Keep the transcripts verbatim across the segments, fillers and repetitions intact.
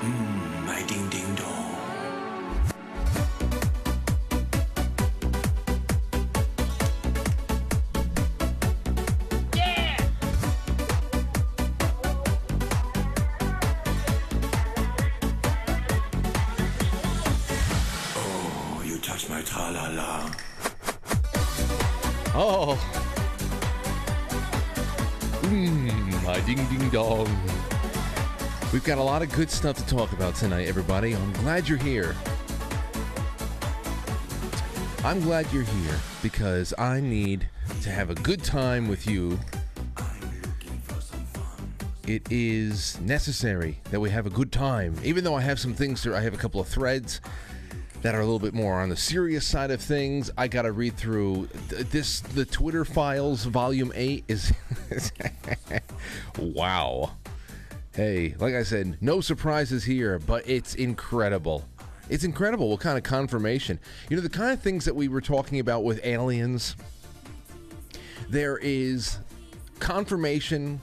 Mmm, my ding ding dong. Oh. Mmm, my ding ding dong. We've got a lot of good stuff to talk about tonight, everybody. I'm glad you're here. I'm glad you're here because I need to have a good time with you. I'm looking for some fun. It is necessary that we have a good time. Even though I have some things, I have a couple of threads that are a little bit more on the serious side of things. I gotta read through this. The Twitter Files Volume eight is... wow. Hey, like I said, no surprises here, but it's incredible. It's incredible what kind of confirmation. You know, the kind of things that we were talking about with aliens, there is confirmation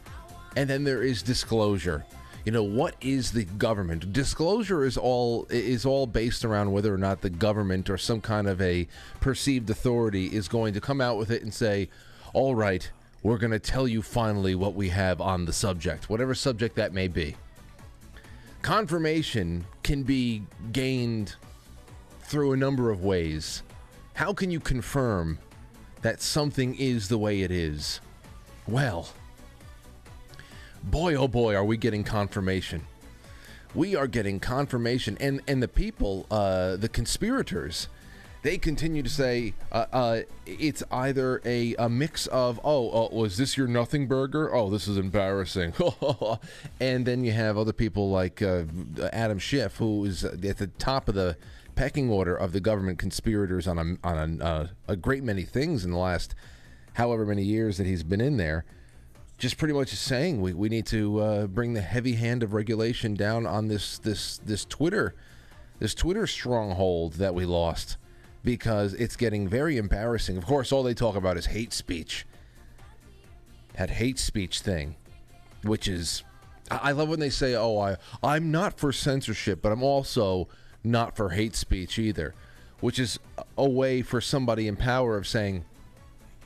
and then there is disclosure. You know, what is the government? Disclosure is all is all based around whether or not the government or some kind of a perceived authority is going to come out with it and say, all right, we're going to tell you finally what we have on the subject, whatever subject that may be. Confirmation can be gained through a number of ways. How can you confirm that something is the way it is? Well, boy, oh boy, are we getting confirmation. We are getting confirmation. And, and the people, uh, the conspirators, they continue to say uh, uh, it's either a, a mix of, oh, uh, was this your nothing burger? Oh, this is embarrassing. And then you have other people like uh, Adam Schiff, who is at the top of the pecking order of the government conspirators on a, on a, uh, a great many things in the last however many years that he's been in there. Just pretty much saying we, we need to uh, bring the heavy hand of regulation down on this this this Twitter this Twitter stronghold that we lost, because it's getting very embarrassing. Of course, all they talk about is hate speech. That hate speech thing, which is, I, I love when they say, "Oh, I I'm not for censorship, but I'm also not for hate speech either," which is a way for somebody in power of saying,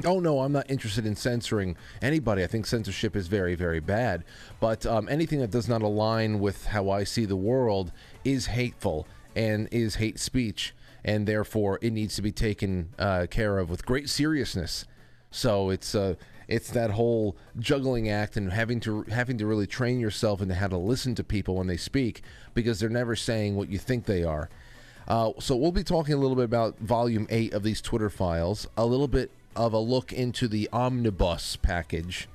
oh, no, I'm not interested in censoring anybody. I think censorship is very, very bad. But um, anything that does not align with how I see the world is hateful and is hate speech. And therefore, it needs to be taken uh, care of with great seriousness. So it's uh, it's that whole juggling act and having to having to really train yourself into how to listen to people when they speak, because they're never saying what you think they are. Uh, so we'll be talking a little bit about Volume eight of these Twitter Files, a little bit of a look into the omnibus package.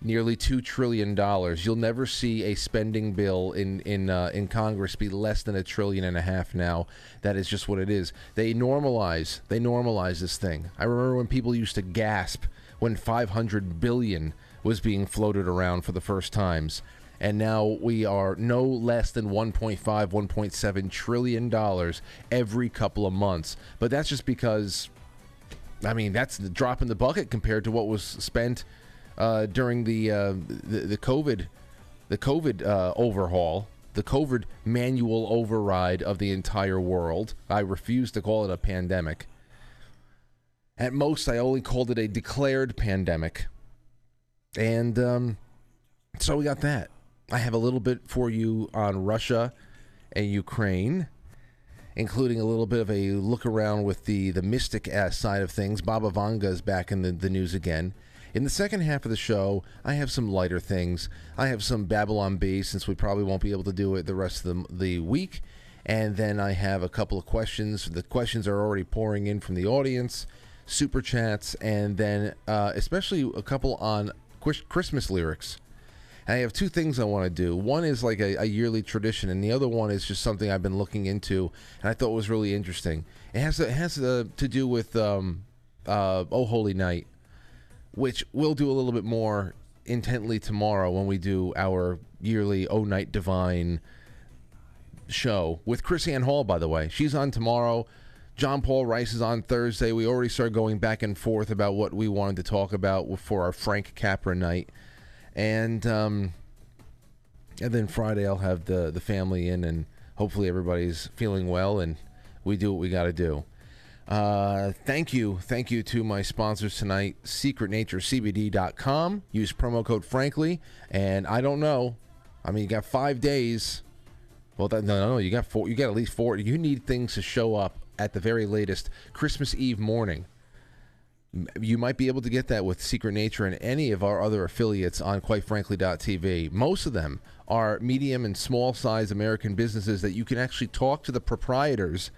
Nearly two trillion dollars. You'll never see a spending bill in in uh, in Congress be less than a trillion and a half now. That is just what it is. They normalize. They normalize this thing. I remember when people used to gasp when five hundred billion dollars was being floated around for the first times. And now we are no less than one point five, one point seven trillion dollars every couple of months. But that's just because... I mean, that's the drop in the bucket compared to what was spent uh, during the, uh, the the COVID the COVID uh, overhaul, the COVID manual override of the entire world. I refuse to call it a pandemic. At most, I only called it a declared pandemic. And um, so we got that. I have a little bit for you on Russia and Ukraine, including a little bit of a look around with the, the mystic side of things. Baba Vanga is back in the, the news again. In the second half of the show, I have some lighter things. I have some Babylon Bee, since we probably won't be able to do it the rest of the, the week. And then I have a couple of questions. The questions are already pouring in from the audience, super chats, and then uh, especially a couple on Christmas lyrics. I have two things I want to do. One is like a, a yearly tradition, and the other one is just something I've been looking into, and I thought was really interesting. It has to, it has to, to do with um, uh, Oh Holy Night, which we'll do a little bit more intently tomorrow when we do our yearly Oh Night Divine show with Chrisanne Hall, by the way. She's on tomorrow. John Paul Rice is on Thursday. We already started going back and forth about what we wanted to talk about for our Frank Capra night. And um, and then Friday I'll have the the family in, and hopefully everybody's feeling well and we do what we got to do. Uh, thank you. Thank you to my sponsors tonight, Secret Nature C B D dot com. Use promo code Frankly. And I don't know. I mean, you got five days. Well, that, no, no, no. You got four. You got at least four. You need things to show up at the very latest Christmas Eve morning. You might be able to get that with Secret Nature and any of our other affiliates on quite frankly dot t v. Most of them are medium and small-sized American businesses that you can actually talk to the proprietors.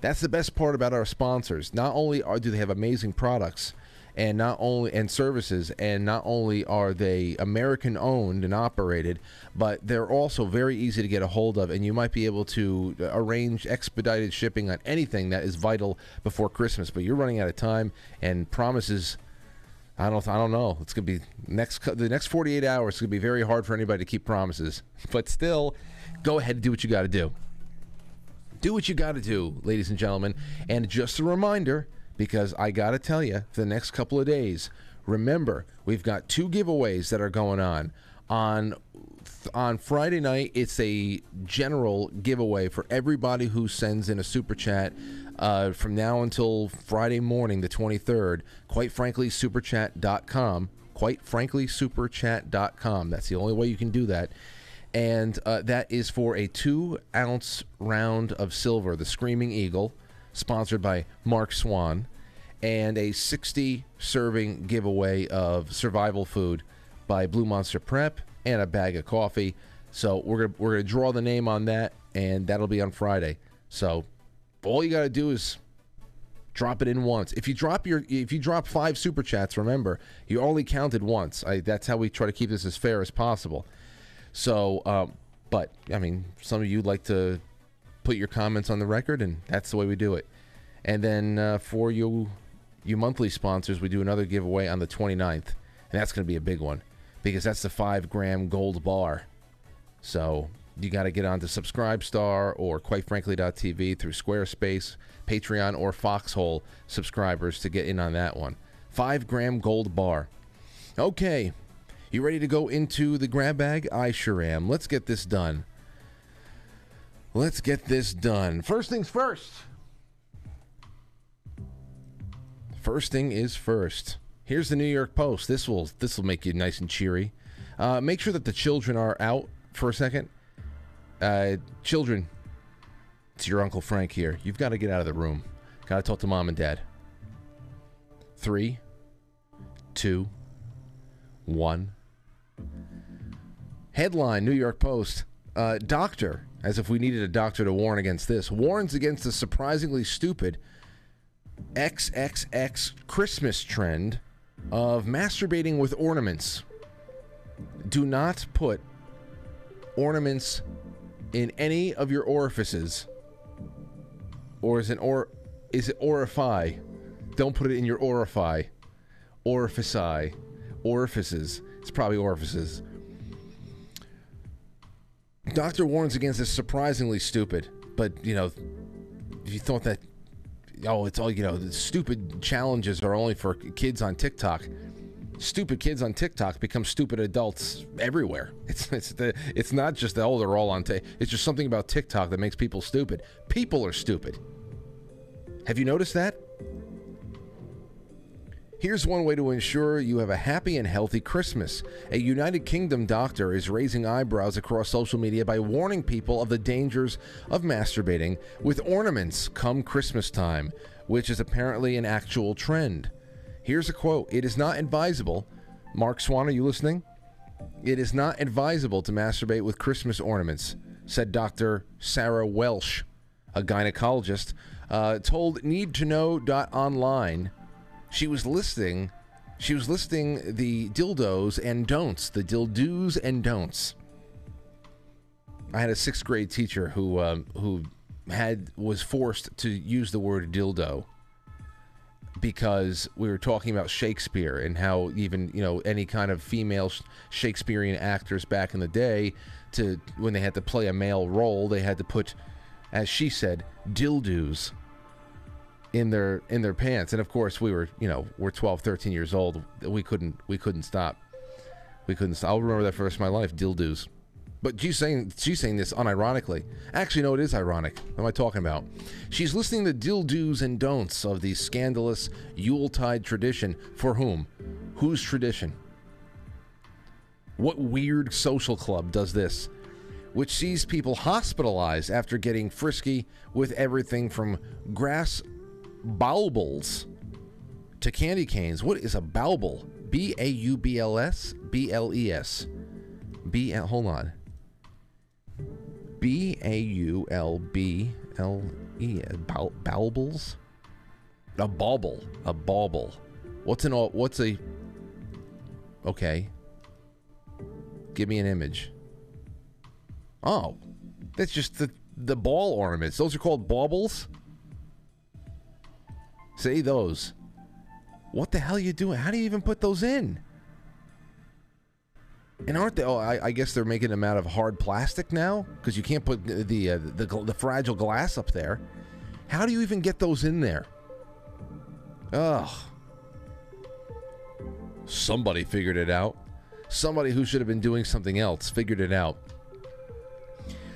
That's the best part about our sponsors. Not only are do they have amazing products and not only and services, and not only are they American owned and operated, but they're also very easy to get a hold of, and you might be able to arrange expedited shipping on anything that is vital before Christmas. But you're running out of time, and promises, I don't I don't know. It's going to be next the next forty-eight hours is going to be very hard for anybody to keep promises. But still, go ahead and do what you got to do. Do what you got to do, ladies and gentlemen. And just a reminder, because I got to tell you, for the next couple of days, remember, we've got two giveaways that are going on. On on Friday night, it's a general giveaway for everybody who sends in a super chat uh, from now until Friday morning, the twenty-third, quite frankly superchat dot com, quite frankly superchat dot com. That's the only way you can do that. And uh, that is for a two-ounce round of silver, the Screaming Eagle, sponsored by Mark Swan, and a sixty-serving giveaway of survival food by Blue Monster Prep and a bag of coffee. So we're gonna, we're gonna draw the name on that, and that'll be on Friday. So all you gotta do is drop it in once. If you drop your, if you drop five super chats, remember you only counted once. I, that's how we try to keep this as fair as possible. So, um, but, I mean, some of you like to put your comments on the record, and that's the way we do it. And then uh, for you, you monthly sponsors, we do another giveaway on the twenty-ninth, and that's going to be a big one because that's the five-gram gold bar. So you got to get onto Subscribestar or quite frankly dot t v through Squarespace, Patreon, or Foxhole subscribers to get in on that one. Five-gram gold bar. Okay. You ready to go into the grab bag? I sure am. Let's get this done. Let's get this done. First things first. First thing is first. Here's the New York Post. This will this will make you nice and cheery. Uh, make sure that the children are out for a second. Uh, children, it's your Uncle Frank here. You've got to get out of the room. Got to talk to Mom and Dad. Three, two, one. Headline, New York Post, uh, doctor, as if we needed a doctor to warn against this, warns against the surprisingly stupid triple X Christmas trend of masturbating with ornaments. Do not put ornaments in any of your orifices, or is it, or, is it orify? Don't put it in your orify, orifici, orifices. It's probably orifices. Doctor warns against this surprisingly stupid, but, you know, if you thought that, oh, it's all, you know, the stupid challenges are only for kids on TikTok. Stupid kids on TikTok become stupid adults everywhere. It's it's the, it's not just the, oh, they're all on TikTok. It's just something about TikTok that makes people stupid. People are stupid. Have you noticed that? Here's one way to ensure you have a happy and healthy Christmas. A United Kingdom doctor is raising eyebrows across social media by warning people of the dangers of masturbating with ornaments come Christmas time, which is apparently an actual trend. Here's a quote. It is not advisable. Mark Swan, are you listening? It is not advisable to masturbate with Christmas ornaments, said Doctor Sarah Welsh, a gynecologist, uh, told need to know dot online. She was listing, she was listing the dildos and don'ts, the dildos and don'ts. I had a sixth grade teacher who um, who had was forced to use the word dildo because we were talking about Shakespeare and how even, you know, any kind of female Shakespearean actors back in the day, to when they had to play a male role, they had to put, as she said, dildos in their in their pants. And of course we were, you know, we're twelve, thirteen years old. We couldn't we couldn't stop. We couldn't stop. I'll remember that for the rest of my life, dildos. But she's saying, she's saying this unironically. Actually, no, it is ironic. What am I talking about? She's listing the dill do's and don'ts of the scandalous Yuletide tradition. For whom? Whose tradition? What weird social club does this? Which sees people hospitalized after getting frisky with everything from grass baubles to candy canes. What is a baubel? B A U B L S? B L E S. B, hold on. B A U L B L E S. Baubles? A bauble. A bauble. What's an, what's a, okay. Give me an image. Oh, that's just the, the ball ornaments. Those are called baubles? Say those. What the hell are you doing? How do you even put those in? And aren't they? Oh, I, I guess they're making them out of hard plastic now, because you can't put the the, uh, the the fragile glass up there. How do you even get those in there? Ugh. Somebody figured it out. Somebody who should have been doing something else figured it out.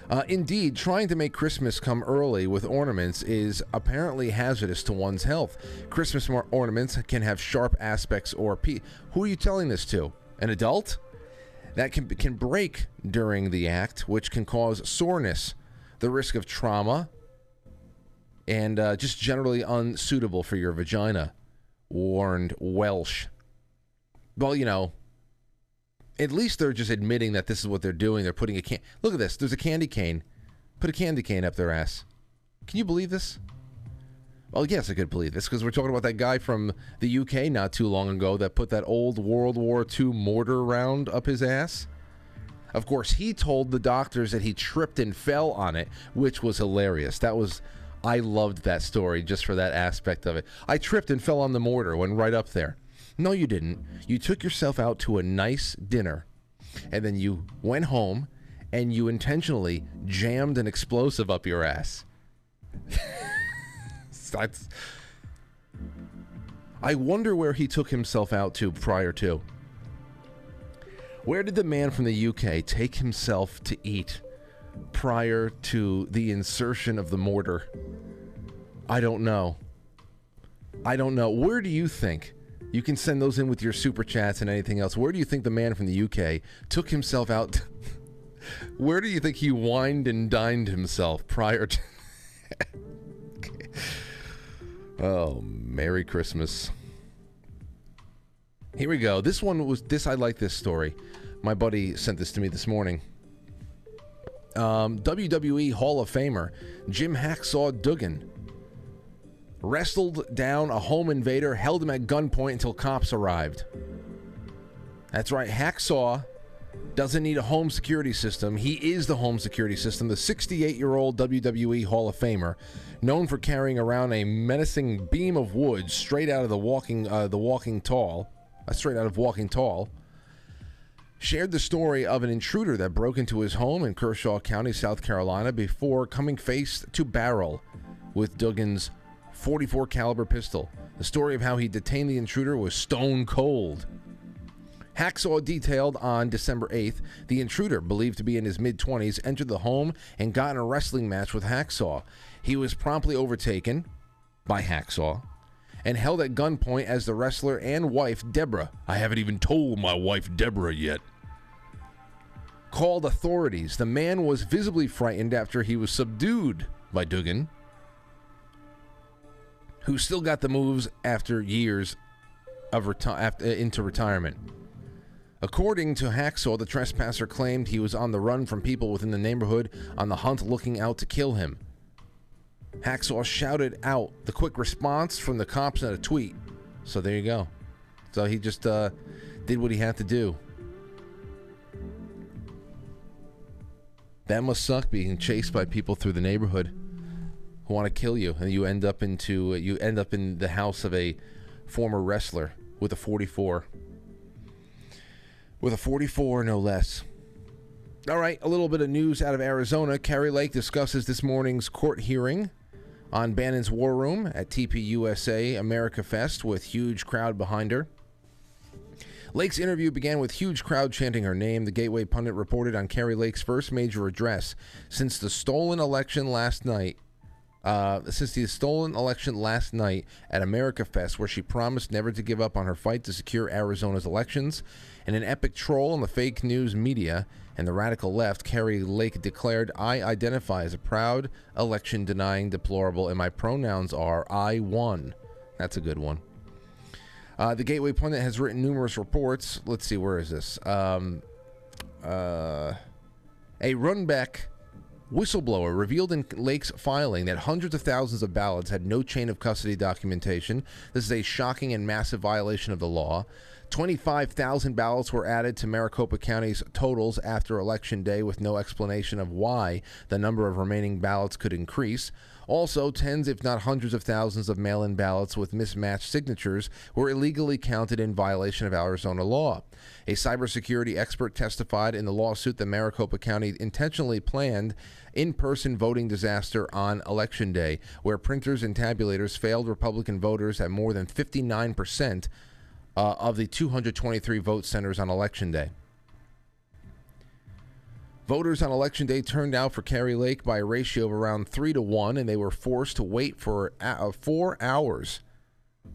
Uh, indeed, trying to make Christmas come early with ornaments is apparently hazardous to one's health. Christmas ornaments can have sharp aspects or pe- Who are you telling this to? An adult? That can, can break during the act, which can cause soreness, the risk of trauma, and uh, just generally unsuitable for your vagina, warned Welsh. Well, you know, at least they're just admitting that this is what they're doing. They're putting a can. Look at this. There's a candy cane. Put a candy cane up their ass. Can you believe this? Well, yes, I could believe this, because we're talking about that guy from the U K not too long ago that put that old World War Two mortar round up his ass. Of course, he told the doctors that he tripped and fell on it, which was hilarious. That was, I loved that story just for that aspect of it. I tripped and fell on the mortar, went right up there. No, you didn't. You took yourself out to a nice dinner, and then you went home, and you intentionally jammed an explosive up your ass. That's, I wonder where he took himself out to prior to. Where did the man from the U K take himself to eat prior to the insertion of the mortar? I don't know. I don't know. Where do you think? You can send those in with your super chats and anything else. Where do you think the man from the U K took himself out to, where do you think he wined and dined himself prior to? Oh, Merry Christmas. Here we go. This one was this. I like this story. My buddy sent this to me this morning. Um, W W E Hall of Famer Jim Hacksaw Duggan wrestled down a home invader, held him at gunpoint until cops arrived. That's right. Hacksaw doesn't need a home security system. He is the home security system. The sixty-eight-year-old W W E Hall of Famer, known for carrying around a menacing beam of wood straight out of the Walking, uh, the Walking Tall, uh, straight out of Walking Tall, shared the story of an intruder that broke into his home in Kershaw County, South Carolina, before coming face to barrel with Duggan's forty-four caliber pistol. The story of how he detained the intruder was stone cold. Hacksaw detailed on December eighth, the intruder, believed to be in his mid-twenties, entered the home and got in a wrestling match with Hacksaw. He was promptly overtaken by Hacksaw and held at gunpoint as the wrestler and wife, Deborah, I haven't even told my wife Deborah yet, called authorities. The man was visibly frightened after he was subdued by Duggan, who still got the moves after years of reti- after, uh, into retirement. According to Hacksaw, the trespasser claimed he was on the run from people within the neighborhood on the hunt looking out to kill him. Hacksaw shouted out the quick response from the cops in a tweet. So there you go. So he just uh, did what he had to do. That must suck, being chased by people through the neighborhood who want to kill you, and you end up into you end up in the house of a former wrestler with a forty-four. With a forty-four, no less. All right, a little bit of news out of Arizona. Carrie Lake discusses this morning's court hearing on Bannon's War Room at T P U S A America Fest with huge crowd behind her. Lake's interview began with huge crowd chanting her name. The Gateway Pundit reported on Carrie Lake's first major address since the stolen election last night. Uh, since the stolen election last night at America Fest, where she promised never to give up on her fight to secure Arizona's elections. In an epic troll on the fake news media and the radical left, Carrie Lake declared, "I identify as a proud, election-denying deplorable, and my pronouns are I won." That's a good one. Uh, the Gateway Pundit has written numerous reports. Let's see, where is this? Um, uh, a Runbeck whistleblower revealed in Lake's filing that hundreds of thousands of ballots had no chain of custody documentation. This is a shocking and massive violation of the law. twenty-five thousand ballots were added to Maricopa County's totals after Election Day with no explanation of why the number of remaining ballots could increase. Also, tens if not hundreds of thousands of mail-in ballots with mismatched signatures were illegally counted in violation of Arizona law. A cybersecurity expert testified in the lawsuit that Maricopa County intentionally planned in-person voting disaster on Election Day, where printers and tabulators failed Republican voters at more than fifty-nine percent uh, of the two hundred twenty-three vote centers on Election Day. Voters on Election Day turned out for Carrie Lake by a ratio of around three to one, and they were forced to wait for uh, four hours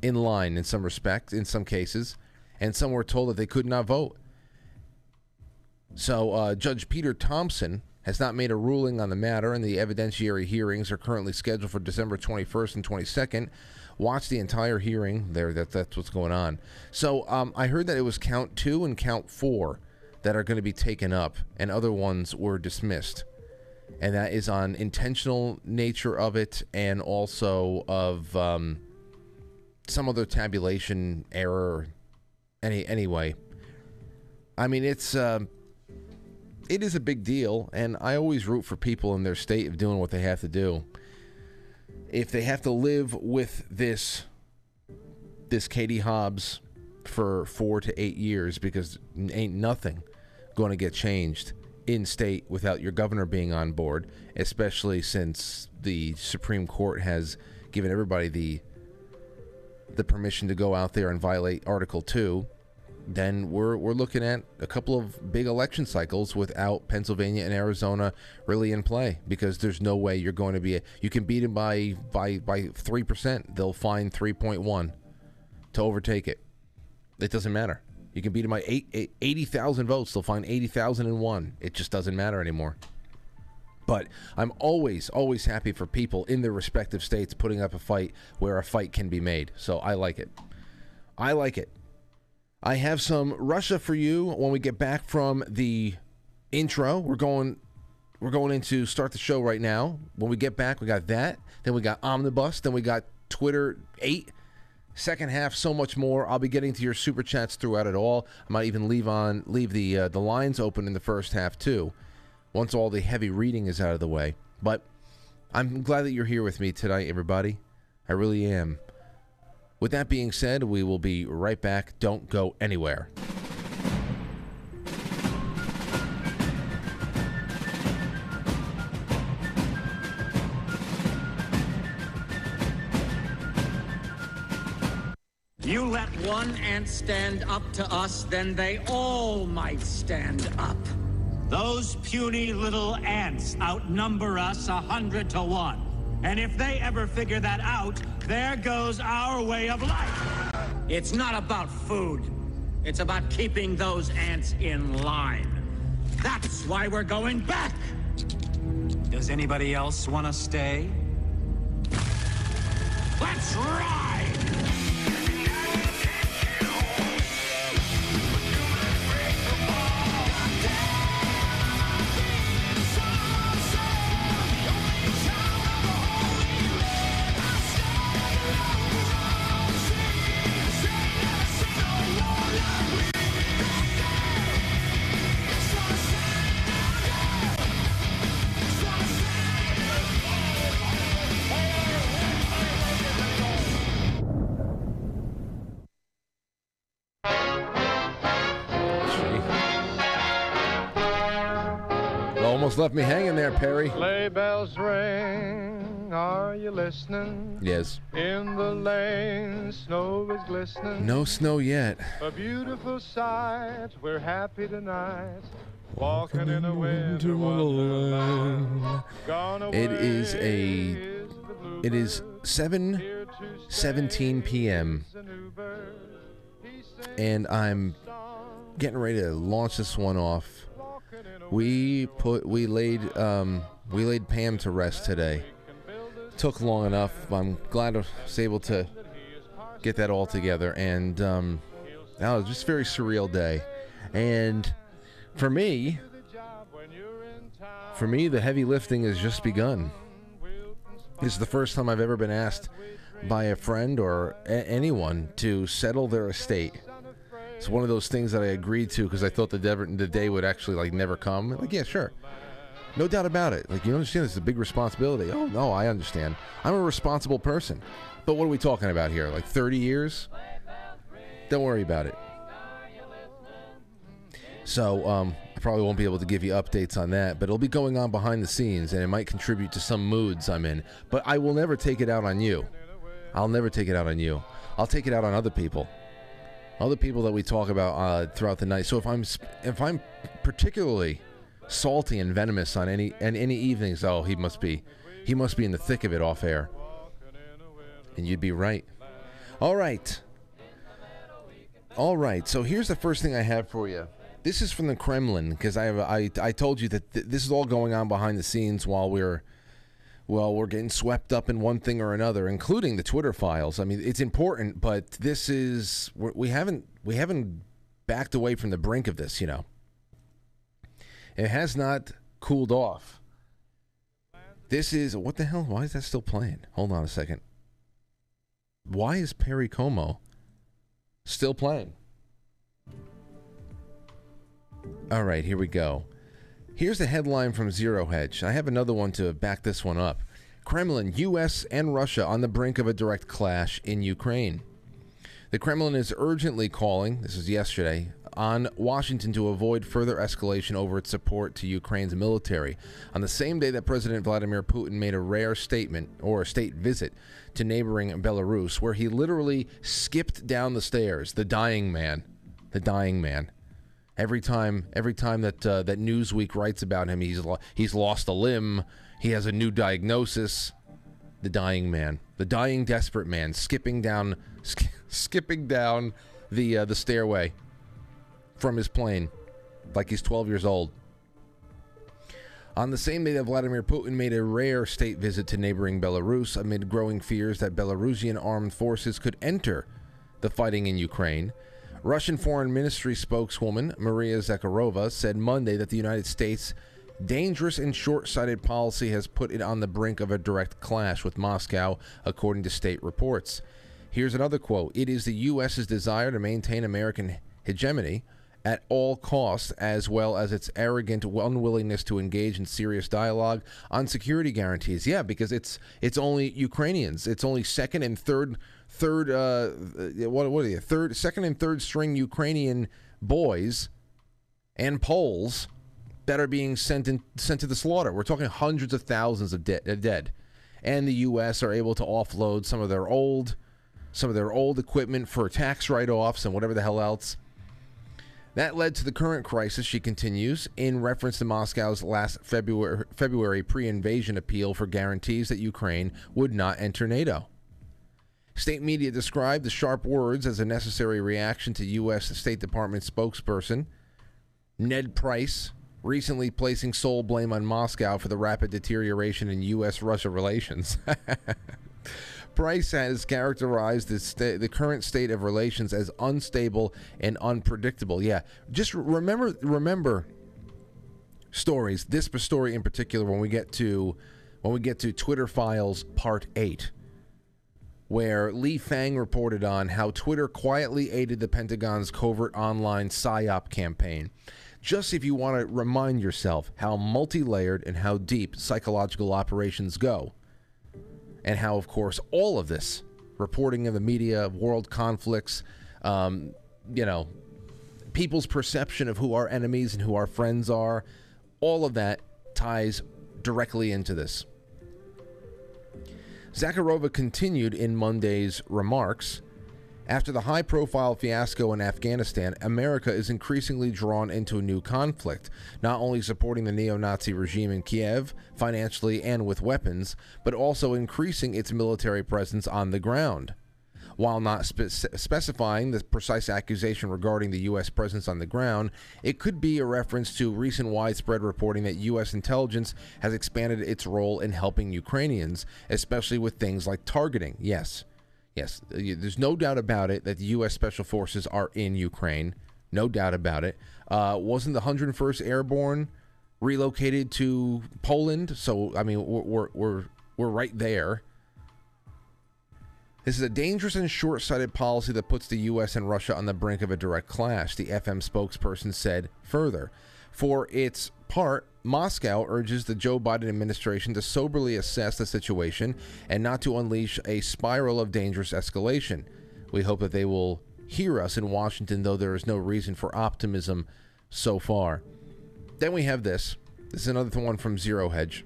in line in some respect, in some cases, and some were told that they could not vote. So uh, Judge Peter Thompson has not made a ruling on the matter, and the evidentiary hearings are currently scheduled for December twenty-first and twenty-second. Watch the entire hearing there. That, that's what's going on. So um, I heard that it was count two and count four that are going to be taken up, and other ones were dismissed. And that is on intentional nature of it, and also of um, some other tabulation error. Any anyway, I mean, it's uh, it is a big deal, and I always root for people in their state of doing what they have to do. If they have to live with this, this Katie Hobbs for four to eight years because ain't nothing going to get changed in state without your governor being on board, especially since the Supreme Court has given everybody the the permission to go out there and violate Article two, then we're we're looking at a couple of big election cycles without Pennsylvania and Arizona really in play, because there's no way you're going to be a, you can beat them by by by three percent. They'll find three point one to overtake it. It doesn't matter. You can beat them by eighty thousand votes. They'll find eighty thousand and one. It just doesn't matter anymore. But I'm always, always happy for people in their respective states putting up a fight where a fight can be made. So I like it. I like it. I have some Russia for you when we get back from the intro. We're going, we're going into start the show right now. When we get back, we got that. Then we got Omnibus. Then we got Twitter eight. Second half, so much more. I'll be getting to your super chats throughout it all. I might even leave on leave the uh, the lines open in the first half too, once all the heavy reading is out of the way. But I'm glad that you're here with me tonight, everybody. I really am. With that being said, we will be right back. Don't go anywhere. You let one ant stand up to us, then they all might stand up. Those puny little ants outnumber us a hundred to one. And if they ever figure that out, there goes our way of life. It's not about food. It's about keeping those ants in line. That's why we're going back. Does anybody else want to stay? Let's ride! Left me hanging there, Perry. Sleigh bells ring Are you listening? Yes. In the lane, snow is glistening. No snow yet. A beautiful sight. We're happy tonight. Walking, Walking in a winter wonderland. It is a. It is seven seventeen p m and I'm getting ready to launch this one off. We put we laid um we laid Pam to rest today. Took long enough. I'm glad I was able to get that all together, and um, that was just a very surreal day. And for me, for me, the heavy lifting has just begun. It's the first time I've ever been asked by a friend or a anyone to settle their estate. It's one of those things that I agreed to because I thought the, the day would actually like never come. Like, yeah, sure. No doubt about it. Like, you understand, it's a big responsibility. Oh, no, I understand. I'm a responsible person. But what are we talking about here? Like thirty years? Don't worry about it. So, um, I probably won't be able to give you updates on that, but it'll be going on behind the scenes, and it might contribute to some moods I'm in. But I will never take it out on you. I'll never take it out on you. I'll take it out on other people. Other people that we talk about uh, throughout the night. So if I'm, if I'm particularly salty and venomous on any and any evenings, oh, he must be he must be in the thick of it off air, and you'd be right. All right all right, so here's the first thing I have for you. This is from the Kremlin, because I have I, I told you that th this is all going on behind the scenes while we're well we're getting swept up in one thing or another, including the Twitter files. I mean, it's important, but this is we're, we haven't we haven't backed away from the brink of this, you know. It has not cooled off. This is... What the hell? Why is that still playing? Hold on a second. Why is Perry Como still playing? All right, here we go. Here's the headline from Zero Hedge. I have another one to back this one up. Kremlin, U S and Russia on the brink of a direct clash in Ukraine. The Kremlin is urgently calling... This is yesterday... on Washington to avoid further escalation over its support to Ukraine's military. On the same day that President Vladimir Putin made a rare statement or a state visit to neighboring Belarus, where he literally skipped down the stairs, the dying man, the dying man. Every time, every time that uh, that Newsweek writes about him, he's lo he's lost a limb, he has a new diagnosis. The dying man, the dying desperate man, skipping down, sk skipping down the uh, the stairway from his plane like he's twelve years old. On the same day that Vladimir Putin made a rare state visit to neighboring Belarus amid growing fears that Belarusian armed forces could enter the fighting in Ukraine, Russian Foreign Ministry spokeswoman Maria Zakharova said Monday that the United States' dangerous and short-sighted policy has put it on the brink of a direct clash with Moscow, according to state reports. Here's another quote. It is the U S's desire to maintain American hegemony at all costs, as well as its arrogant unwillingness to engage in serious dialogue on security guarantees. Yeah, because it's it's only Ukrainians. It's only second and third third uh what what are they? Third second and third string Ukrainian boys and Poles that are being sent in, sent to the slaughter. We're talking hundreds of thousands of de dead. And the U S are able to offload some of their old some of their old equipment for tax write-offs and whatever the hell else. That led to the current crisis, she continues, in reference to Moscow's last February, February pre-invasion appeal for guarantees that Ukraine would not enter NATO. State media described the sharp words as a necessary reaction to U S State Department spokesperson Ned Price recently placing sole blame on Moscow for the rapid deterioration in U S Russia relations. Price has characterized the, the current state of relations as unstable and unpredictable. Yeah, just remember remember stories. This story in particular, when we get to when we get to Twitter Files Part Eight, where Lee Fang reported on how Twitter quietly aided the Pentagon's covert online psyop campaign. Just if you want to remind yourself how multi-layered and how deep psychological operations go. And how, of course, all of this reporting in the media, world conflicts, um, you know, people's perception of who our enemies and who our friends are, all of that ties directly into this. Zakharova continued in Monday's remarks, "After the high-profile fiasco in Afghanistan, America is increasingly drawn into a new conflict, not only supporting the neo-Nazi regime in Kiev financially and with weapons, but also increasing its military presence on the ground." While not spe- specifying the precise accusation regarding the U S presence on the ground, it could be a reference to recent widespread reporting that U S intelligence has expanded its role in helping Ukrainians, especially with things like targeting. Yes, yes, there's no doubt about it that the U S Special Forces are in Ukraine. No doubt about it. Uh, wasn't the one hundred first Airborne relocated to Poland? So, I mean, we're, we're, we're right there. "This is a dangerous and short-sighted policy that puts the U S and Russia on the brink of a direct clash," the F M spokesperson said further. "For its part, Moscow urges the Joe Biden administration to soberly assess the situation and not to unleash a spiral of dangerous escalation. We hope that they will hear us in Washington, though there is no reason for optimism so far." Then we have this. This is another one from Zero Hedge,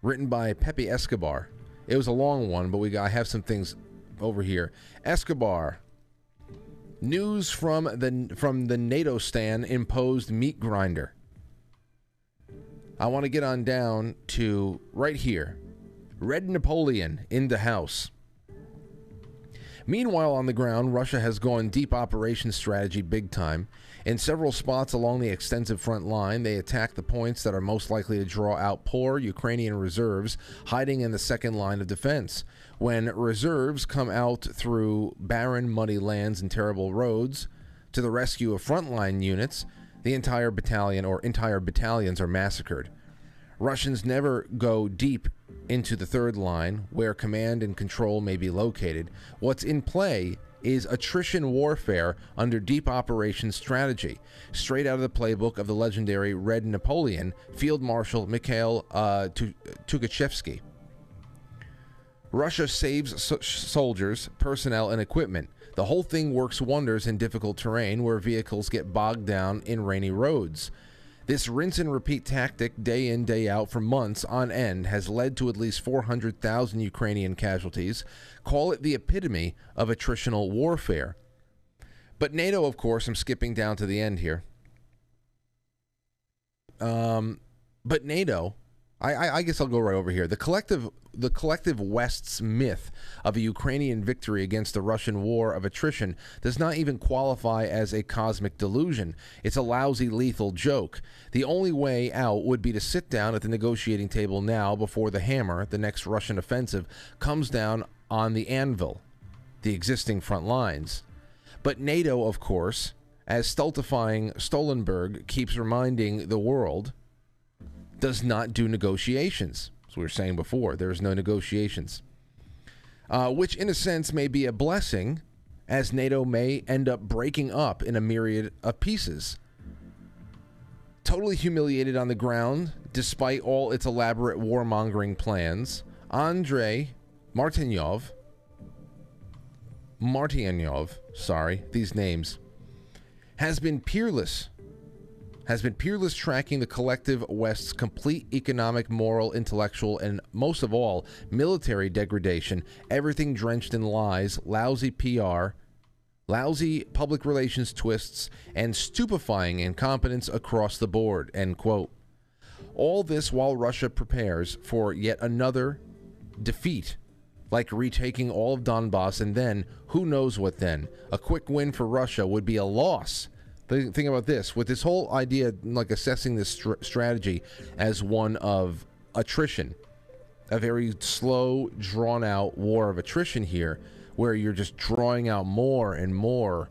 written by Pepe Escobar. It was a long one, but we got, I have some things over here. Escobar. News from the from the NATO stand imposed meat grinder. I want to get on down to right here. Red Napoleon in the house. Meanwhile, on the ground, Russia has gone deep operation strategy big time. In several spots along the extensive front line, they attack the points that are most likely to draw out poor Ukrainian reserves hiding in the second line of defense. When reserves come out through barren, muddy lands and terrible roads to the rescue of frontline units, the entire battalion or entire battalions are massacred. Russians never go deep into the third line, where command and control may be located. What's in play is attrition warfare under deep operations strategy, straight out of the playbook of the legendary Red Napoleon, Field Marshal Mikhail uh, Tukhachevsky. Russia saves so- soldiers, personnel, and equipment. The whole thing works wonders in difficult terrain where vehicles get bogged down in rainy roads. This rinse and repeat tactic, day in, day out, for months on end, has led to at least four hundred thousand Ukrainian casualties. Call it the epitome of attritional warfare. But NATO, of course, I'm skipping down to the end here. Um, but NATO, I, I, I guess I'll go right over here. The collective, the collective West's myth of a Ukrainian victory against the Russian war of attrition does not even qualify as a cosmic delusion. It's a lousy, lethal joke. The only way out would be to sit down at the negotiating table now before the hammer, the next Russian offensive, comes down on the anvil, the existing front lines. But NATO, of course, as stultifying Stoltenberg keeps reminding the world, does not do negotiations. As we were saying before, there is no negotiations. Uh, which, in a sense, may be a blessing, as NATO may end up breaking up in a myriad of pieces. Totally humiliated on the ground, despite all its elaborate warmongering plans, Andrei Martinyov, Martinyov, sorry, these names, has been peerless. has been peerless tracking the collective West's complete economic, moral, intellectual, and most of all, military degradation, everything drenched in lies, lousy P R, lousy public relations twists, and stupefying incompetence across the board, end quote. All this while Russia prepares for yet another defeat, like retaking all of Donbass, and then, who knows what then? A quick win for Russia would be a loss. Think about this, with this whole idea, like assessing this st- strategy as one of attrition, a very slow, drawn-out war of attrition here, where you're just drawing out more and more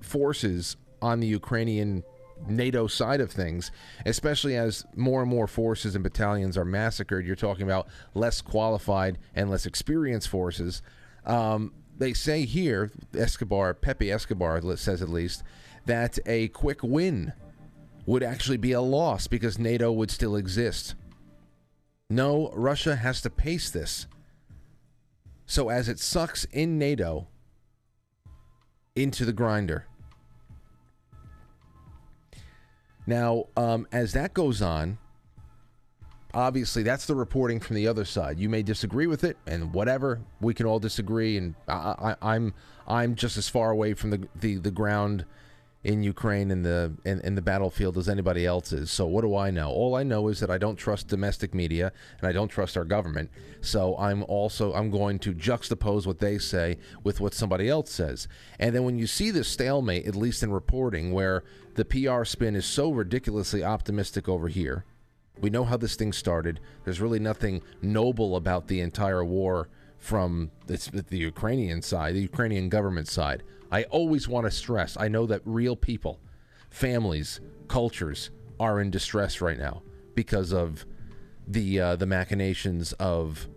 forces on the Ukrainian NATO side of things, especially as more and more forces and battalions are massacred. You're talking about less qualified and less experienced forces. Um, they say here, Escobar, Pepe Escobar says at least, that a quick win would actually be a loss because NATO would still exist. No, Russia has to pace this. So as it sucks in NATO into the grinder. Now, um, as that goes on, obviously that's the reporting from the other side. You may disagree with it, and whatever, we can all disagree, and I, I, I'm I'm just as far away from the, the, the ground in Ukraine and the in, in the battlefield as anybody else is. So what do I know? All I know is that I don't trust domestic media, and I don't trust our government. So I'm also I'm going to juxtapose what they say with what somebody else says. And then when you see this stalemate, at least in reporting, where the P R spin is so ridiculously optimistic over here, we know how this thing started. There's really nothing noble about the entire war from it's the Ukrainian side, the Ukrainian government side. I always want to stress, I know that real people, families, cultures are in distress right now because of the uh, the machinations of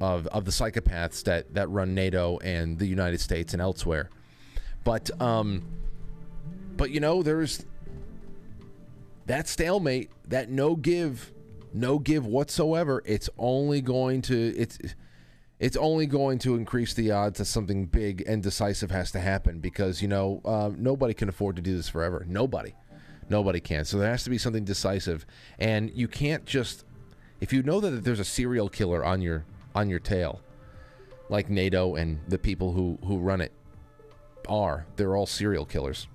of of the psychopaths that that run NATO and the United States and elsewhere. But um, but you know, there's that stalemate, that no give, no give whatsoever. It's only going to it's. It's only going to increase the odds that something big and decisive has to happen because, you know, uh, nobody can afford to do this forever. Nobody. Nobody can. So there has to be something decisive. And you can't just... If you know that there's a serial killer on your on your tail, like NATO and the people who, who run it are, they're all serial killers.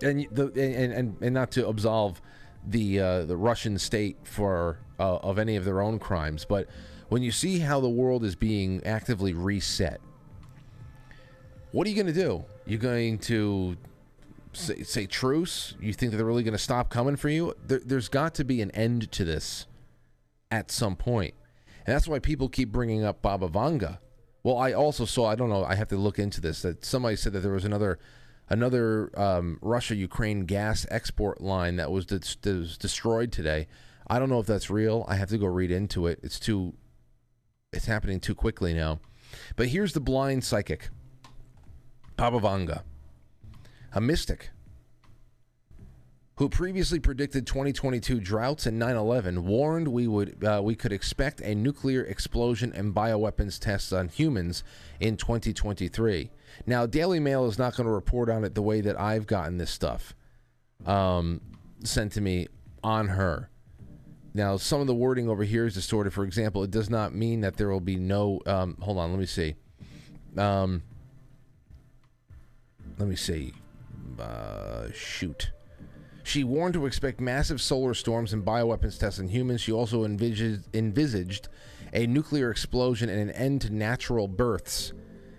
And the and, and, and not to absolve the, uh, the Russian state for uh, of any of their own crimes, but... When you see how the world is being actively reset, what are you going to do? You're going to say, say truce? You think that they're really going to stop coming for you? There, there's got to be an end to this at some point. And that's why people keep bringing up Baba Vanga. Well, I also saw, I don't know, I have to look into this, that somebody said that there was another another um, Russia-Ukraine gas export line that was, de that was destroyed today. I don't know if that's real. I have to go read into it. It's too... It's happening too quickly now. But here's the blind psychic, Baba Vanga, a mystic who previously predicted twenty twenty-two droughts and nine eleven, warned we would uh, we could expect a nuclear explosion and bioweapons tests on humans in twenty twenty-three. Now, Daily Mail is not going to report on it the way that I've gotten this stuff um, sent to me on her. Now, some of the wording over here is distorted. For example, it does not mean that there will be no... Um, hold on, let me see. Um, let me see. Uh, shoot. She warned to expect massive solar storms and bioweapons tests on humans. She also envisaged, envisaged a nuclear explosion and an end to natural births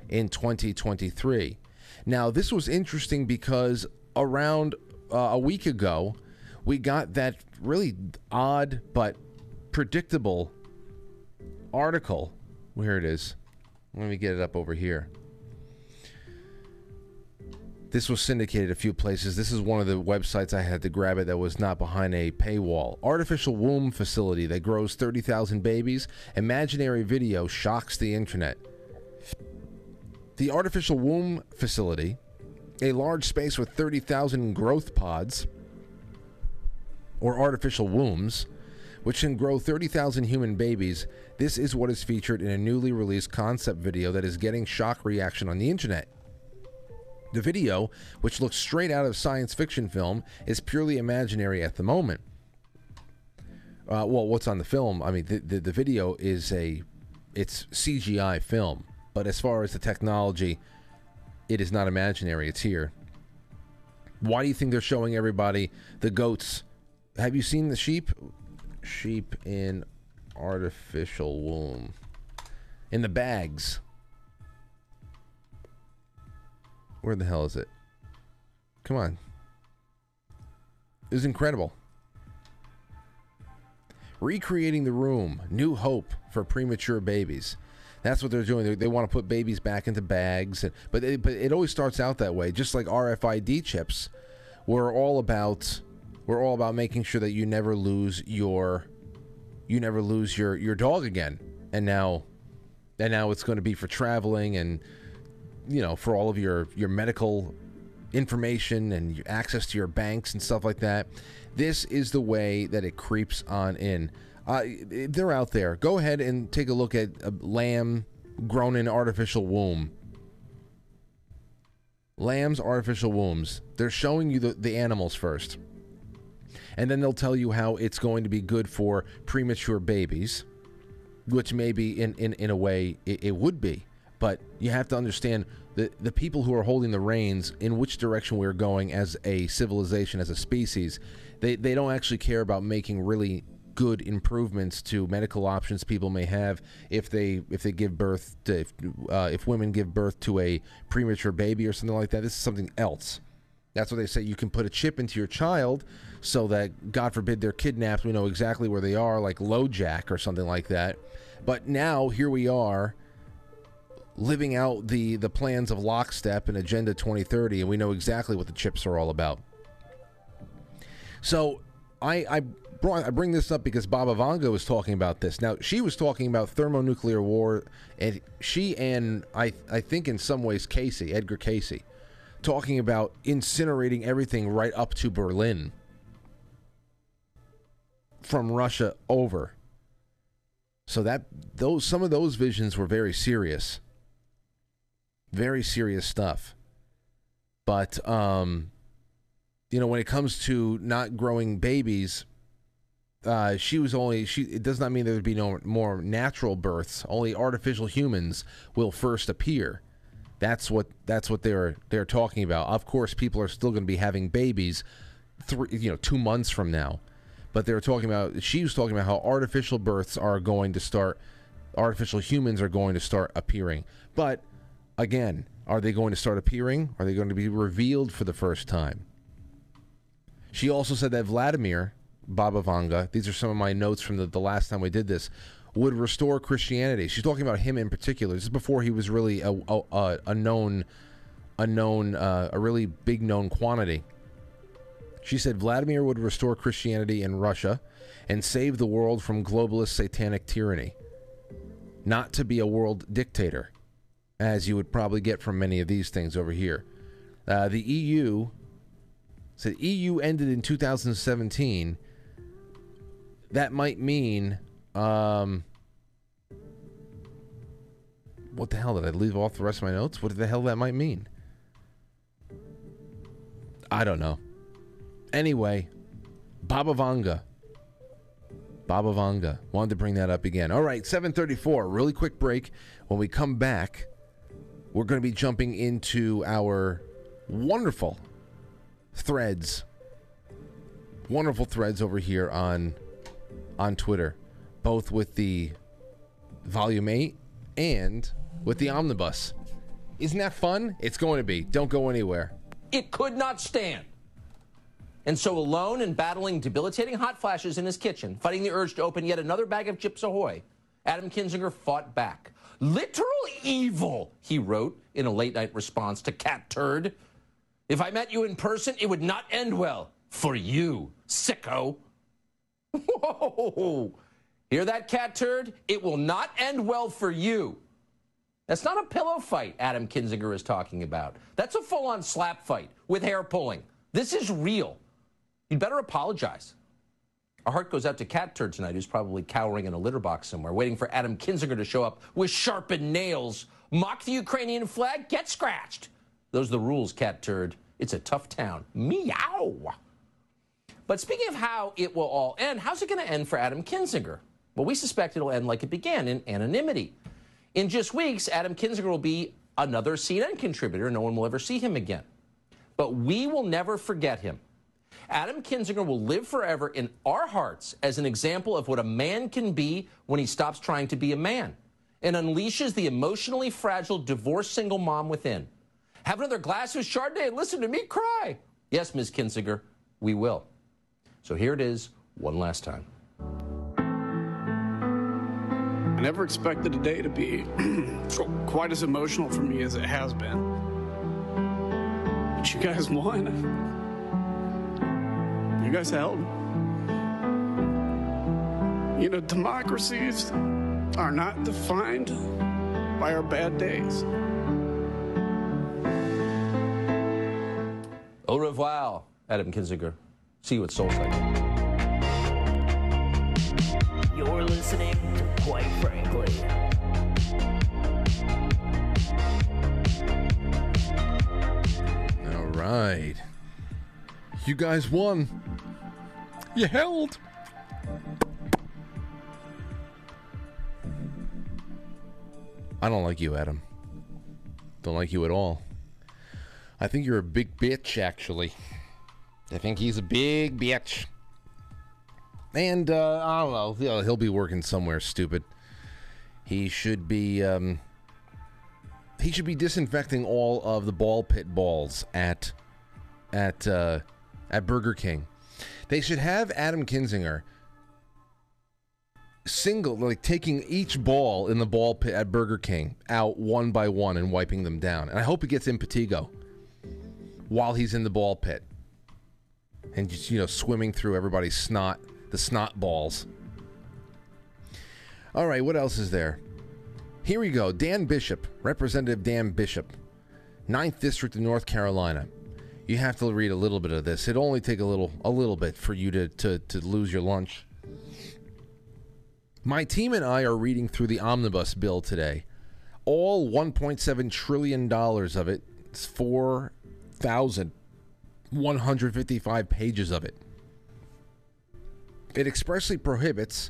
in twenty twenty-three. Now, this was interesting because around uh, a week ago, we got that... really odd but predictable article. Where it is, let me get it up over here. This was syndicated a few places. This is one of the websites I had to grab it that was not behind a paywall. Artificial womb facility that grows thirty thousand babies. Imaginary video shocks the internet. The artificial womb facility, a large space with thirty thousand growth pods or artificial wombs, which can grow thirty thousand human babies. This is what is featured in a newly released concept video that is getting shock reaction on the internet. The video, which looks straight out of science fiction film, is purely imaginary at the moment. Uh, well, what's on the film? I mean, the, the, the video is a, it's C G I film, but as far as the technology, it is not imaginary, it's here. Why do you think they're showing everybody the goats? Have you seen the sheep? Sheep in artificial womb. In the bags. Where the hell is it? Come on. It was incredible. Recreating the room. New hope for premature babies. That's what they're doing. They, they want to put babies back into bags. And, but, it, but it always starts out that way. Just like R F I D chips were all about... We're all about making sure that you never lose your, you never lose your your dog again. And now, and now it's going to be for traveling and, you know, for all of your your medical information and your access to your banks and stuff like that. This is the way that it creeps on in. Uh, they're out there. Go ahead and take a look at a lamb grown in artificial womb. Lambs, artificial wombs. They're showing you the, the animals first. and then they'll tell you how it's going to be good for premature babies, which maybe in, in, in a way it, it would be. But you have to understand the, the people who are holding the reins in which direction we're going as a civilization, as a species, they, they don't actually care about making really good improvements to medical options people may have if they if they give birth to, if, uh, if women give birth to a premature baby or something like that. This is something else. That's what they say. You can put a chip into your child so that, God forbid, they're kidnapped. We know exactly where they are, like LoJack or something like that. But now here we are, living out the the plans of Lockstep and Agenda twenty thirty, and we know exactly what the chips are all about. So I I, brought, I bring this up because Baba Vanga was talking about this. Now, she was talking about thermonuclear war, and she and I I think in some ways Casey, Edgar Casey, talking about incinerating everything right up to Berlin from Russia over. So that those some of those visions were very serious. Very serious stuff. But, um, you know, when it comes to not growing babies, uh, she was only, she, it does not mean there would be no more natural births. Only artificial humans will first appear. That's what, that's what they're, they're talking about. Of course, people are still going to be having babies three, you know, two months from now. But they were talking about, she was talking about how artificial births are going to start, artificial humans are going to start appearing. But again, are they going to start appearing? Are they going to be revealed for the first time? She also said that Vladimir, Baba Vanga, these are some of my notes from the, the last time we did this, would restore Christianity. She's talking about him in particular. This is before he was really a, a, a known, a, known uh, a really big known quantity. She said Vladimir would restore Christianity in Russia and save the world from globalist satanic tyranny. Not to be a world dictator, as you would probably get from many of these things over here. Uh, the E U, so the E U ended in two thousand seventeen. That might mean, um, what the hell, did I leave off the rest of my notes? What the hell that might mean? I don't know. Anyway, Baba Vanga. Baba Vanga. Wanted to bring that up again. All right, seven thirty-four, really quick break. When we come back, we're going to be jumping into our wonderful threads, wonderful threads over here on on Twitter, both with the Volume eight and with the Omnibus. Isn't that fun? It's going to be. Don't go anywhere. It could not stand. And so alone and battling debilitating hot flashes in his kitchen, fighting the urge to open yet another bag of Chips Ahoy, Adam Kinzinger fought back. Literal evil, he wrote in a late-night response to Cat Turd. If I met you in person, it would not end well for you, sicko. Whoa! Hear that, Cat Turd? It will not end well for you. That's not a pillow fight Adam Kinzinger is talking about. That's a full-on slap fight with hair pulling. This is real. You'd better apologize. Our heart goes out to Cat Turd tonight, who's probably cowering in a litter box somewhere, waiting for Adam Kinzinger to show up with sharpened nails. Mock the Ukrainian flag, get scratched. Those are the rules, Cat Turd. It's a tough town. Meow. But speaking of how it will all end, how's it going to end for Adam Kinzinger? Well, we suspect it'll end like it began, in anonymity. In just weeks, Adam Kinzinger will be another C N N contributor. No one will ever see him again. But we will never forget him. Adam Kinzinger will live forever in our hearts as an example of what a man can be when he stops trying to be a man and unleashes the emotionally fragile divorced single mom within. Have another glass of Chardonnay and listen to me cry. Yes, Miz Kinzinger, we will. So here it is one last time. I never expected a day to be quite as emotional for me as it has been. But you guys won. You guys held. You know, democracies are not defined by our bad days. Au revoir, Adam Kinzinger. See you at Soul Cycle. You're listening to Quite Frankly. Right. You guys won. You held. I don't like you, Adam. Don't like you at all. I think you're a big bitch, actually. I think he's a big bitch. And, uh, I don't know. You know, he'll be working somewhere stupid. He should be, um... He should be disinfecting all of the ball pit balls at... At, uh... At Burger King. They should have Adam Kinzinger... Single, like taking each ball in the ball pit at Burger King out one by one and wiping them down. And I hope he gets in Impetigo while he's in the ball pit. And just, you know, swimming through everybody's snot, the snot balls. All right, what else is there? Here we go. Dan Bishop, Representative Dan Bishop, ninth District of North Carolina. You have to read a little bit of this. It'll only take a little, a little bit for you to, to, to lose your lunch. My team and I are reading through the omnibus bill today. All one point seven trillion dollars of it, it's four thousand one hundred fifty-five pages of it. It expressly prohibits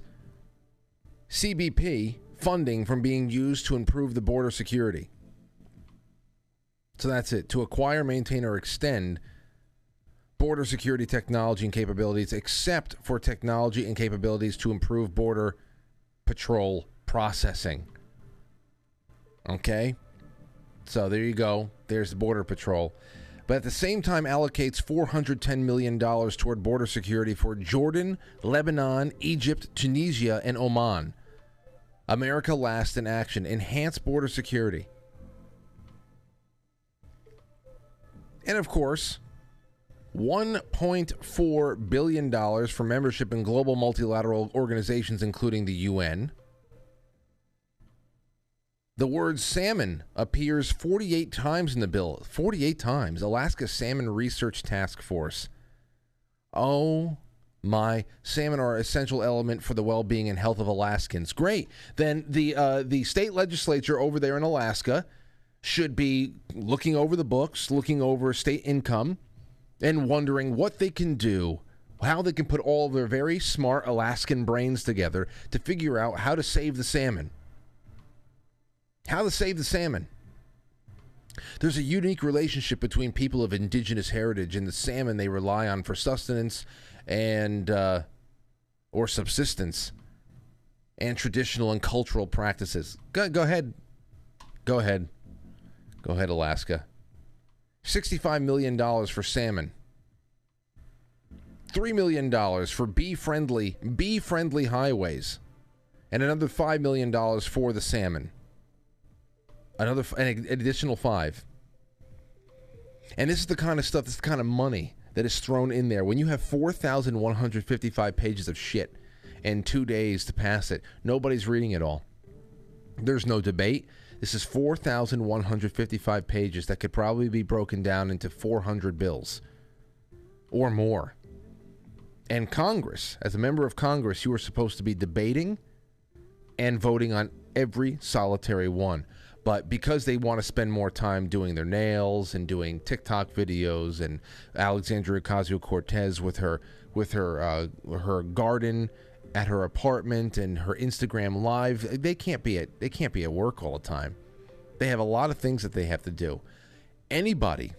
C B P funding from being used to improve the border security. So that's it. To acquire, maintain, or extend border security technology and capabilities, except for technology and capabilities to improve border patrol processing. Okay, so there you go. There's the border patrol, but at the same time allocates four hundred ten million dollars toward border security for Jordan, Lebanon, Egypt, Tunisia, and Oman. America last in action. Enhance border security. And of course, one point four billion dollars for membership in global multilateral organizations, including the U N. The word salmon appears forty-eight times in the bill. forty-eight times. Alaska Salmon Research Task Force. Oh my. Salmon are an essential element for the well-being and health of Alaskans. Great. Then the uh, the state legislature over there in Alaska should be looking over the books, looking over state income, and wondering what they can do, how they can put all of their very smart Alaskan brains together to figure out how to save the salmon. How to save the salmon. There's a unique relationship between people of indigenous heritage and the salmon they rely on for sustenance and, uh, or subsistence, and traditional and cultural practices. Go, go ahead. Go ahead. Go ahead, Alaska. sixty-five million dollars for salmon. three million dollars for bee-friendly, bee-friendly highways. And another five million dollars for the salmon. Another, an additional five. And this is the kind of stuff, this is the kind of money that is thrown in there. When you have four thousand one hundred fifty-five pages of shit and two days to pass it, nobody's reading it all. There's no debate. This is four thousand one hundred fifty-five pages that could probably be broken down into four hundred bills or more. And Congress, as a member of Congress, you are supposed to be debating and voting on every solitary one. But because they want to spend more time doing their nails and doing TikTok videos, and Alexandria Ocasio-Cortez with her with her uh, her garden at her apartment and her Instagram live, they can't be at they can't be at work all the time. They have a lot of things that they have to do. Anybody,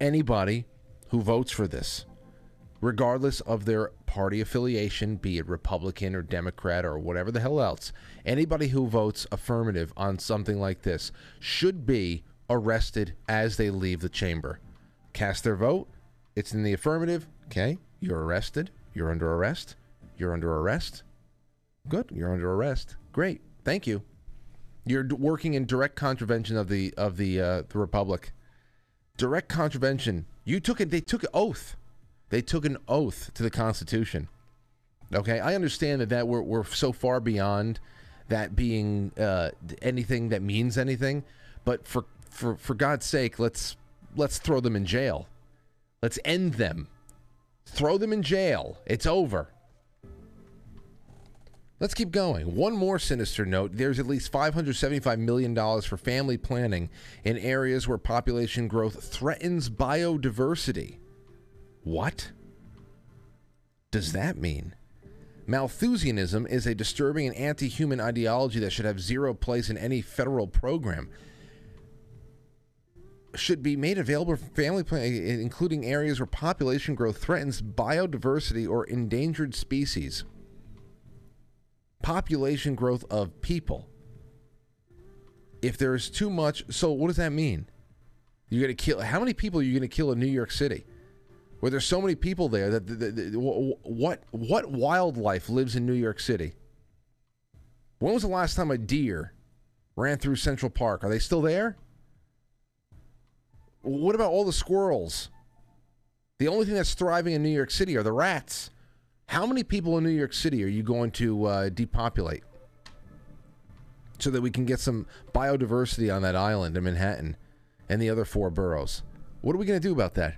anybody who votes for this, regardless of their party affiliation, be it Republican or Democrat or whatever the hell else, anybody who votes affirmative on something like this should be arrested as they leave the chamber. Cast their vote. It's in the affirmative. Okay, you're arrested. You're under arrest. You're under arrest. Good. You're under arrest. Great. Thank you. You're d- working in direct contravention of the of the uh, the Republic. Direct contravention. You took it. They took an oath. They took an oath to the Constitution. Okay. I understand that, that we're we're so far beyond that being uh, anything that means anything. But for for for God's sake, let's let's throw them in jail. Let's end them. Throw them in jail. It's over. Let's keep going. One more sinister note. There's at least five hundred seventy-five million dollars for family planning in areas where population growth threatens biodiversity. What? does that mean? Malthusianism is a disturbing and anti-human ideology that should have zero place in any federal program. Should be made available for family planning, including areas where population growth threatens biodiversity or endangered species. Population growth of people. If there is too much, so what does that mean? You're going to kill, how many people are you going to kill in New York City? Where there's so many people there that the, the, the, what what wildlife lives in New York City? When was the last time a deer ran through Central Park? Are they still there? What about all the squirrels? The only thing that's thriving in New York City are the rats. How many people in New York City are you going to uh, depopulate so that we can get some biodiversity on that island in Manhattan and the other four boroughs? What are we going to do about that?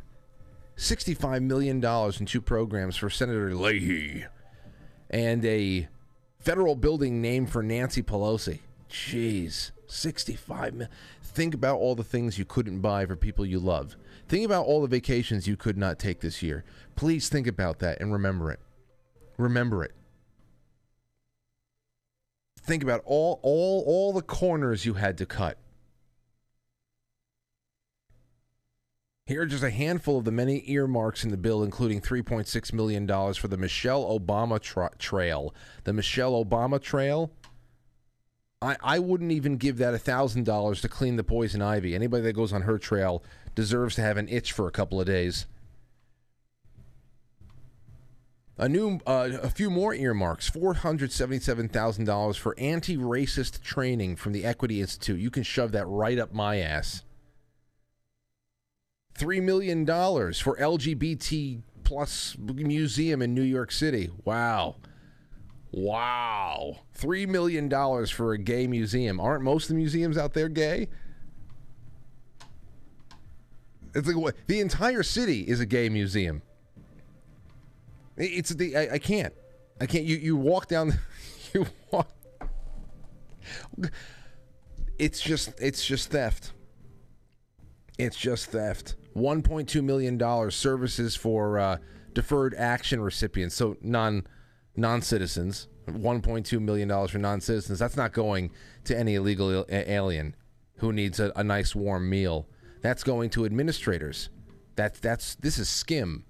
sixty-five million dollars in two programs for Senator Leahy and a federal building named for Nancy Pelosi. Jeez, sixty-five million. Think about all the things you couldn't buy for people you love. Think about all the vacations you could not take this year. Please think about that and remember it. Remember it. Think about all all all the corners you had to cut. Here are just a handful of the many earmarks in the bill, including three point six million dollars for the Michelle Obama tra- trail. The Michelle Obama trail? I, I wouldn't even give that one thousand dollars to clean the poison ivy. Anybody that goes on her trail deserves to have an itch for a couple of days. A new, uh, a few more earmarks, four hundred seventy-seven thousand dollars for anti-racist training from the Equity Institute. You can shove that right up my ass. three million dollars for L G B T plus museum in New York City. Wow. Wow. three million dollars for a gay museum. Aren't most of the museums out there gay? It's like what? The entire city is a gay museum. It's the I, I can't, I can't. You you walk down, the, you walk. It's just it's just theft. It's just theft. one point two million dollars services for uh, deferred action recipients, so non non citizens. one point two million dollars for non citizens. That's not going to any illegal alien who needs a, a nice warm meal. That's going to administrators. That's that's this is skim.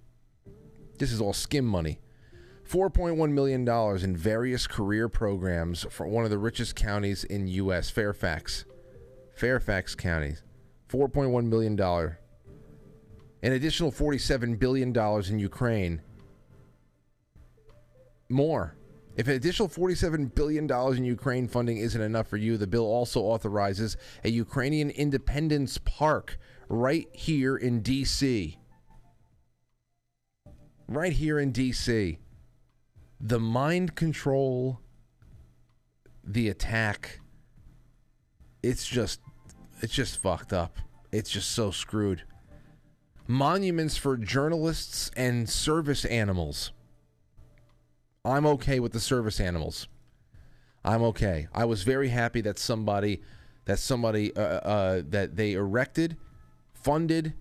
This is all skim money. four point one million dollars in various career programs for one of the richest counties in U S, Fairfax. Fairfax County. four point one million dollars. An additional forty-seven billion dollars in Ukraine. More. If an additional forty-seven billion dollars in Ukraine funding isn't enough for you, the bill also authorizes a Ukrainian independence park right here in D C Right here in D C The mind control, the attack, it's just it's just fucked up. It's just so screwed. Monuments for journalists and service animals. I'm okay with the service animals. I'm okay. I was very happy that somebody that somebody uh, uh, that they erected, funded,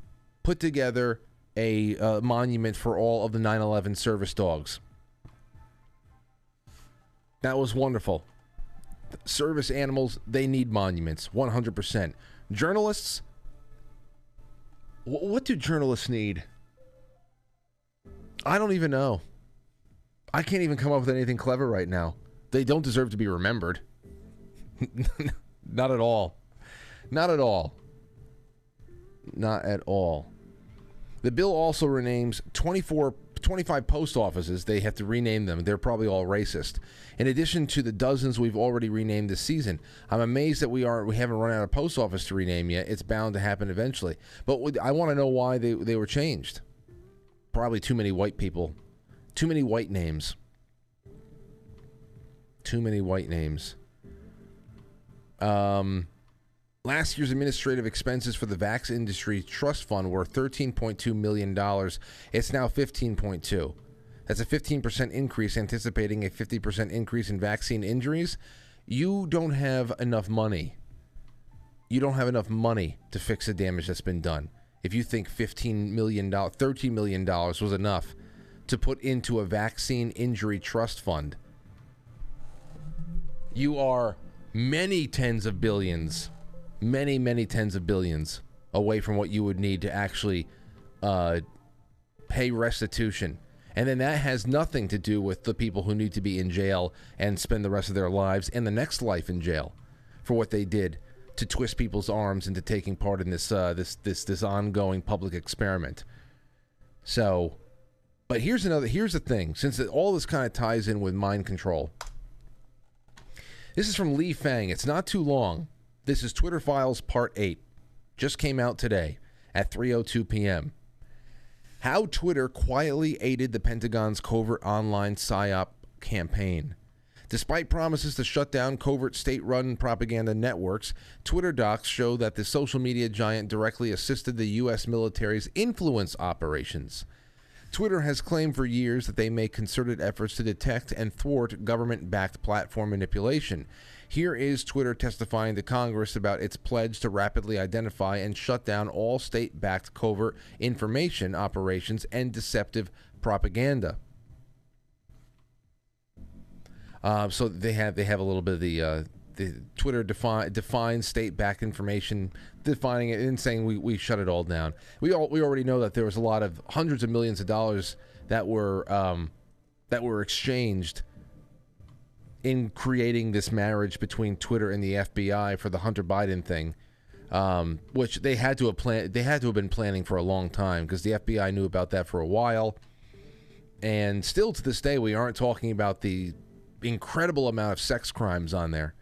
put together a uh, monument for all of the nine eleven service dogs. That was wonderful. Service animals, they need monuments, one hundred percent. Journalists, w- what do journalists need? I don't even know. I can't even come up with anything clever right now. They don't deserve to be remembered. Not at all. Not at all. Not at all. The bill also renames twenty-four, twenty-five post offices. They have to rename them. They're probably all racist. In addition to the dozens we've already renamed this season, I'm amazed that we are we haven't run out of post office to rename yet. It's bound to happen eventually. But I want to know why they, they were changed. Probably too many white people. Too many white names. Too many white names. Um... Last year's administrative expenses for the Vax Industry Trust Fund were thirteen point two million dollars. It's now fifteen point two. That's a fifteen percent increase, anticipating a fifty percent increase in vaccine injuries. You don't have enough money. You don't have enough money to fix the damage that's been done. If you think fifteen million dollars, thirty million dollars was enough to put into a vaccine injury trust fund. You are many tens of billions, many, many tens of billions away from what you would need to actually uh, pay restitution. And then that has nothing to do with the people who need to be in jail and spend the rest of their lives and the next life in jail for what they did to twist people's arms into taking part in this uh, this this this ongoing public experiment. So, but here's another here's the thing, since all this kind of ties in with mind control. This is from Lee Fang. It's not too long. This is Twitter Files Part eight. Just came out today at three oh two p m How Twitter quietly aided the Pentagon's covert online PSYOP campaign. Despite promises to shut down covert state-run propaganda networks, Twitter docs show that the social media giant directly assisted the U S military's influence operations. Twitter has claimed for years that they make concerted efforts to detect and thwart government-backed platform manipulation. Here is Twitter testifying to Congress about its pledge to rapidly identify and shut down all state-backed covert information operations and deceptive propaganda. Uh, so they have they have a little bit of the, uh, the Twitter define defines state-backed information, defining it and saying we, we shut it all down. We all we already know that there was a lot of hundreds of millions of dollars that were um, that were exchanged in creating this marriage between Twitter and the F B I for the Hunter Biden thing, um, which they had to have plan they had to have been planning for a long time, because the F B I knew about that for a while, and still to this day we aren't talking about the incredible amount of sex crimes on there.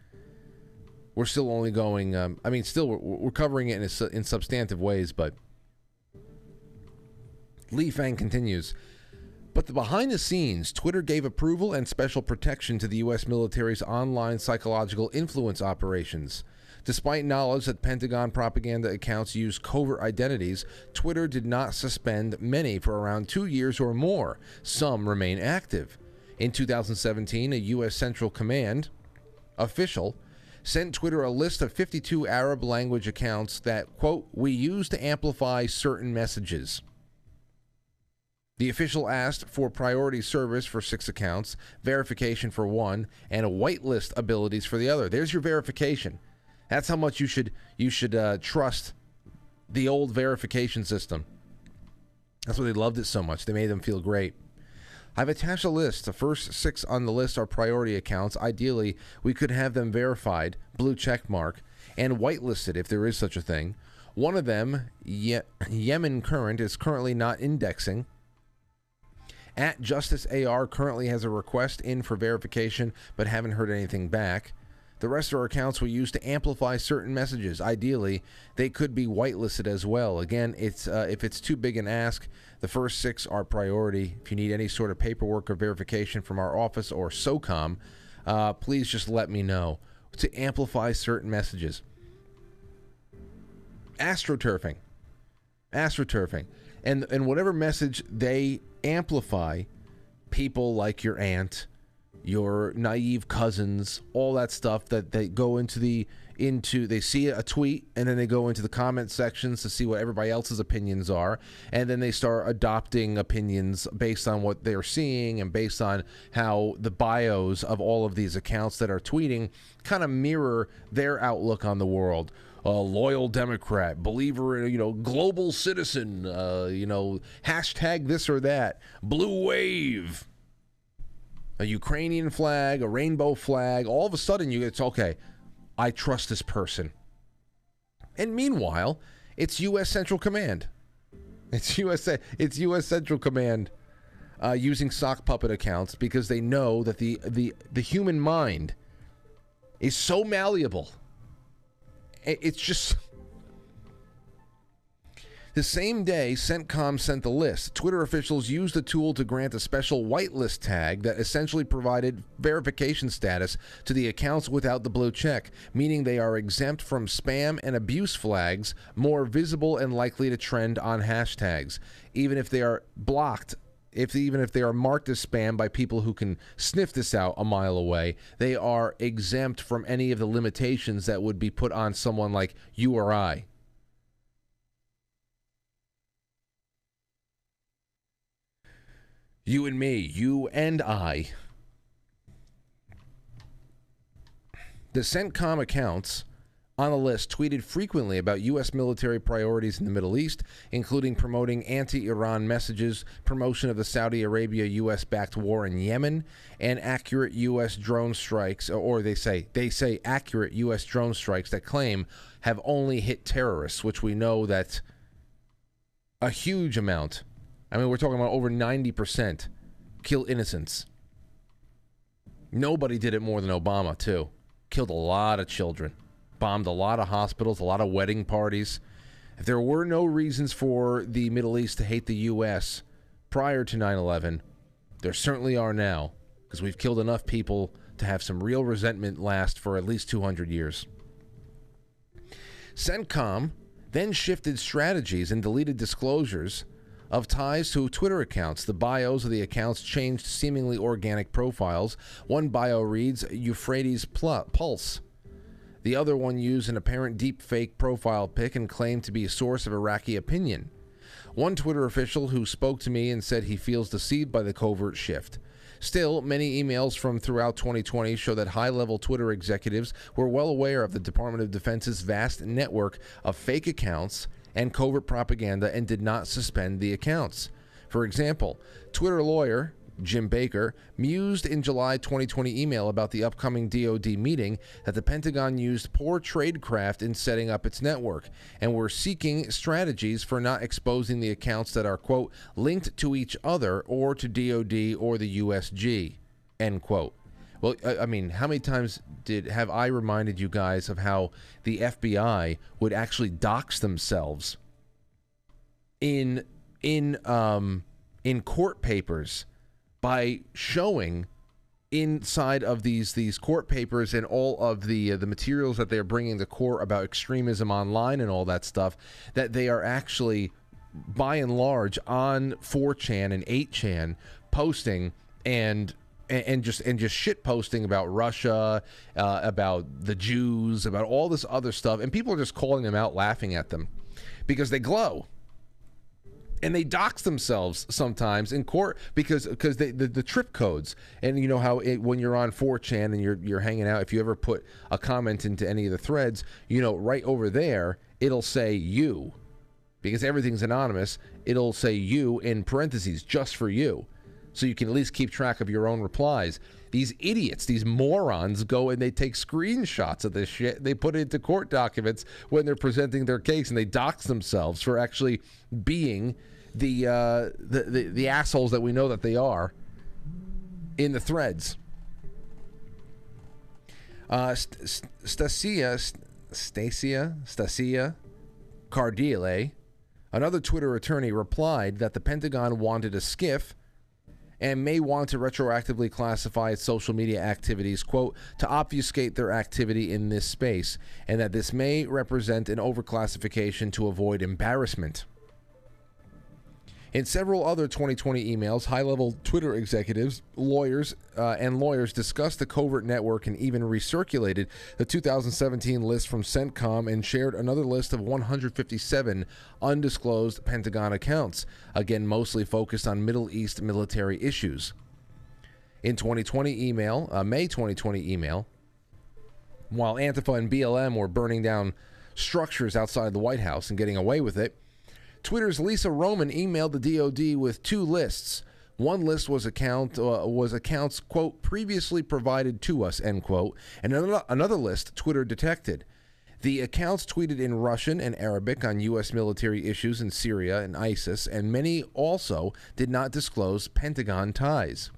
We're still only going, um, I mean, still we're, we're covering it in, in substantive ways, but Lee Fang continues. But the behind the scenes, Twitter gave approval and special protection to the U S military's online psychological influence operations. Despite knowledge that Pentagon propaganda accounts use covert identities, Twitter did not suspend many for around two years or more. Some remain active. In two thousand seventeen, a U S Central Command official sent Twitter a list of fifty-two Arab language accounts that, quote, we use to amplify certain messages. The official asked for priority service for six accounts, verification for one, and a whitelist abilities for the other. There's your verification. That's how much you should you should uh, trust the old verification system. That's why they loved it so much. They made them feel great. I've attached a list. The first six on the list are priority accounts. Ideally, we could have them verified, blue check mark, and whitelisted if there is such a thing. One of them, Ye- Yemen Current, is currently not indexing. At Justice A R currently has a request in for verification, but haven't heard anything back. The rest are accounts we use to amplify certain messages. Ideally, they could be whitelisted as well. Again, it's uh, if it's too big an ask, the first six are priority. If you need any sort of paperwork or verification from our office or SOCOM, uh, please just let me know. To amplify certain messages. Astroturfing. Astroturfing. And, and whatever message they amplify, people like your aunt, your naive cousins, all that stuff that they go into the into they see a tweet and then they go into the comment sections to see what everybody else's opinions are, and then they start adopting opinions based on what they're seeing and based on how the bios of all of these accounts that are tweeting kind of mirror their outlook on the world. A loyal Democrat, believer in, you know, global citizen, uh, you know, hashtag this or that, blue wave, a Ukrainian flag, a rainbow flag. All of a sudden, you it's okay, I trust this person. And meanwhile, it's U S Central Command. It's U S A. It's U S Central Command uh, using sock puppet accounts because they know that the the the human mind is so malleable. It's just. The same day CENTCOM sent the list, Twitter officials used the tool to grant a special whitelist tag that essentially provided verification status to the accounts without the blue check, meaning they are exempt from spam and abuse flags, more visible and likely to trend on hashtags, even if they are blocked, if even if they are marked as spam by people who can sniff this out a mile away. They are exempt from any of the limitations that would be put on someone like you or I. You and me, you and I. The CENTCOM accounts on the list tweeted frequently about U S military priorities in the Middle East, including promoting anti-Iran messages, promotion of the Saudi Arabia-U S-backed war in Yemen, and accurate U S drone strikes, or they say, they say accurate U S drone strikes that claim have only hit terrorists, which we know that a huge amount, I mean, we're talking about over ninety percent, kill innocents. Nobody did it more than Obama, too. Killed a lot of children. Bombed a lot of hospitals, a lot of wedding parties. If there were no reasons for the Middle East to hate the U S prior to nine eleven, there certainly are now, because we've killed enough people to have some real resentment last for at least two hundred years. CENTCOM then shifted strategies and deleted disclosures of ties to Twitter accounts. The bios of the accounts changed to seemingly organic profiles. One bio reads, Euphrates Pulse. The other one used an apparent deep-fake profile pic and claimed to be a source of Iraqi opinion. One Twitter official who spoke to me and said he feels deceived by the covert shift. Still, many emails from throughout twenty twenty show that high-level Twitter executives were well aware of the Department of Defense's vast network of fake accounts and covert propaganda and did not suspend the accounts. For example, Twitter lawyer Jim Baker mused in July twenty twenty email about the upcoming D O D meeting that the Pentagon used poor tradecraft in setting up its network and were seeking strategies for not exposing the accounts that are, quote, linked to each other or to D O D or the U S G, end quote. Well, I mean, how many times did have I reminded you guys of how the F B I would actually dox themselves in in um, in court papers by showing inside of these these court papers and all of the uh, the materials that they're bringing to court about extremism online and all that stuff, that they are actually, by and large, on four chan and eight chan posting and and just and just shit posting about Russia, uh, about the Jews, about all this other stuff, and people are just calling them out, laughing at them, because they glow, and they dox themselves sometimes in court because because they the, the trip codes, and you know how it, when you're on four chan and you're you're hanging out, if you ever put a comment into any of the threads, you know, right over there it'll say you, because everything's anonymous. It'll say you in parentheses just for you. So you can at least keep track of your own replies. These idiots, these morons, go and they take screenshots of this shit. They put it into court documents when they're presenting their case, and they dox themselves for actually being the uh, the, the the assholes that we know that they are in the threads. Uh, St- St- Stasia, St- Stasia, Stasia, Cardile, another Twitter attorney, replied that the Pentagon wanted a skiff and may want to retroactively classify its social media activities, quote, to obfuscate their activity in this space, and that this may represent an overclassification to avoid embarrassment. In several other twenty twenty emails, high-level Twitter executives, lawyers, uh, and lawyers discussed the covert network and even recirculated the two thousand seventeen list from CENTCOM and shared another list of one hundred fifty-seven undisclosed Pentagon accounts, again mostly focused on Middle East military issues. In twenty twenty email, uh, May twenty twenty email, while Antifa and B L M were burning down structures outside the White House and getting away with it, Twitter's Lisa Roman emailed the D O D with two lists. One list was account uh, was accounts, quote, previously provided to us, end quote, and another, another list Twitter detected. The accounts tweeted in Russian and Arabic on U S military issues in Syria and ISIS, and many also did not disclose Pentagon ties.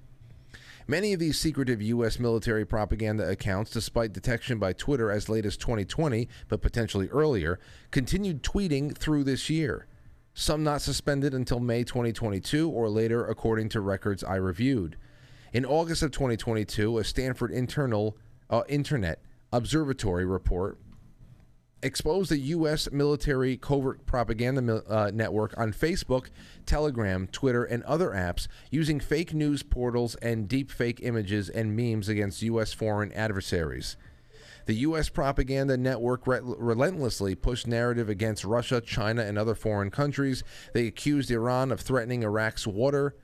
Many of these secretive U S military propaganda accounts, despite detection by Twitter as late as twenty twenty, but potentially earlier, continued tweeting through this year. Some not suspended until May twenty twenty-two or later, according to records I reviewed. In August of twenty twenty-two, a Stanford internal uh, Internet Observatory report exposed a U S military covert propaganda uh, network on Facebook, Telegram, Twitter, and other apps using fake news portals and deepfake images and memes against U S foreign adversaries. The U S propaganda network re- relentlessly pushed narrative against Russia, China, and other foreign countries. They accused Iran of threatening Iraq's water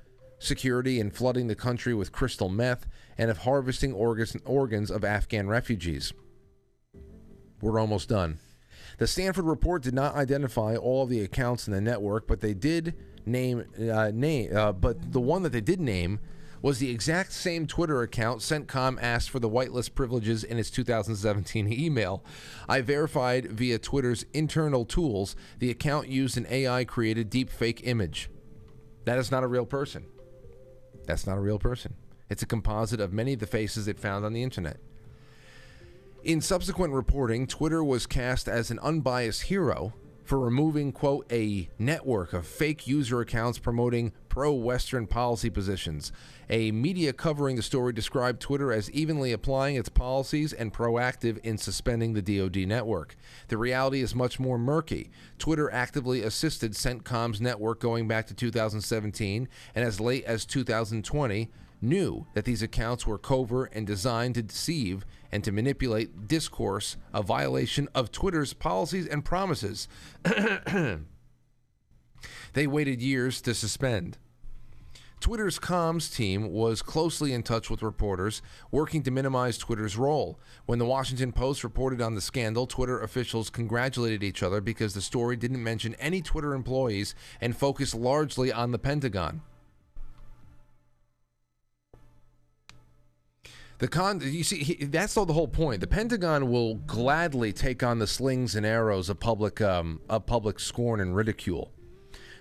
security in flooding the country with crystal meth, and of harvesting organs, organs of Afghan refugees. We're almost done. The Stanford report did not identify all of the accounts in the network, but they did name uh, name. Uh, but the one that they did name was the exact same Twitter account CENTCOM asked for the whitelist privileges in its two thousand seventeen email. I verified via Twitter's internal tools the account used an A I-created deepfake image. That is not a real person. That's not a real person. It's a composite of many of the faces it found on the internet. In subsequent reporting, Twitter was cast as an unbiased hero for removing, quote, a network of fake user accounts promoting pro-Western policy positions. A media covering the story described Twitter as evenly applying its policies and proactive in suspending the D O D network. The reality is much more murky. Twitter actively assisted CENTCOM's network going back to two thousand seventeen, and as late as two thousand twenty, knew that these accounts were covert and designed to deceive and to manipulate discourse, a violation of Twitter's policies and promises. They waited years to suspend. Twitter's comms team was closely in touch with reporters, working to minimize Twitter's role. When the Washington Post reported on the scandal, Twitter officials congratulated each other because the story didn't mention any Twitter employees and focused largely on the Pentagon. The con, you see, he, that's all the whole point. The Pentagon will gladly take on the slings and arrows of public, um, of public scorn and ridicule.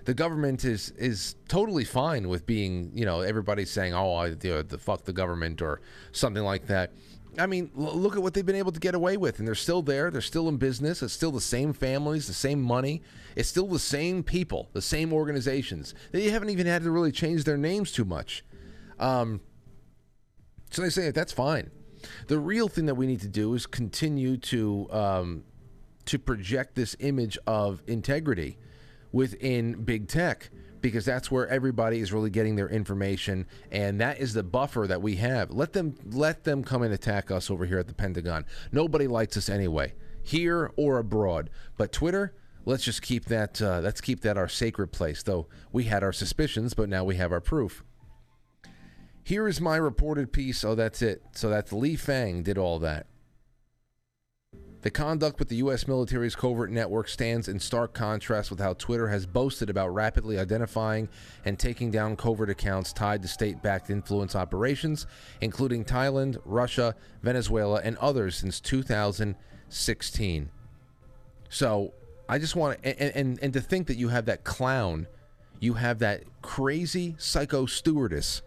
The government is is totally fine with being, you know, everybody's saying, oh, I, you know, the fuck the government or something like that. I mean, l- look at what they've been able to get away with, and they're still there. They're still in business. It's still the same families, the same money. It's still the same people, the same organizations. They haven't even had to really change their names too much. Um... So they say that that's fine. The real thing that we need to do is continue to um, to project this image of integrity within big tech, because that's where everybody is really getting their information, and that is the buffer that we have. Let them let them come and attack us over here at the Pentagon. Nobody likes us anyway, here or abroad. But Twitter, let's just keep that. Uh, let's keep that our sacred place. Though we had our suspicions, but now we have our proof. Here is my reported piece. Oh, that's it. So that's Lee Fang did all that. The conduct with the U S military's covert network stands in stark contrast with how Twitter has boasted about rapidly identifying and taking down covert accounts tied to state-backed influence operations, including Thailand, Russia, Venezuela, and others since two thousand sixteen. So I just want to, and, and, and to think that you have that clown, you have that crazy psycho stewardess,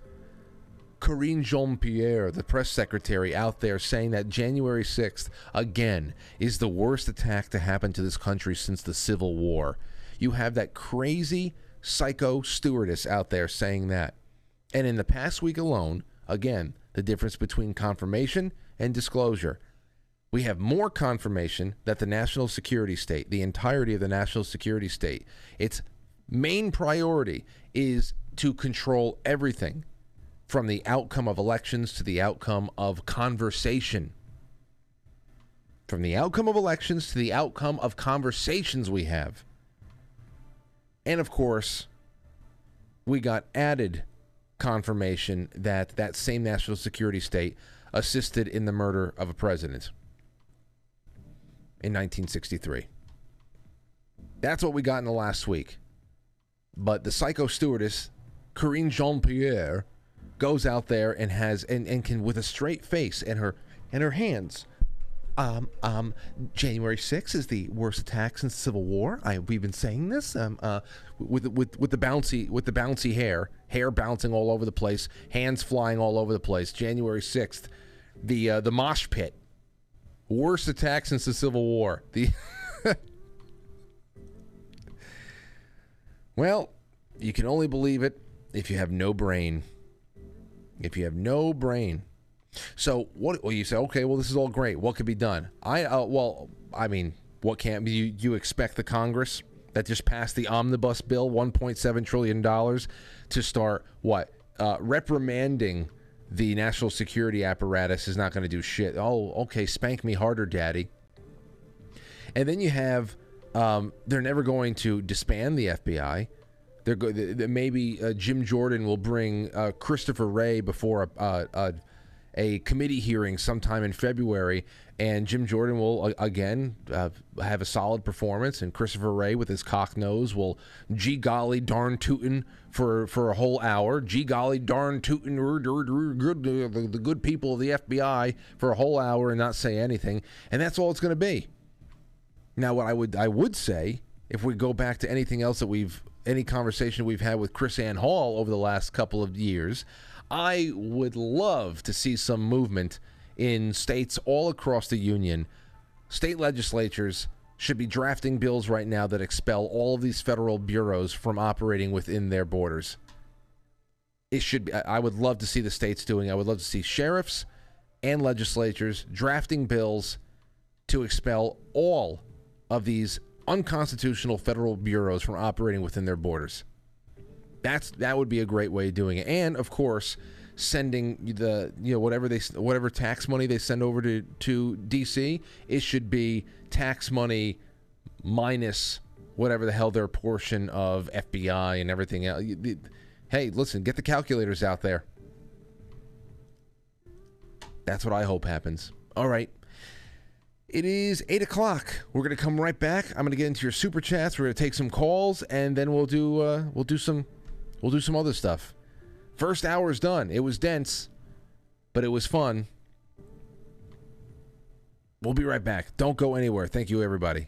Karine Jean-Pierre, the press secretary, out there saying that January sixth, again, is the worst attack to happen to this country since the Civil War. You have that crazy psycho stewardess out there saying that. And in the past week alone, again, the difference between confirmation and disclosure. We have more confirmation that the national security state, the entirety of the national security state, its main priority is to control everything, from the outcome of elections to the outcome of conversation. From the outcome of elections to the outcome of conversations we have. And of course, we got added confirmation that that same national security state assisted in the murder of a president in nineteen sixty-three. That's what we got in the last week. But the psycho stewardess, Karine Jean-Pierre, goes out there and has and, and can, with a straight face and her and her hands, um um January sixth is the worst attack since the Civil War. I we've been saying this um uh with with with the bouncy with the bouncy hair hair bouncing all over the place, hands flying all over the place. January sixth, the uh, the mosh pit, worst attack since the Civil War. The well, you can only believe it if you have no brain. If you have no brain. So what, well, you say, okay, well, this is all great. What could be done? I, uh, well, I mean, what can't be, you, you expect the Congress that just passed the omnibus bill, one point seven trillion dollars, to start what? Uh, reprimanding the national security apparatus is not going to do shit. Oh, okay, spank me harder, daddy. And then you have, um, they're never going to disband the F B I. They're go- they, they, maybe uh, Jim Jordan will bring uh, Christopher Wray before a, uh, a a committee hearing sometime in February, and Jim Jordan will uh, again uh, have a solid performance, and Christopher Wray with his cock nose will gee golly darn tootin' for for a whole hour, gee golly darn tootin' the good people of the F B I for a whole hour and not say anything, and that's all it's going to be. Now, what I would I would say, if we go back to anything else that we've any conversation we've had with Chrisanne Hall over the last couple of years, I would love to see some movement in states all across the union. State legislatures should be drafting bills right now that expel all of these federal bureaus from operating within their borders. It should be, I would love to see the states doing. I would love to see sheriffs and legislatures drafting bills to expel all of these unconstitutional federal bureaus from operating within their borders. That's that would be a great way of doing it, and of course, sending the you know whatever they whatever tax money they send over to to D C, it should be tax money minus whatever the hell their portion of F B I and everything else. Hey, listen, get the calculators out there. That's what I hope happens. All right. It is eight o'clock. We're going to come right back. I'm going to get into your super chats. We're going to take some calls, and then we'll do uh, we'll do some we'll do some other stuff. First hour is done. It was dense, but it was fun. We'll be right back. Don't go anywhere. Thank you, everybody.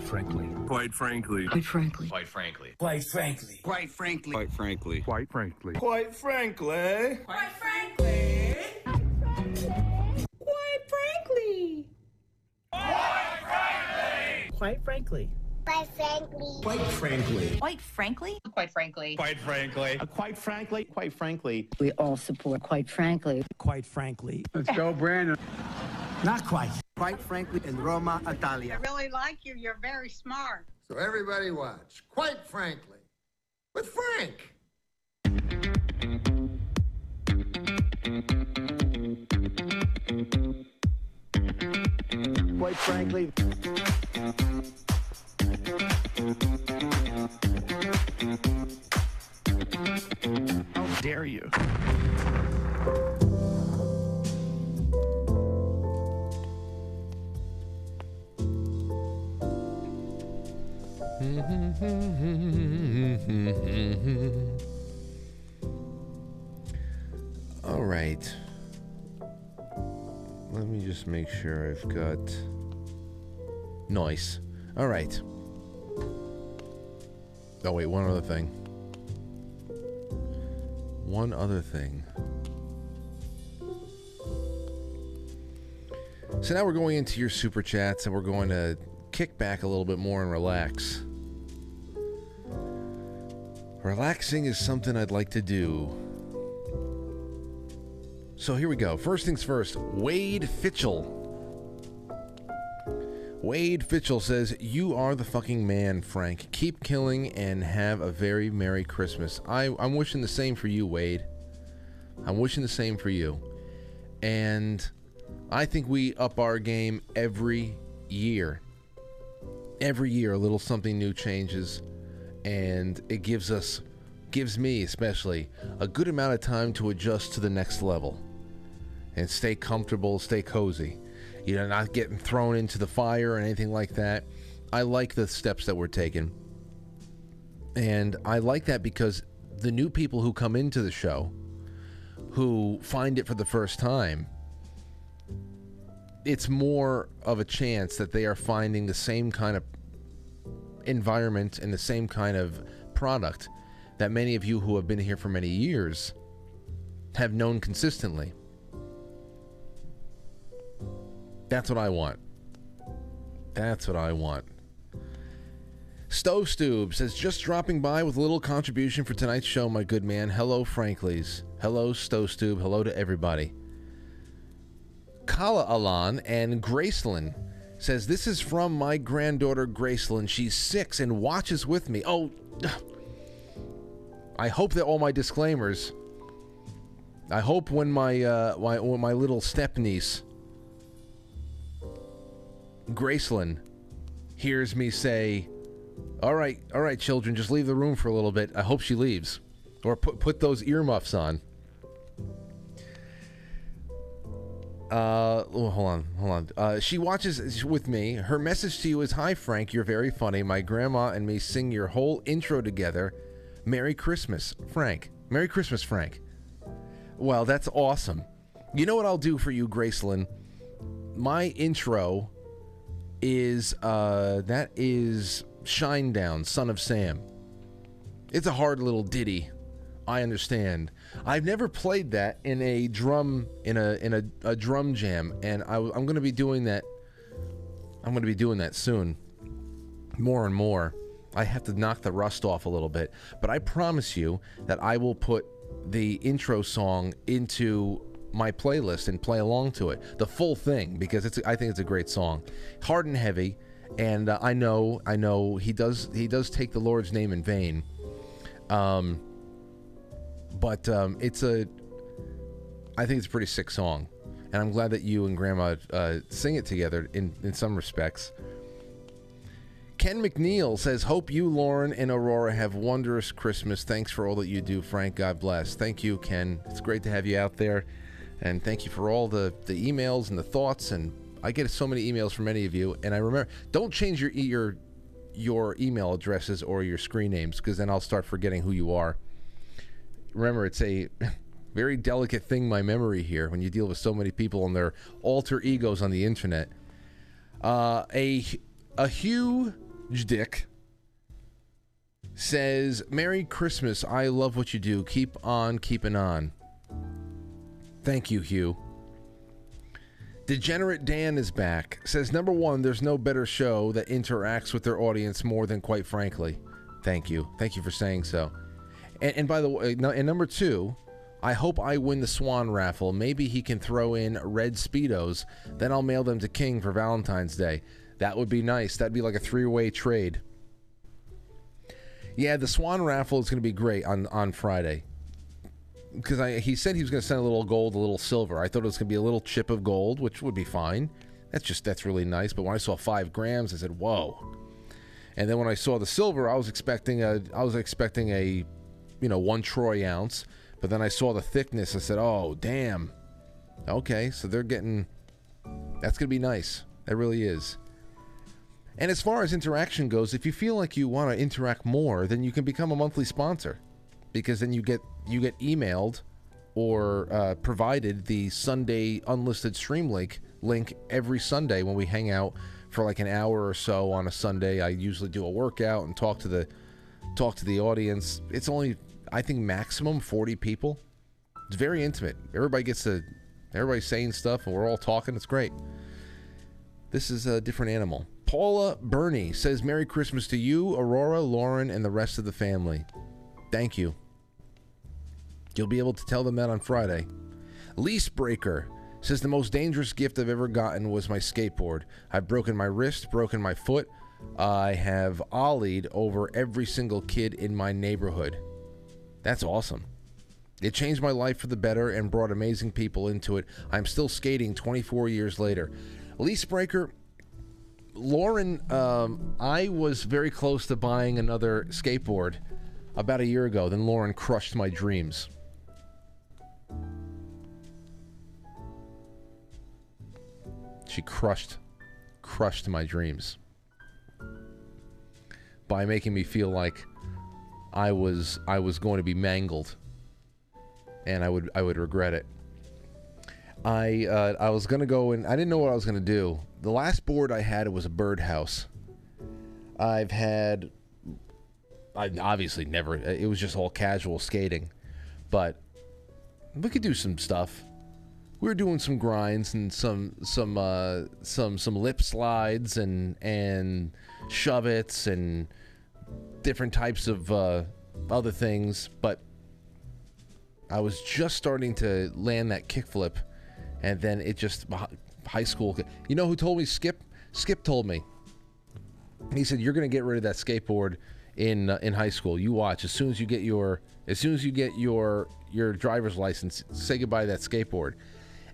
Frankly. Quite frankly. Quite frankly. Quite frankly. Quite frankly. Quite frankly. Quite frankly. Quite frankly. Quite frankly. Quite frankly. Quite frankly. Quite frankly. Quite frankly. Quite frankly. Quite frankly. Quite frankly. Quite frankly. Quite frankly. Quite frankly. We all support quite frankly. Quite frankly. Let's go, Brandon. Not quite. Quite frankly, in Roma, Italia. I really like you. You're very smart. So everybody watch. Quite frankly, with Frank. Quite frankly. How dare you? All right. Let me just make sure I've got noise. All right. Oh, wait, one other thing. One other thing. So now we're going into your super chats, and we're going to kick back a little bit more and relax. Relaxing is something I'd like to do. So here we go. First things first, Wade Fitchell. Wade Fitchell says, you are the fucking man, Frank. Keep killing and have a very Merry Christmas. I, I'm wishing the same for you, Wade. I'm wishing the same for you. And I think we up our game every year. Every year, a little something new changes. And it gives us, gives me especially, a good amount of time to adjust to the next level. and stay comfortable, stay cozy. You know, not getting thrown into the fire or anything like that. I like the steps that were taken. And I like that because the new people who come into the show, who find it for the first time, it's more of a chance that they are finding the same kind of environment and the same kind of product that many of you who have been here for many years have known consistently. That's what I want. That's what I want. Stove Stube says, just dropping by with a little contribution for tonight's show, my good man. Hello, Franklies. Hello, Stove Stube. Hello to everybody. Kala Alan and Gracelyn says, this is from my granddaughter, Gracelyn. She's six and watches with me. Oh, I hope that all my disclaimers, I hope when my, uh, my, when my little step-niece, Gracelyn, hears me say, all right, all right, children, just leave the room for a little bit. I hope she leaves. Or put, put those earmuffs on. Uh, oh, hold on, hold on. Uh, she watches with me. Her message to you is, hi, Frank, you're very funny. My grandma and me sing your whole intro together. Merry Christmas, Frank. Merry Christmas, Frank. Well, that's awesome. You know what I'll do for you, Gracelyn? My intro is, uh, that is... Shinedown, Son of Sam. It's a hard little ditty, I understand. I've never played that in a drum in a in a, a drum jam, and I, I'm going to be doing that. I'm going to be doing that soon, more and more. I have to knock the rust off a little bit, but I promise you that I will put the intro song into my playlist and play along to it, the full thing, because it's I think it's a great song, hard and heavy. And uh, I know, I know he does. He does take the Lord's name in vain, um, but um, it's a. I think it's a pretty sick song, and I'm glad that you and Grandma uh, sing it together in in some respects. Ken McNeil says, "Hope you, Lauren, and Aurora have wondrous Christmas. Thanks for all that you do, Frank. God bless." Thank you, Ken. It's great to have you out there, and thank you for all the the emails and the thoughts and. I get so many emails from many of you, and I remember, don't change your your your email addresses or your screen names, because then I'll start forgetting who you are. Remember, it's a very delicate thing, my memory here, when you deal with so many people and their alter egos on the internet. Uh, a a huge dick says, "Merry Christmas! I love what you do. Keep on keeping on." Thank you, Hugh. Degenerate Dan is back. Says, number one, there's no better show that interacts with their audience more than Quite Frankly. Thank you. Thank you for saying so. And, and by the way, and number two, I hope I win the Swan raffle. Maybe he can throw in red Speedos. Then I'll mail them to King for Valentine's Day. That would be nice. That'd be like a three-way trade. Yeah, the Swan raffle is going to be great on, on Friday. Because I, he said he was going to send a little gold, a little silver. I thought it was going to be a little chip of gold, which would be fine. That's just, that's really nice. But when I saw five grams, I said, whoa. And then when I saw the silver, I was expecting a, I was expecting a, you know, one troy ounce. But then I saw the thickness. I said, oh, damn. Okay, so they're getting, that's going to be nice. That really is. And as far as interaction goes, if you feel like you want to interact more, then you can become a monthly sponsor. Because then you get you get emailed or uh, provided the Sunday unlisted stream link link every Sunday when we hang out for like an hour or so on a Sunday. I usually do a workout and talk to the talk to the audience. It's only, I think, maximum forty people. It's very intimate. Everybody gets to everybody's saying stuff and we're all talking. It's great. This is a different animal. Paula Bernie says, "Merry Christmas to you, Aurora, Lauren, and the rest of the family." Thank you. You'll be able to tell them that on Friday. Lease Breaker says, the most dangerous gift I've ever gotten was my skateboard. I've broken my wrist, broken my foot. I have ollied over every single kid in my neighborhood. That's awesome. It changed my life for the better and brought amazing people into it. I'm still skating twenty-four years later. Lease Breaker, Lauren, um, I was very close to buying another skateboard about a year ago, then Lauren crushed my dreams. she crushed, crushed my dreams by making me feel like I was I was going to be mangled, and I would I would regret it. I uh, I was gonna go and I didn't know what I was gonna do. The last board I had, it was a birdhouse. I've had, I obviously never. It was just all casual skating, but we could do some stuff. We were doing some grinds and some some uh, some some lip slides and and shove-its and different types of uh, other things, but I was just starting to land that kickflip, and then it just high school. You know who told me? Skip. Skip told me. He said, "You're going to get rid of that skateboard in uh, in high school. You watch. As soon as you get your as soon as you get your your driver's license, say goodbye to that skateboard."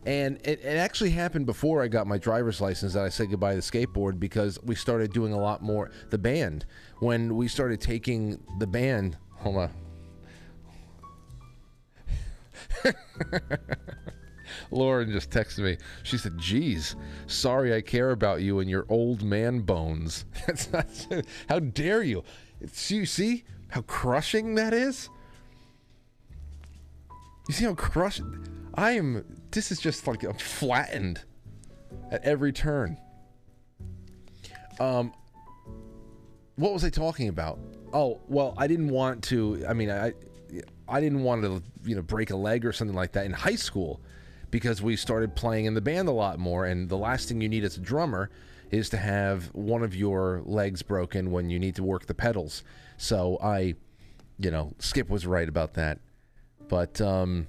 And it, it actually happened before I got my driver's license that I said goodbye to the skateboard, because we started doing a lot more. The band, when we started taking the band, hold on. Lauren just texted me. She said, "Geez, sorry I care about you and your old man bones." That's not. How dare you? It's, you see how crushing that is? You see how crushing? I am. This is just like I'm flattened at every turn. Um, what was I talking about? Oh, well, I didn't want to. I mean, I, I didn't want to, you know, break a leg or something like that in high school, because we started playing in the band a lot more. And the last thing you need as a drummer is to have one of your legs broken when you need to work the pedals. So I, you know, Skip was right about that. But um.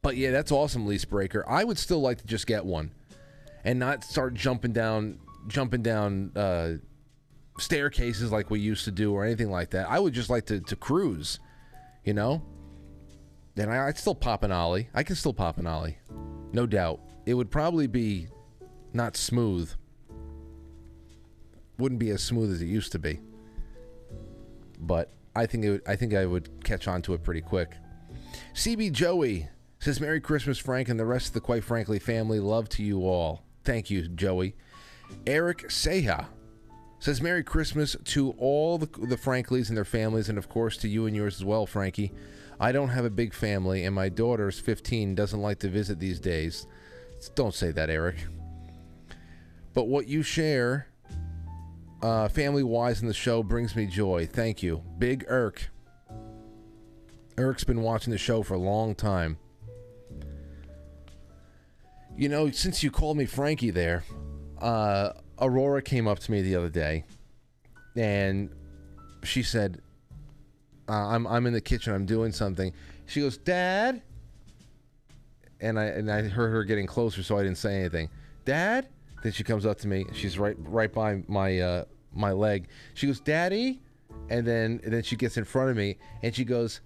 But yeah, that's awesome, Lease Breaker. I would still like to just get one, and not start jumping down, jumping down uh, staircases like we used to do, or anything like that. I would just like to, to cruise, you know. And I, I'd still pop an ollie. I can still pop an ollie, no doubt. It would probably be not smooth. Wouldn't be as smooth as it used to be. But I think it would, I think I would catch on to it pretty quick. C B Joey says, "Merry Christmas, Frank, and the rest of the Quite Frankly family. Love to you all." Thank you, Joey. Eric Seha says, "Merry Christmas to all the, the Franklies and their families, and of course to you and yours as well, Frankie. I don't have a big family, and my daughter's fifteen, doesn't like to visit these days." Don't say that, Eric. "But what you share, uh, family-wise in the show brings me joy. Thank you." Big Irk. Irk's been watching the show for a long time. You know, since you called me Frankie there, uh, Aurora came up to me the other day, and she said, uh, I'm, I'm in the kitchen, I'm doing something. She goes, "Dad?" And I, and I heard her getting closer, so I didn't say anything. "Dad?" Then she comes up to me. She's right right by my uh, my leg. She goes, "Daddy?" And then, and then she gets in front of me, and she goes,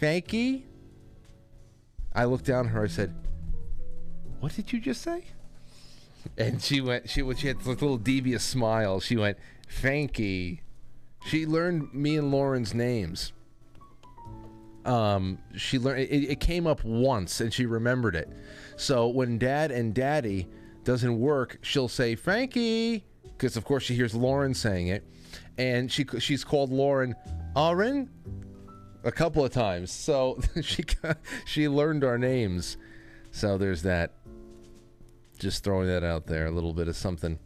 "Frankie?" I looked down at her, I said, "What did you just say?" And she went, she, she had this little devious smile. She went, "Frankie." She learned me and Lauren's names. Um, she learned, it, it came up once and she remembered it. So when Dad and Daddy doesn't work, she'll say, "Frankie," because of course she hears Lauren saying it. And she she's called Lauren Auren a couple of times. So she she learned our names. So there's that. Just throwing that out there, a little bit of something.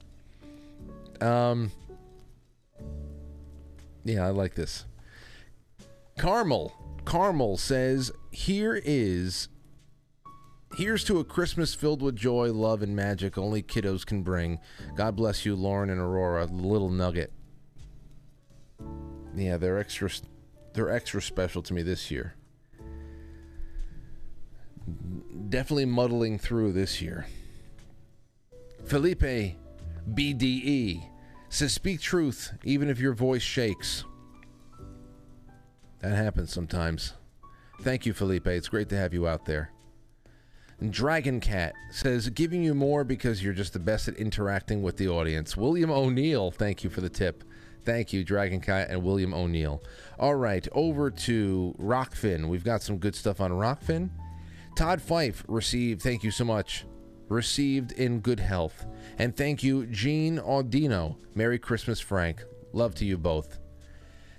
Um, yeah, I like this. Carmel, Carmel says, "Here is, here's to a Christmas filled with joy, love, and magic only kiddos can bring. God bless you, Lauren and Aurora, little nugget." Yeah, they're extra, they're extra special to me this year. Definitely muddling through this year. Felipe B D E says, "Speak truth, even if your voice shakes." That happens sometimes. Thank you, Felipe. It's great to have you out there. Dragon Cat says, "Giving you more because you're just the best at interacting with the audience." William O'Neill, thank you for the tip. Thank you, Dragon Cat and William O'Neill. All right, over to Rockfin. We've got some good stuff on Rockfin. Todd Fife received, thank you so much, received in good health. And thank you, Jean Audino. Merry Christmas, Frank. Love to you both.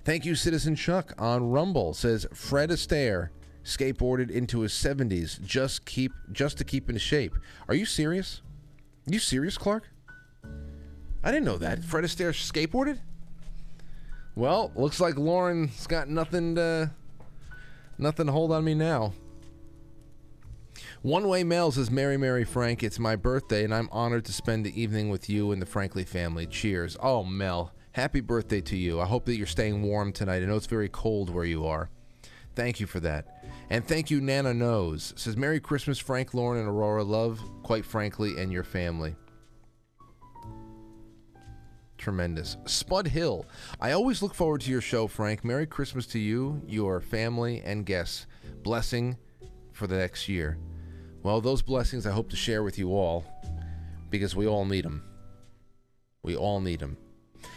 Thank you, Citizen Chuck on Rumble. Says Fred Astaire skateboarded into his seventies just keep just to keep in shape. Are you serious? Are you serious, Clark? I didn't know that. Fred Astaire skateboarded? Well, looks like Lauren's got nothing to, nothing to hold on me now. One Way Mail says, Merry, Merry, Frank. It's my birthday, and I'm honored to spend the evening with you and the Frankly family. Cheers. Oh, Mel, happy birthday to you. I hope that you're staying warm tonight. I know it's very cold where you are. Thank you for that. And thank you, Nana Knows. Says, Merry Christmas, Frank, Lauren, and Aurora. Love, Quite Frankly, and your family. Tremendous. Spud Hill, I always look forward to your show, Frank. Merry Christmas to you, your family, and guests. Blessing for the next year. Well, those blessings I hope to share with you all, because we all need them. We all need them.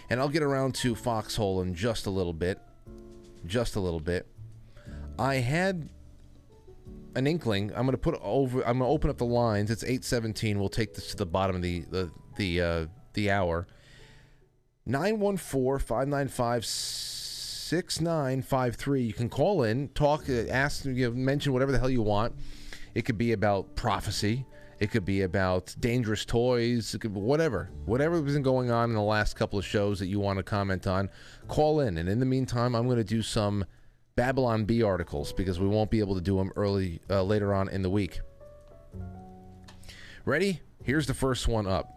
And I'll get around to Foxhole in just a little bit. Just a little bit. I had an inkling. I'm gonna put over. I'm gonna open up the lines. It's eight seventeen. We'll take this to the bottom of the the the uh, the hour. nine one four, five nine five, six nine five three. You can call in, talk, ask, you know, mention whatever the hell you want. It could be about prophecy. It could be about dangerous toys. It could be whatever. Whatever has been going on in the last couple of shows that you want to comment on, call in. And in the meantime, I'm going to do some Babylon Bee articles because we won't be able to do them early uh, later on in the week. Ready? Here's the first one up.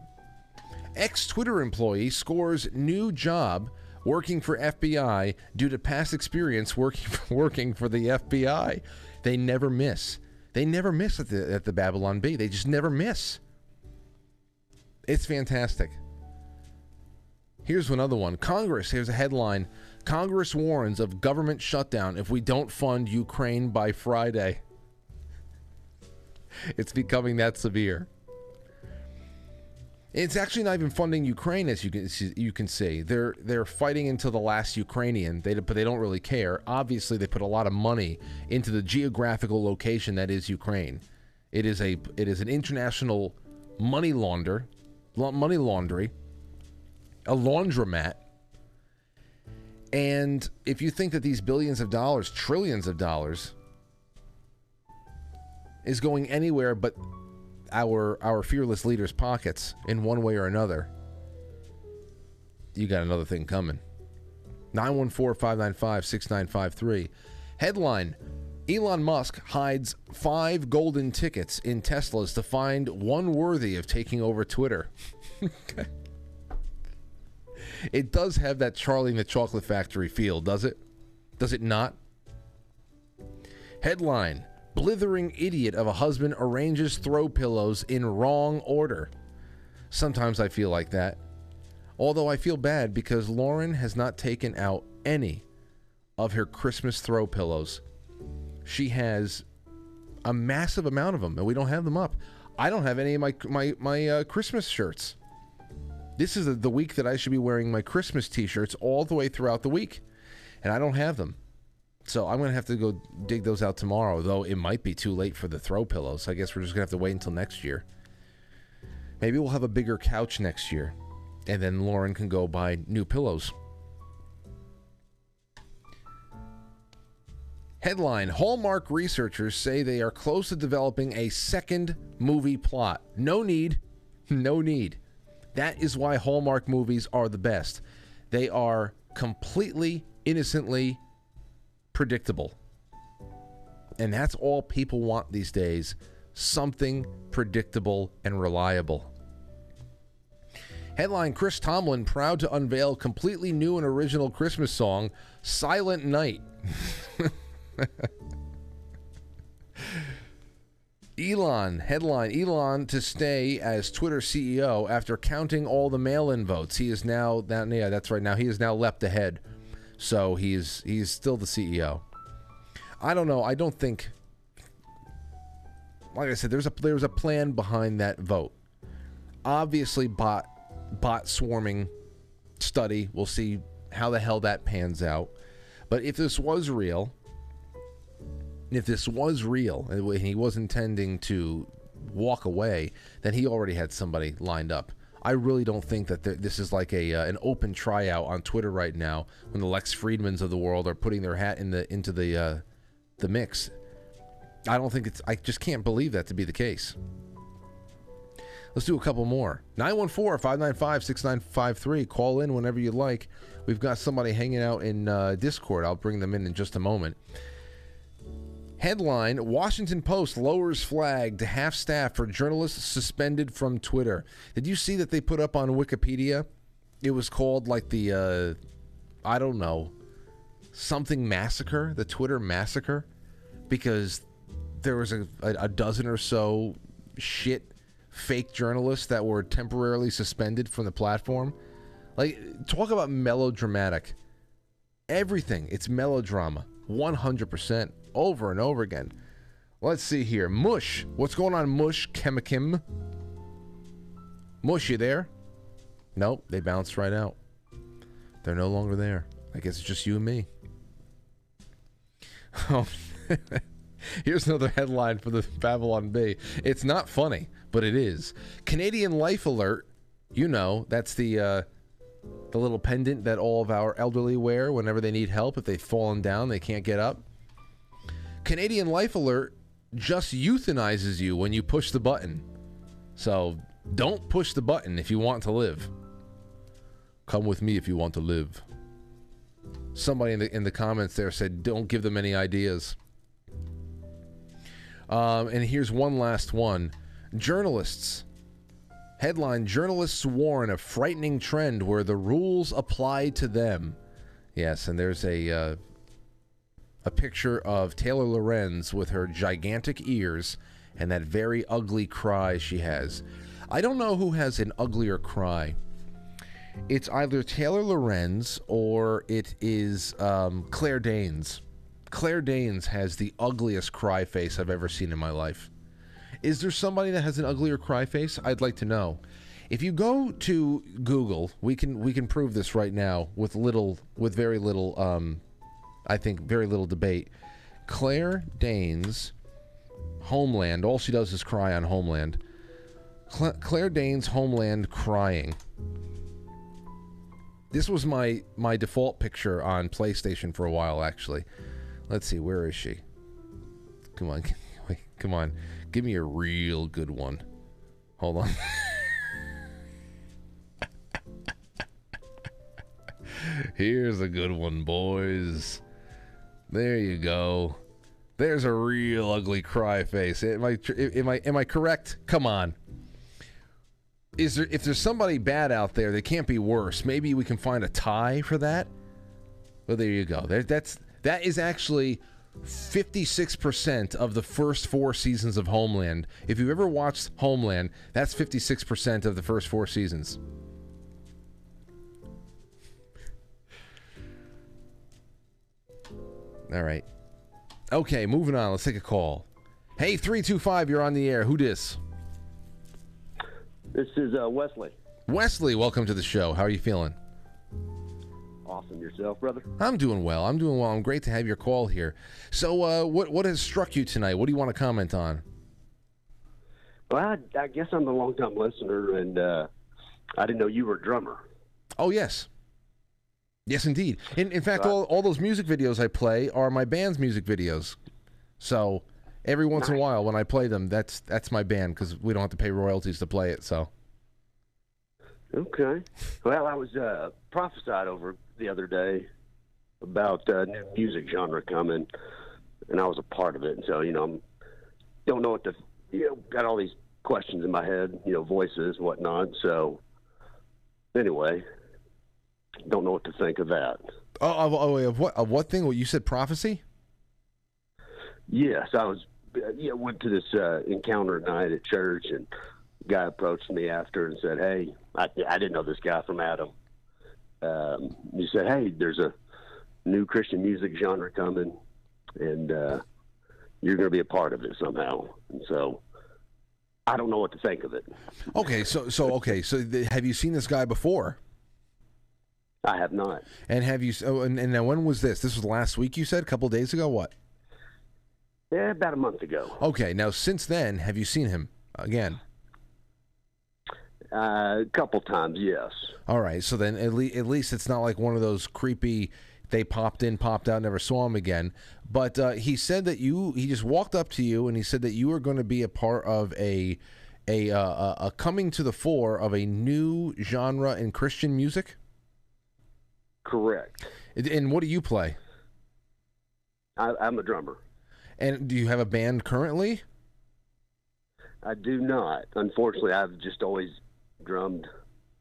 Ex-Twitter employee scores new job working for F B I due to past experience working for, working for the F B I. They never miss. They never miss at the, at the Babylon Bee. They just never miss. It's fantastic. Here's another one. Congress, here's a headline. Congress warns of government shutdown if we don't fund Ukraine by Friday. It's becoming that severe. It's actually not even funding Ukraine, as you can you can see. They're they're fighting until the last Ukrainian. They but they don't really care. Obviously, they put a lot of money into the geographical location that is Ukraine. It is a it is an international money launder, money laundry, a laundromat. And if you think that these billions of dollars, trillions of dollars, is going anywhere but our our fearless leaders' pockets in one way or another, you got another thing coming. nine one four, five nine five, six nine five three. Headline: Elon Musk hides five golden tickets in Teslas to find one worthy of taking over Twitter. It does have that Charlie and the Chocolate Factory feel, does it? Does it not? Headline: Blithering idiot of a husband arranges throw pillows in wrong order. Sometimes I feel like that. Although I feel bad because Lauren has not taken out any of her Christmas throw pillows. She has a massive amount of them and we don't have them up. I don't have any of my my, my uh, Christmas shirts. This is the week that I should be wearing my Christmas t-shirts all the way throughout the week. And I don't have them. So I'm going to have to go dig those out tomorrow, though it might be too late for the throw pillows. I guess we're just going to have to wait until next year. Maybe we'll have a bigger couch next year, and then Lauren can go buy new pillows. Headline: Hallmark researchers say they are close to developing a second movie plot. No need. No need. That is why Hallmark movies are the best. They are completely, innocently predictable, and that's all people want these days, something predictable and reliable. Headline: Chris Tomlin proud to unveil completely new and original Christmas song, Silent Night. Elon, headline: Elon to stay as Twitter C E O after counting all the mail-in votes. He is now, that, yeah, that's right, now he is now leapt ahead. So he's he's still the C E O. I don't know. I don't think. Like I said, there's a there's a plan behind that vote. Obviously, bot bot swarming study. We'll see how the hell that pans out. But if this was real, if this was real, and he was intending to walk away, then he already had somebody lined up. I really don't think that th this is like a uh, an open tryout on Twitter right now, when the Lex Friedmans of the world are putting their hat in the into the uh, the mix. I don't think it's. I just can't believe that to be the case. Let's do a couple more. nine one four, five nine five, six nine five three. Call in whenever you'd like. We've got somebody hanging out in uh, Discord. I'll bring them in in just a moment. Headline, Washington Post lowers flag to half staff for journalists suspended from Twitter. Did you see that they put up on Wikipedia? It was called like the, uh, I don't know, something massacre, the Twitter massacre, because there was a, a, a dozen or so shit fake journalists that were temporarily suspended from the platform. Like, talk about melodramatic. Everything, it's melodrama, one hundred percent. Over and over again. Let's see here. Mush. What's going on, Mush Kemakim? Mush, you there? Nope. They bounced right out. They're no longer there. I guess it's just you and me. Oh, here's another headline for the Babylon Bee. It's not funny, but it is. Canadian Life Alert. You know, that's the uh, the little pendant that all of our elderly wear whenever they need help. If they've fallen down, they can't get up. Canadian Life Alert just euthanizes you when you push the button. So don't push the button if you want to live. Come with me if you want to live. Somebody in the in the comments there said don't give them any ideas. Um, and here's one last one. Journalists. Headline, journalists warn a frightening trend where the rules apply to them. Yes, and there's a... Uh, a picture of Taylor Lorenz with her gigantic ears and that very ugly cry she has. I don't know who has an uglier cry. It's either Taylor Lorenz or it is um, Claire Danes. Claire Danes has the ugliest cry face I've ever seen in my life. Is there somebody that has an uglier cry face? I'd like to know. If you go to Google, we can we can prove this right now with little with very little. Um, I think very little debate. Claire Danes, Homeland. All she does is cry on Homeland. Cla Claire Danes, Homeland, crying. This was my my default picture on PlayStation for a while, actually. Let's see, where is she? Come on, wait, come on, give me a real good one. Hold on. Here's a good one, boys. There you go. There's a real ugly cry face. Am I, am I, am I correct? Come on. Is there, if there's somebody bad out there, they can't be worse. Maybe we can find a tie for that. Well, there you go. There, that's, that is actually fifty-six percent of the first four seasons of Homeland. If you've ever watched Homeland, that's fifty-six percent of the first four seasons. All right. Okay, moving on. Let's take a call. Hey, three two five, you're on the air. Who dis? This is uh, Wesley. Wesley, welcome to the show. How are you feeling? Awesome. Yourself, brother? I'm doing well. I'm doing well. I'm great to have your call here. So uh, what, what has struck you tonight? What do you want to comment on? Well, I, I guess I'm a long-time listener, and uh, I didn't know you were a drummer. Oh, yes. Yes, indeed. In, in fact, all, all those music videos I play are my band's music videos. So every once in a while when I play them, that's that's my band because we don't have to pay royalties to play it. So. Okay. Well, I was uh, prophesied over the other day about uh, new music genre coming, and I was a part of it. And so, you know, I'm, don't know what to, you know, got all these questions in my head, you know, voices, whatnot. So anyway... Don't know what to think of that. Oh, oh, of what? Of what thing? What you said? Prophecy? Yes, I was. Yeah, went to this uh, encounter night at church, and a guy approached me after and said, "Hey, I, I didn't know this guy from Adam." Um, he said, "Hey, there's a new Christian music genre coming, and uh, you're going to be a part of it somehow." And so, I don't know what to think of it. Okay, so so okay, so th have you seen this guy before? I have not. And have you? Oh, and, and now when was this? This was last week. You said a couple days ago. What? Yeah, about a month ago. Okay. Now since then, have you seen him? again? Uh, a couple times, yes. All right, so then at, le- at least it's not like one of those creepy, they popped in, popped out, never saw him again. But uh, he said that you, he just walked up to you and he said that you were going to be a part of a, a, uh, a coming to the fore of a new genre in Christian music? Correct. And what do you play? I, I'm a drummer. And do you have a band currently? I do not. Unfortunately, I've just always drummed,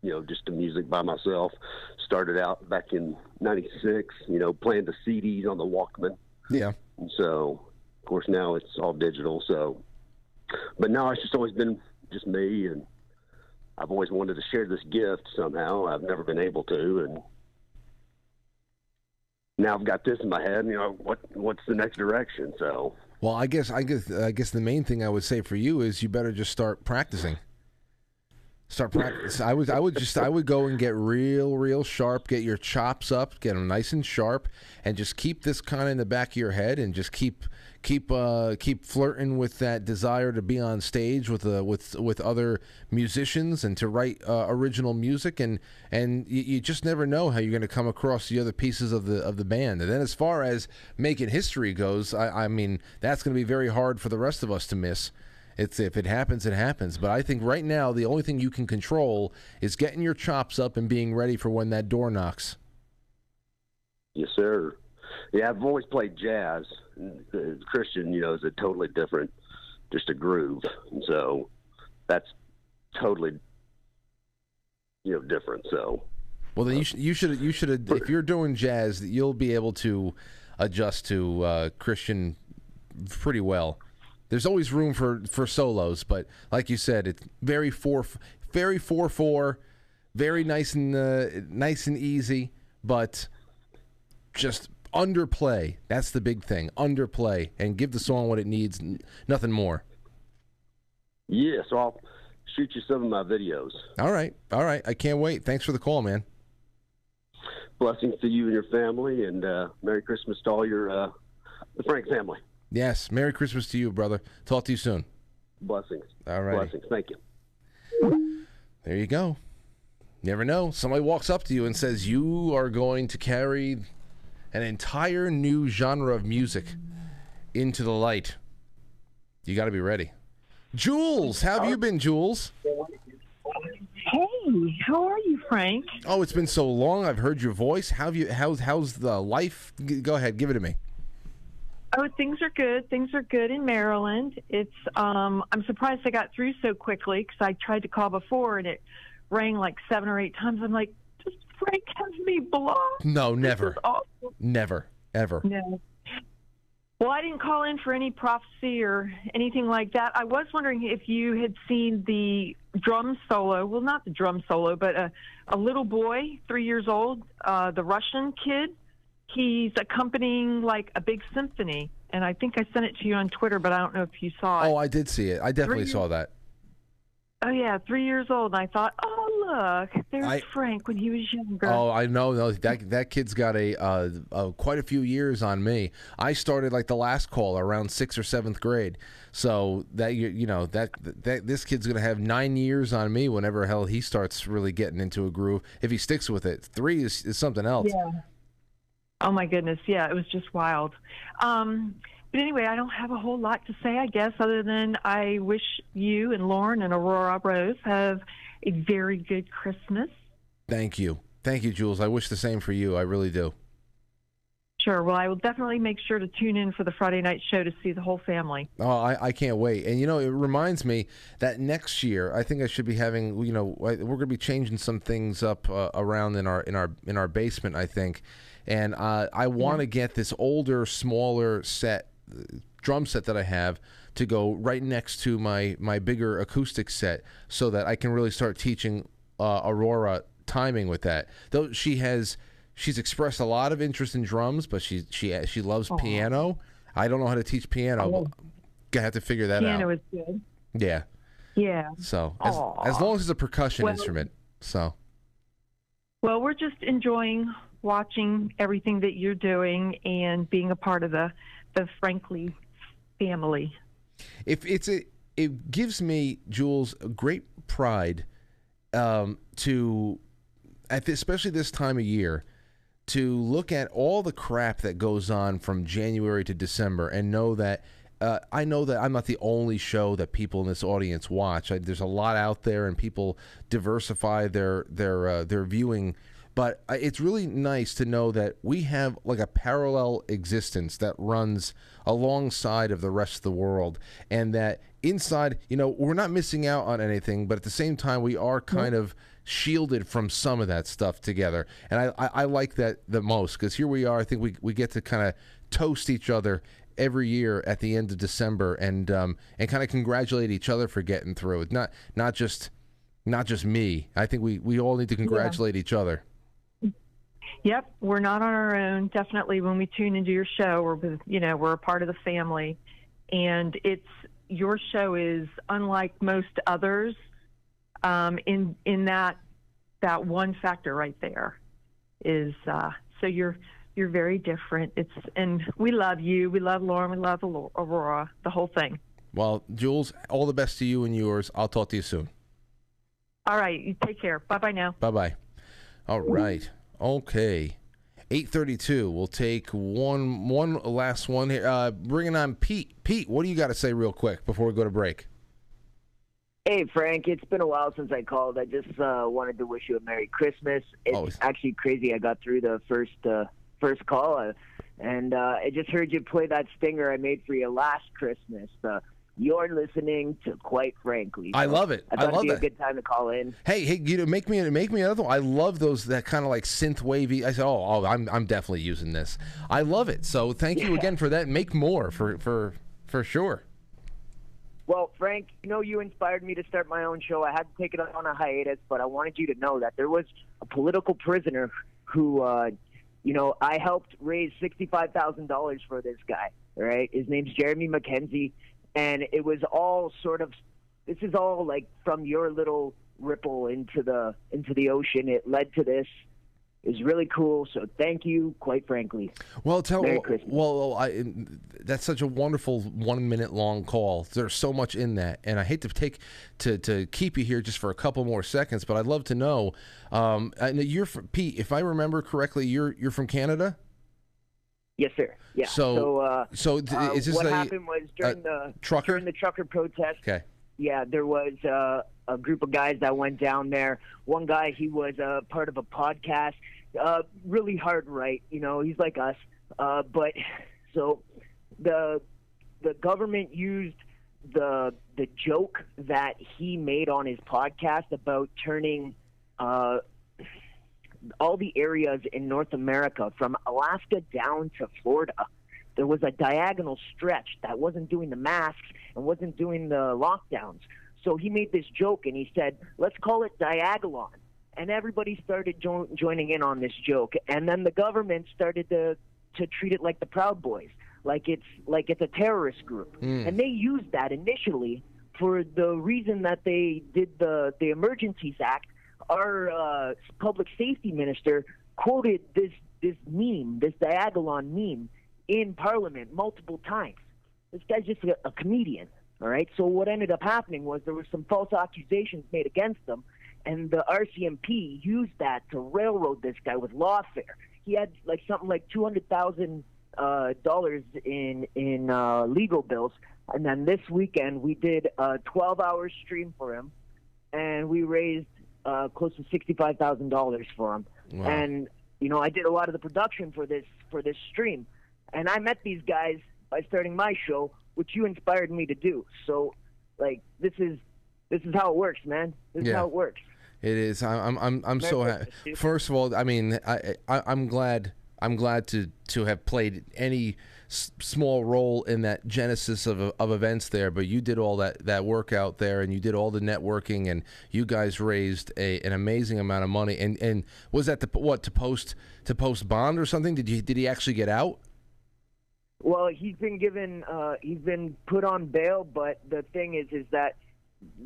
you know, just the music by myself. Started out back in ninety-six, you know, playing the C Ds on the Walkman. Yeah. And so, of course, now it's all digital. So, but no, it's just always been just me, and I've always wanted to share this gift somehow. I've never been able to, and now I've got this in my head, you know, what what's the next direction? So, well, I guess I guess I guess the main thing I would say for you is you better just start practicing. Start practice. I would I would just I would go and get real real sharp, get your chops up, get them nice and sharp, and just keep this kind of in the back of your head, and just keep keep uh, keep flirting with that desire to be on stage with uh, with with other musicians and to write uh, original music, and and you, you just never know how you're going to come across the other pieces of the of the band. And then as far as making history goes, I, I mean that's going to be very hard for the rest of us to miss. It's if it happens, it happens. But I think right now the only thing you can control is getting your chops up and being ready for when that door knocks. Yes, sir. Yeah, I've always played jazz. Christian, you know, is a totally different, just a groove. And so that's totally, you know, different. So, well, then you should, you should, you should, if you're doing jazz, you'll be able to adjust to uh, Christian pretty well. There's always room for, for solos, but like you said, it's very four, very four four, very nice and uh, nice and easy, but just underplay. That's the big thing. Underplay and give the song what it needs, nothing more. Yeah, so I'll shoot you some of my videos. All right, all right. I can't wait. Thanks for the call, man. Blessings to you and your family, and uh, Merry Christmas to all your uh, the Frank family. Yes, Merry Christmas to you, brother. Talk to you soon. Blessings. All right. Blessings. Thank you. There you go. Never know. Somebody walks up to you and says, you are going to carry an entire new genre of music into the light. You got to be ready. Jules, how have you been, Jules? Hey, how are you, Frank? Oh, it's been so long. I've heard your voice. How have you? How's, how's the life? Go ahead. Give it to me. Oh, things are good. Things are good in Maryland. It's um, I'm surprised I got through so quickly because I tried to call before and it rang like seven or eight times. I'm like, does Frank have me blocked? No, never. Never, ever. No. Well, I didn't call in for any prophecy or anything like that. I was wondering if you had seen the drum solo. Well, not the drum solo, but a, a little boy, three years old, uh, the Russian kid. He's accompanying, like, a big symphony, and I think I sent it to you on Twitter, but I don't know if you saw it. Oh, I did see it. I definitely years, saw that. Oh, yeah, three years old, and I thought, oh, look, there's I, Frank when he was younger. Oh, I know. No, that that kid's got a, uh, a quite a few years on me. I started, like, the last call around sixth or seventh grade, so that, you, you know, that, that this kid's going to have nine years on me whenever, hell, he starts really getting into a groove, if he sticks with it. Three is, is something else. Yeah. Oh, my goodness. Yeah, it was just wild. Um, but anyway, I don't have a whole lot to say, I guess, other than I wish you and Lauren and Aurora Rose have a very good Christmas. Thank you. Thank you, Jules. I wish the same for you. I really do. Sure. Well, I will definitely make sure to tune in for the Friday night show to see the whole family. Oh, I, I can't wait. And, you know, it reminds me that next year, I think I should be having, you know, we're going to be changing some things up uh, around in our in our in our basement, I think. And uh, I want to get this older, smaller set, drum set that I have to go right next to my, my bigger acoustic set so that I can really start teaching uh, Aurora timing with that. Though she has, she's expressed a lot of interest in drums, but she she she loves uh-huh. piano. I don't know how to teach piano. But I have to figure that piano out. Piano is good. Yeah. Yeah. So as, as long as it's a percussion well, instrument. So. Well, we're just enjoying watching everything that you're doing and being a part of the the Frankly family. If it's a it gives me, Jules, a great pride um, to, at this, especially this time of year, to look at all the crap that goes on from January to December and know that uh, I know that I'm not the only show that people in this audience watch. I, there's a lot out there, and people diversify their their uh, their viewing. But it's really nice to know that we have like a parallel existence that runs alongside of the rest of the world, and that inside, you know, we're not missing out on anything, but at the same time, we are kind of shielded from some of that stuff together. And I, I, I like that the most, because here we are. I think we, we get to kind of toast each other every year at the end of December, and um, and kind of congratulate each other for getting through it. Not not just not just me. I think we, we all need to congratulate yeah. each other. Yep, we're not on our own. Definitely, when we tune into your show, we're you know we're a part of the family, and it's your show is unlike most others um, in in that that one factor right there is uh, so you're you're very different. It's and we love you. We love Lauren. We love Aurora. The whole thing. Well, Jules, all the best to you and yours. I'll talk to you soon. All right, you take care. Bye bye now. Bye bye. All right. Okay, eight thirty-two. We'll take one one last one here. Uh, bringing on Pete. Pete, what do you got to say real quick before we go to break? Hey, Frank. It's been a while since I called. I just uh, wanted to wish you a Merry Christmas. It's Always. actually crazy. I got through the first uh, first call, uh, and uh, I just heard you play that stinger I made for you last Christmas. Uh, You're listening to Quite Frankly. So I love it. I, I love it. It'd be a good time to call in. Hey, hey, you know, make me make me another one. I love those that kind of like synth wavy. I said, oh, oh, I'm I'm definitely using this. I love it. So thank yeah. you again for that. Make more for for for sure. Well, Frank, you know, you inspired me to start my own show. I had to take it on a hiatus, but I wanted you to know that there was a political prisoner who, uh, you know, I helped raise sixty-five thousand dollars for this guy. All right, his name's Jeremy McKenzie. And it was all sort of, this is all like from your little ripple into the into the ocean. It led to this. It was really cool. So thank you, Quite Frankly. Well, tell Merry Christmas. Well, I, that's such a wonderful one minute long call. There's so much in that, and I hate to take to to keep you here just for a couple more seconds, but I'd love to know. Um, and you're from, Pete, if I remember correctly, you're you're from Canada. Yes, sir. Yeah. So, so, uh, so uh, is this what a, happened was during the trucker during the trucker protest. Okay. Yeah, there was uh, a group of guys that went down there. One guy, he was a uh, part of a podcast, uh, really hard right. You know, he's like us. Uh, but so the the government used the the joke that he made on his podcast about turning. Uh, all the areas in North America from Alaska down to Florida, there was a diagonal stretch that wasn't doing the masks and wasn't doing the lockdowns. So he made this joke and he said, let's call it Diagalon. And everybody started jo joining in on this joke. And then the government started to, to treat it like the Proud Boys, like it's, like it's a terrorist group. Mm. And they used that initially for the reason that they did the, the Emergencies Act. Our uh, public safety minister quoted this this meme, this Diagalon meme, in Parliament multiple times. This guy's just a, a comedian, all right? So what ended up happening was there were some false accusations made against him, and the R C M P used that to railroad this guy with lawfare. He had like something like two hundred thousand dollars uh, in, in uh, legal bills, and then this weekend we did a twelve hour stream for him, and we raised Uh, close to sixty-five thousand dollars for him, wow. And you know I did a lot of the production for this for this stream, and I met these guys by starting my show, which you inspired me to do. So, like this is this is how it works, man. This yeah. is how it works. It is. I'm I'm I'm Merry so happy. First of all, I mean I, I I'm glad I'm glad to to have played any s small role in that genesis of of events there, but you did all that that work out there, and you did all the networking, and you guys raised a an amazing amount of money. And and was that the what to post to post bond or something? Did you did he actually get out? Well, he's been given uh, he's been put on bail, but the thing is, is that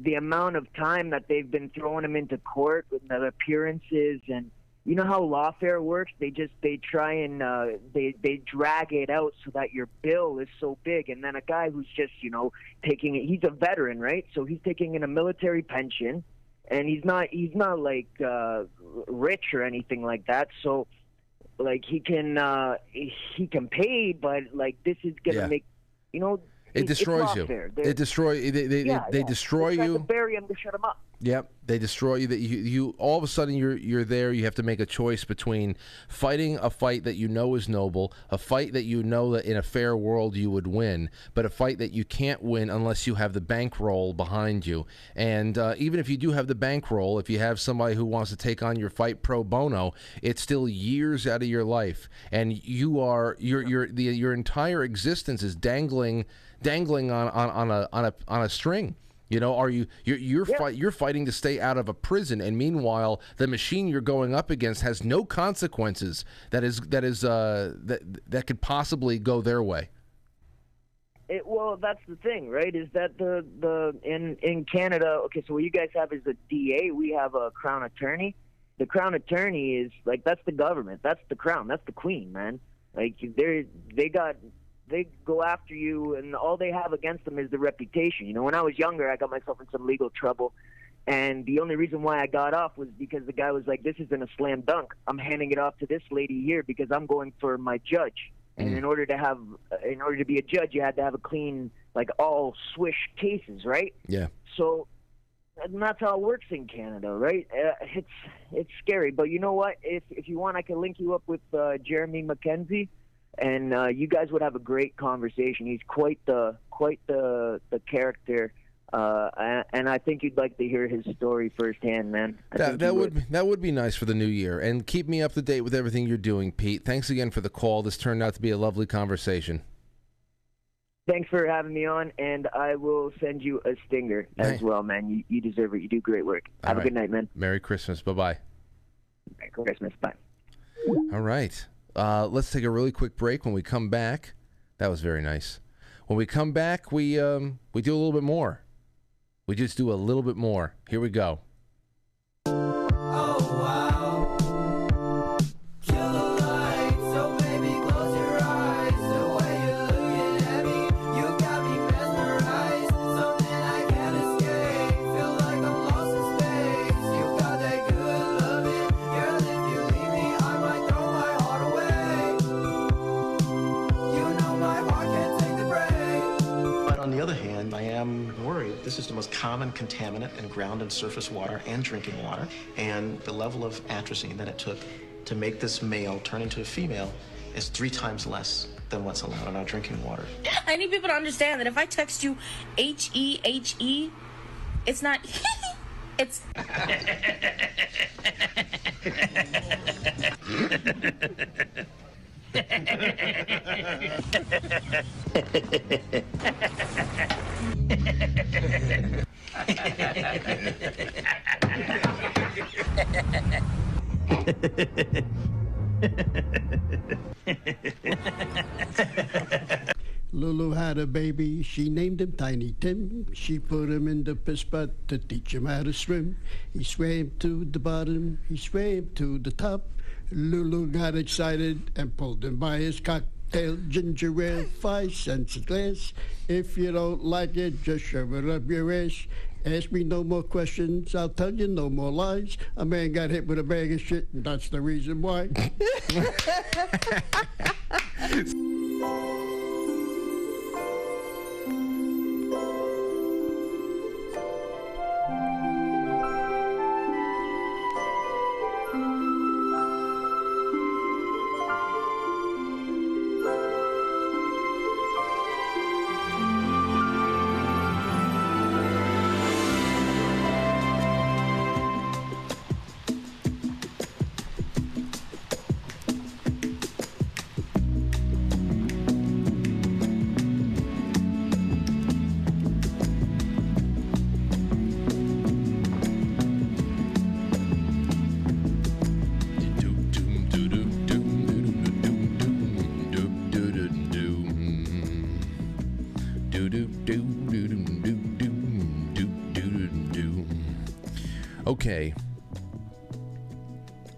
the amount of time that they've been throwing him into court with the appearances and you know how lawfare works? They just they try and uh, they they drag it out so that your bill is so big. And then a guy who's just you know taking it, he's a veteran, right? So he's taking in a military pension, and he's not he's not like uh, rich or anything like that. So like he can uh, he can pay, but like this is gonna yeah. make you know it, it destroys you. It destroy they they yeah, they, they yeah. destroy you. To bury him to shut him up. Yep, they destroy you. That you, you all of a sudden you're you're there. You have to make a choice between fighting a fight that you know is noble, a fight that you know that in a fair world you would win, but a fight that you can't win unless you have the bankroll behind you. And uh, even if you do have the bankroll, if you have somebody who wants to take on your fight pro bono, it's still years out of your life, and you are your your the your entire existence is dangling dangling on on on a on a on a string. You know, are you you're you're, yeah. fight, you're fighting to stay out of a prison, and meanwhile, the machine you're going up against has no consequences that is that is uh, that that could possibly go their way. It, well, that's the thing, right? Is that the the in in Canada? Okay, so what you guys have is a D A. We have a crown attorney. The crown attorney is like that's the government. That's the crown. That's the queen, man. Like they they got. They go after you, and all they have against them is the reputation. You know, when I was younger, I got myself in some legal trouble, and the only reason why I got off was because the guy was like, this isn't a slam dunk. I'm handing it off to this lady here because I'm going for my judge. Mm-hmm. And in order to have, in order to be a judge, you had to have a clean, like, all swish cases, right? Yeah. So and that's how it works in Canada, right? Uh, it's it's scary. But you know what? If, if you want, I can link you up with uh, Jeremy McKenzie. And uh, you guys would have a great conversation. He's quite the quite the the character, uh, and I think you'd like to hear his story firsthand, man. I that that would, would that would be nice for the new year. And keep me up to date with everything you're doing, Pete. Thanks again for the call. This turned out to be a lovely conversation. Thanks for having me on, and I will send you a stinger hey. as well, man. You, you deserve it. You do great work. All have right. a good night, man. Merry Christmas. Bye bye. Merry Christmas. Bye. All right. Uh, let's take a really quick break. When we come back, that was very nice. When we come back, we um, we do a little bit more. We just do a little bit more. Here we go. Oh wow! Kill the light, so baby, close your eyes. The way you're looking at me, you got me mesmerized. Something I can't escape. Feel like I'm lost in space. You got that good loving. Girl, if you leave me, I might throw my. On the other hand, I am worried. This is the most common contaminant in ground and surface water and drinking water, and the level of atrazine that it took to make this male turn into a female is three times less than what's allowed in our drinking water. I need people to understand that if I text you H E H E, it's not it's... Lulu had a baby, she named him Tiny Tim. She put him in the piss pot to teach him how to swim. He swam to the bottom, he swam to the top. Lulu got excited and pulled him by his cocktail. Ginger ale, five cents a glass. If you don't like it, just shove it up your ass. Ask me no more questions, I'll tell you no more lies. A man got hit with a bag of shit, and that's the reason why.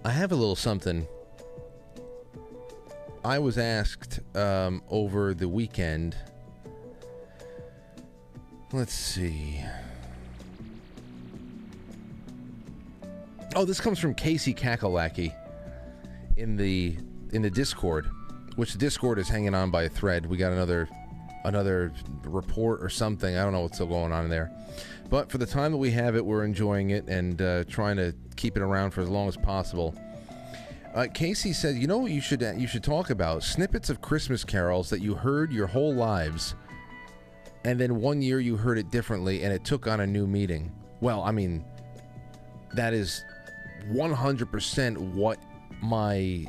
I have a little something. I was asked um, over the weekend. Let's see. Oh, this comes from Casey Kakalaki in the in the Discord, which the Discord is hanging on by a thread. We got another another report or something. I don't know what's still going on in there. But for the time that we have it, we're enjoying it and uh, trying to keep it around for as long as possible. Uh, Casey said, you know what you should, you should talk about? Snippets of Christmas carols that you heard your whole lives, and then one year you heard it differently and it took on a new meaning. Well, I mean, that is one hundred percent what my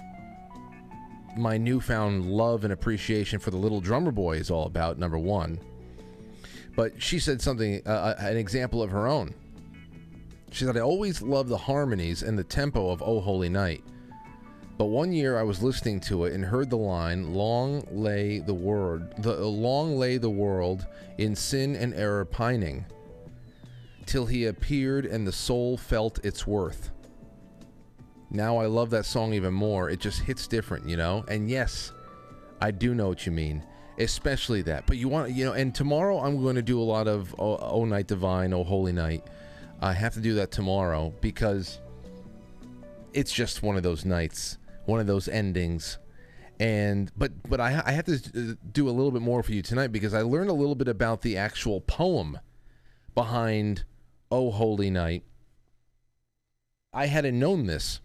my newfound love and appreciation for the Little Drummer Boy is all about, number one. But she said something, uh, an example of her own. She said, I always loved the harmonies and the tempo of Oh Holy Night. But one year I was listening to it and heard the line, long lay the word, the long lay the world in sin and error pining, till he appeared and the soul felt its worth. Now I love that song even more. It just hits different, you know? And yes, I do know what you mean. Especially that. But you want, you know, and tomorrow I'm going to do a lot of Oh, Oh Night Divine, Oh Holy Night. I have to do that tomorrow because it's just one of those nights, one of those endings. And but but I, I have to do a little bit more for you tonight because I learned a little bit about the actual poem behind Oh Holy Night. I hadn't known this.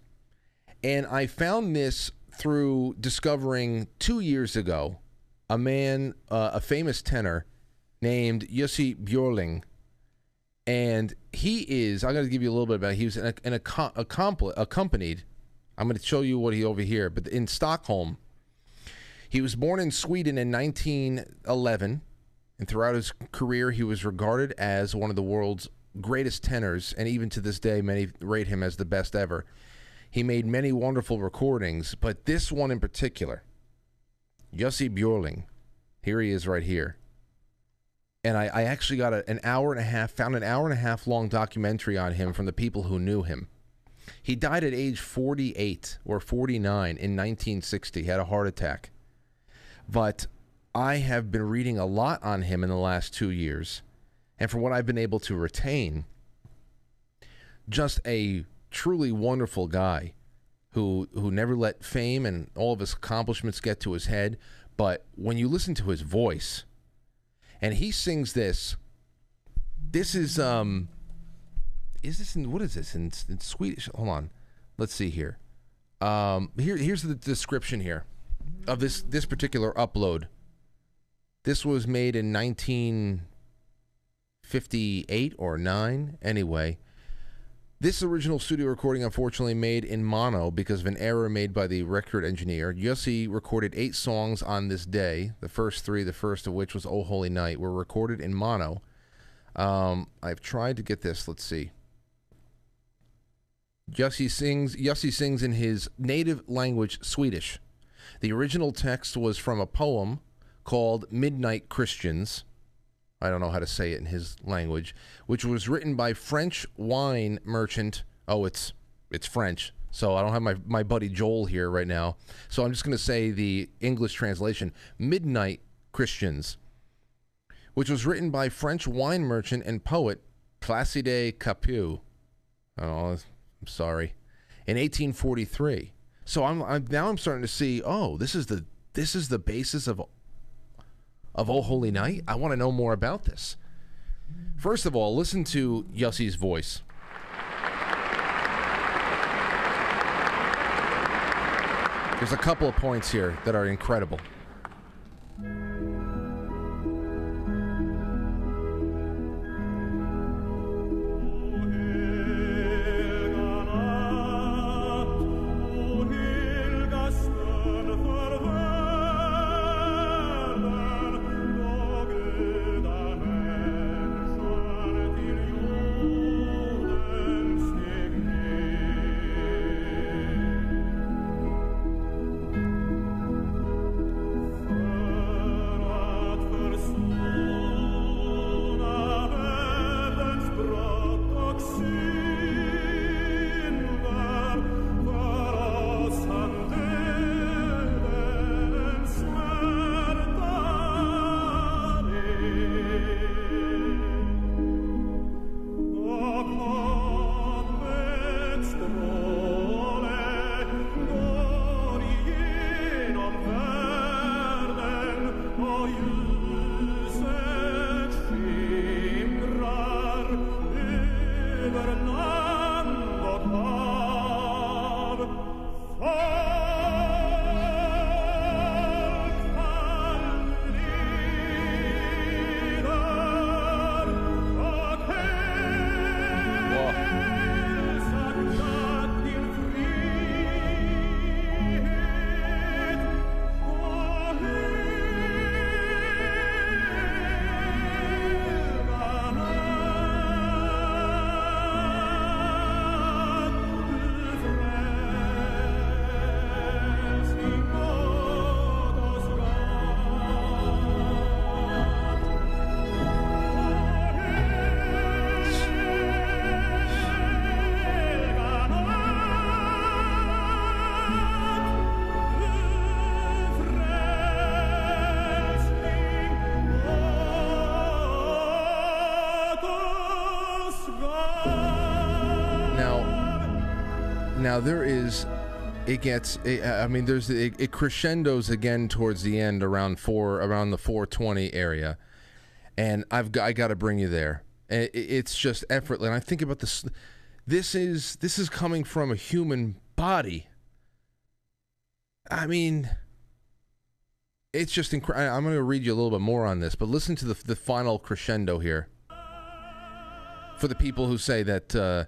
And I found this through discovering two years ago a man, uh, a famous tenor named Jussi Björling. And he is, I'm going to give you a little bit about it. He was an, an ac accompanied, I'm going to show you what he over here, but in Stockholm. He was born in Sweden in nineteen eleven. And throughout his career, he was regarded as one of the world's greatest tenors. And even to this day, many rate him as the best ever. He made many wonderful recordings, but this one in particular, Jussi Björling, here he is right here. And I, I actually got a, an hour and a half, found an hour and a half long documentary on him from the people who knew him. He died at age forty-eight or forty-nine in nineteen sixty, had a heart attack. But I have been reading a lot on him in the last two years, and from what I've been able to retain, just a truly wonderful guy who who never let fame and all of his accomplishments get to his head. But when you listen to his voice and he sings this, this is um is this in, what is this in, in Swedish? Hold on, let's see here. um here here's the description here of this this particular upload. This was made in nineteen fifty-eight or nine anyway. This original studio recording, unfortunately made in mono because of an error made by the record engineer. Jussi recorded eight songs on this day. The first three, the first of which was Oh Holy Night, were recorded in mono. Um, I've tried to get this. Let's see. Jussi sings, Jussi sings in his native language, Swedish. The original text was from a poem called Midnight Christians. I don't know how to say it in his language, which was written by French wine merchant. Oh, it's it's French, so I don't have my, my buddy Joel here right now. So I'm just going to say the English translation, Midnight Christians, which was written by French wine merchant and poet Placide Capieu. Oh, I'm sorry. In eighteen forty-three. So I'm, I'm now I'm starting to see, oh, this is the this is the basis of Of Oh Holy Night. I want to know more about this. First of all, listen to Jussi's voice. There's a couple of points here that are incredible. Now there is, it gets, it, I mean, there's it, it crescendos again towards the end around four, around the four twenty area, and I've got, I got to bring you there. It, it's just effortless. And I think about this. This is this is coming from a human body. I mean, it's just incredible. I'm going to read you a little bit more on this, but listen to the the final crescendo here. For the people who say that uh,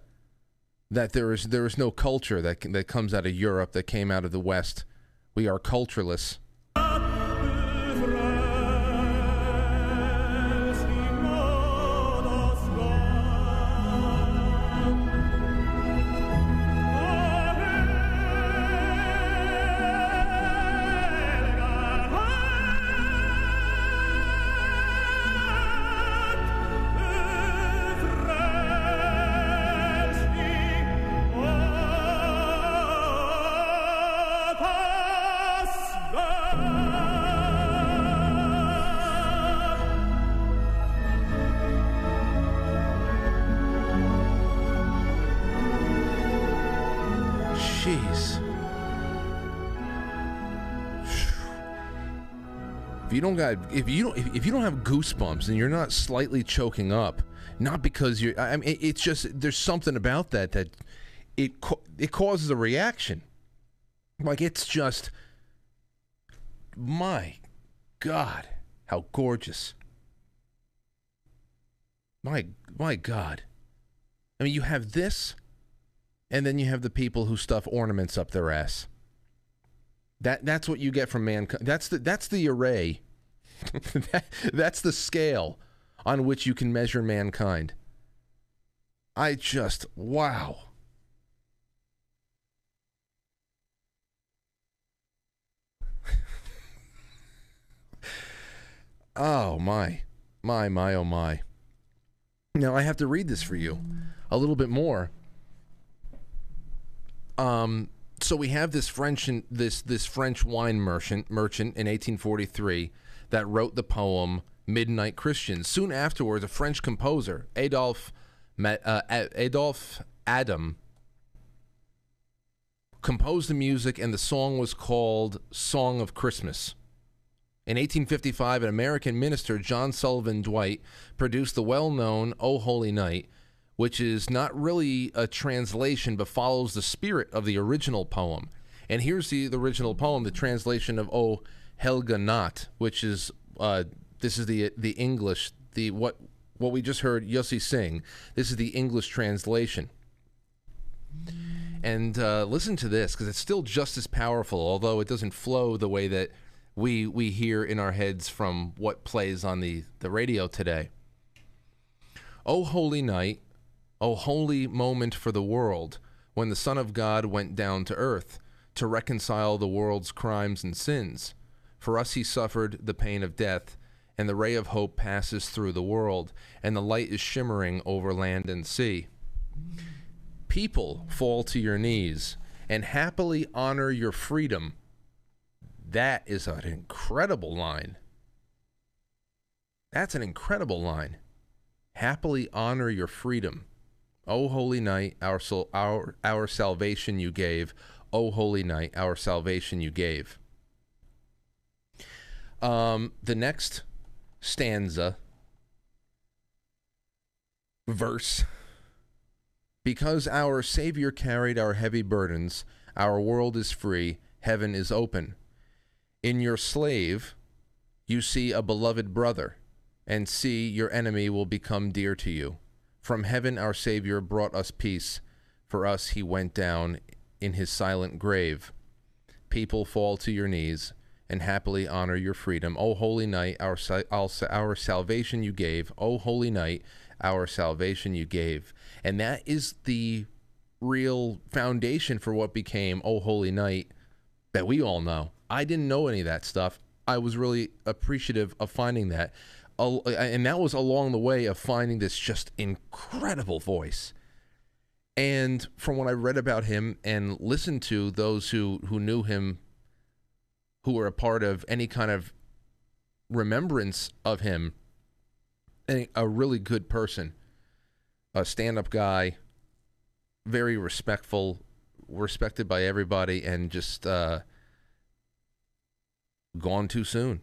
that there is there is no culture that that comes out of Europe, that came out of the West, we are cultureless. You don't got if you don't if, if you don't have goosebumps and you're not slightly choking up, not because you're. I mean, it, it's just there's something about that that it it causes a reaction. Like it's just, my God, how gorgeous! My my God, I mean, you have this, and then you have the people who stuff ornaments up their ass. That that's what you get from mankind. That's the that's the array. that, that's the scale on which you can measure mankind. I just, wow. Oh, my. My, my, oh, my. Now, I have to read this for you a little bit more. Um... So we have this French this this French wine merchant merchant in eighteen forty-three that wrote the poem Midnight Christian. Soon afterwards, a French composer, Adolphe uh, Adolphe Adam, composed the music, and the song was called Song of Christmas. In eighteen fifty-five, an American minister, John Sullivan Dwight, produced the well-known O Holy Night, which is not really a translation but follows the spirit of the original poem. And here's the, the original poem, the translation of "O Helga Nacht," which is uh, this is the the English, the what what we just heard Jussi sing. This is the English translation. And uh, listen to this, because it's still just as powerful, although it doesn't flow the way that we we hear in our heads from what plays on the the radio today. "O holy night, O holy moment for the world, when the Son of God went down to earth to reconcile the world's crimes and sins. For us he suffered the pain of death, and the ray of hope passes through the world, and the light is shimmering over land and sea. People, fall to your knees, and happily honor your freedom." That is an incredible line. That's an incredible line. Happily honor your freedom. O holy night, our, sol our, our salvation you gave. O holy night, our salvation you gave. Um, the next stanza, verse. "Because our Savior carried our heavy burdens, our world is free, heaven is open. In your slave, you see a beloved brother, and see your enemy will become dear to you. From heaven our Savior brought us peace. For us he went down in his silent grave. People, fall to your knees and happily honor your freedom. O holy night, our, our salvation you gave. O holy night, our salvation you gave." And that is the real foundation for what became O Holy Night that we all know. I didn't know any of that stuff. I was really appreciative of finding that. And that was along the way of finding this just incredible voice. And from what I read about him and listened to those who, who knew him, who were a part of any kind of remembrance of him, a really good person, a stand-up guy, very respectful, respected by everybody, and just uh, gone too soon.